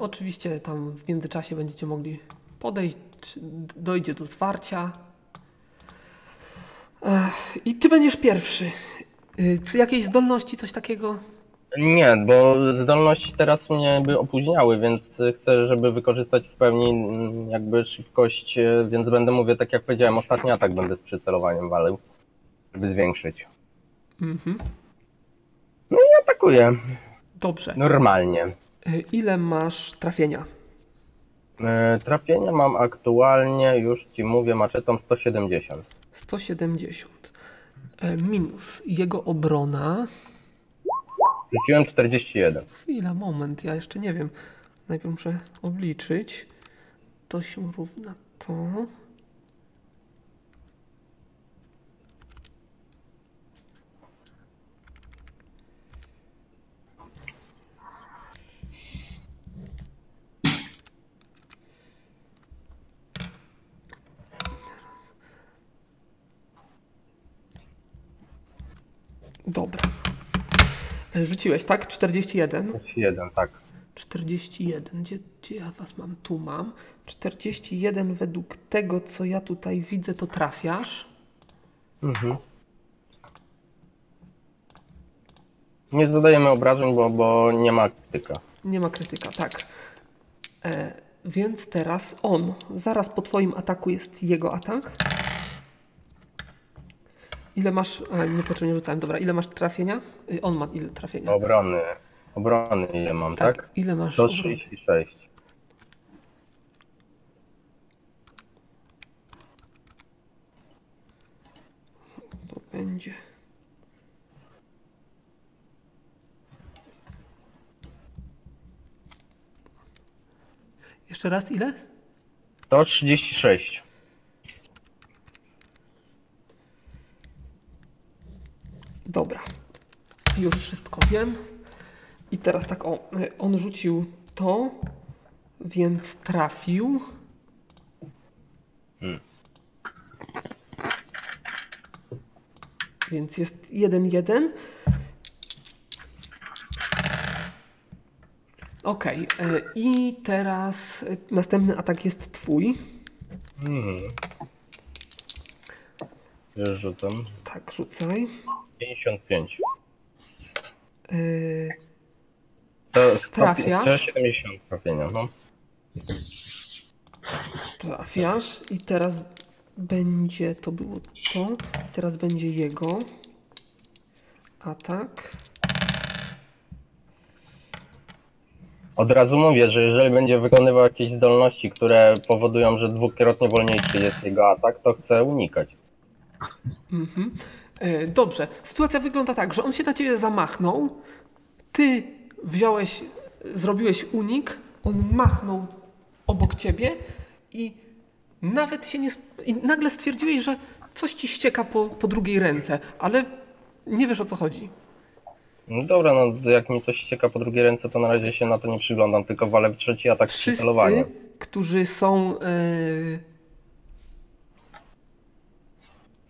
Oczywiście tam w międzyczasie będziecie mogli podejść, dojdzie do zwarcia. I ty będziesz pierwszy. Czy jakieś zdolności, coś takiego? Nie, bo zdolności teraz mnie by opóźniały, więc chcę, żeby wykorzystać w pełni jakby szybkość, więc będę mówił, tak jak powiedziałem, ostatni atak będę z przycelowaniem walił, żeby zwiększyć. Mhm. No i atakuję. Dobrze. Normalnie. Ile masz trafienia? Trafienia mam aktualnie, już ci mówię, maczetą 170. 170. Minus jego obrona. Rzuciłem 41. Chwila, moment, ja jeszcze nie wiem. Najpierw muszę obliczyć. To się równa to. Dobra. Rzuciłeś, tak? 41? 41, tak. 41. Gdzie ja was mam? Tu mam. 41 według tego, co ja tutaj widzę, to trafiasz. Mhm. Nie zadajemy obrażeń, bo nie ma krytyka. Nie ma krytyka, tak. Więc teraz on. Zaraz po twoim ataku jest jego atak. Ile masz... A, niepotrzebnie rzucałem. Dobra, ile masz trafienia? On ma ile trafienia? Obrony ile mam, tak? Ile masz? 136. To będzie... Jeszcze raz ile? 136. Dobra, już wszystko wiem. I teraz tak, o, on rzucił to, więc trafił. Więc jest 1-1. Okej, i teraz następny atak jest twój. Już rzucam. Tak, rzucaj. 55. Trafiasz. 70 trafienia, no. Trafiasz i teraz będzie to było to. Teraz będzie jego atak. Od razu mówię, że jeżeli będzie wykonywał jakieś zdolności, które powodują, że dwukrotnie wolniejszy jest jego atak, to chcę unikać. Mhm. Dobrze, sytuacja wygląda tak, że on się na ciebie zamachnął, ty wziąłeś, zrobiłeś unik, on machnął obok ciebie i nawet się nie... I nagle stwierdziłeś, że coś ci ścieka po drugiej ręce, ale nie wiesz, o co chodzi. No dobra, no jak mi coś ścieka po drugiej ręce, to na razie się na to nie przyglądam, tylko walę w trzeci atak z przycelowaniem. Wszyscy, którzy są...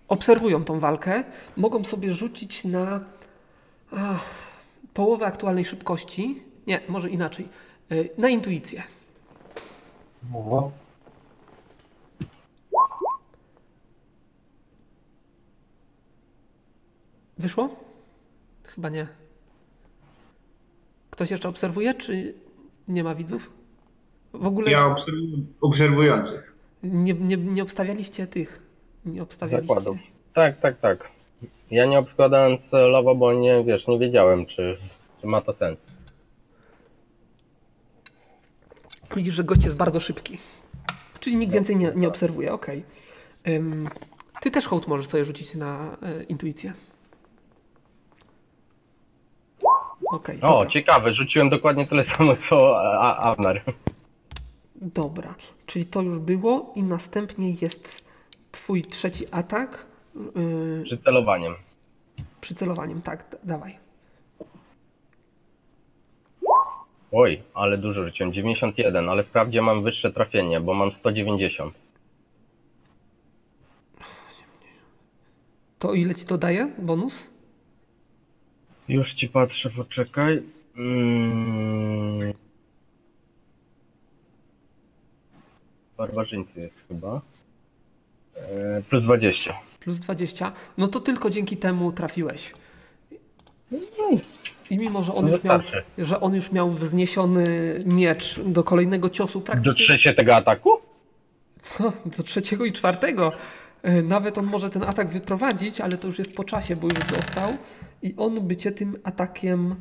obserwują tą walkę, mogą sobie rzucić na połowę aktualnej szybkości. Nie, może inaczej. Na intuicję. Mowa. Wyszło? Chyba nie. Ktoś jeszcze obserwuje, czy Nie ma widzów? W ogóle... Ja obserwujących. Nie obstawialiście tych. Nie obstawialiście. Zakładów. Tak. Ja nie obskładałem celowo, bo nie wiedziałem, czy ma to sens. Widzisz, że gość jest bardzo szybki. Czyli nikt więcej nie obserwuje, okej. Okay. Ty też, Hołd, możesz sobie rzucić na intuicję. Okay, o, dobra. Ciekawe, rzuciłem dokładnie tyle samo co Avnar. Dobra, czyli to już było i następnie jest twój trzeci atak. Przycelowaniem. Przycelowaniem, tak, dawaj. Oj, ale dużo rzuciłem, 91, ale wprawdzie mam wyższe trafienie, bo mam 190. To ile ci to daje bonus? Już ci patrzę, poczekaj. Barbarzyńcy jest chyba. Plus 20. Plus 20. No to tylko dzięki temu trafiłeś. I mimo, że on już miał wzniesiony miecz do kolejnego ciosu praktycznie... Do trzeciego ataku? Do trzeciego i czwartego. Nawet on może ten atak wyprowadzić, ale to już jest po czasie, bo już dostał. I on by cię tym atakiem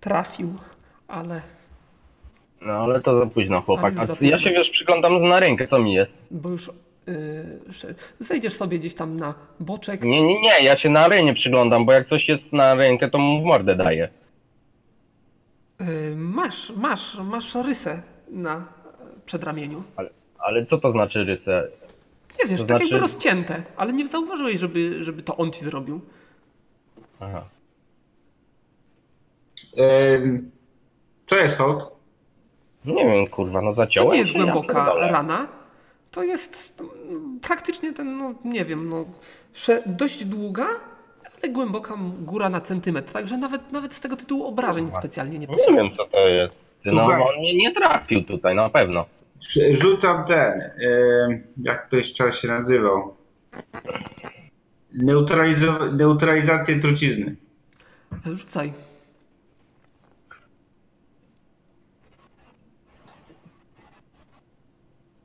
trafił, ale... No ale to za późno, chłopak. Za późno. Ja się przyglądam na rękę, co mi jest. Bo już... Zejdziesz sobie gdzieś tam na boczek. Nie, ja się na arenie przyglądam, bo jak coś jest na rękę, to mu w mordę daję. Masz rysę na przedramieniu. Ale co to znaczy rysę? Nie wiesz, to tak znaczy... jakby rozcięte, ale nie zauważyłeś, żeby to on ci zrobił. Aha. Co jest, Hołd? Nie wiem, kurwa, no zaciąłem. To nie jest głęboka rana. To jest praktycznie ten, dość długa, ale głęboka góra na centymetr. Także nawet z tego tytułu obrażeń specjalnie nie posiadam. Nie wiem, co to jest. On mnie nie trafił tutaj, na pewno. Rzucam ten, jak to jeszcze się nazywał, neutralizację trucizny. Rzucaj.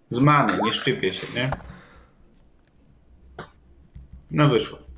Zmany, nie szczypie się, nie? No wyszło.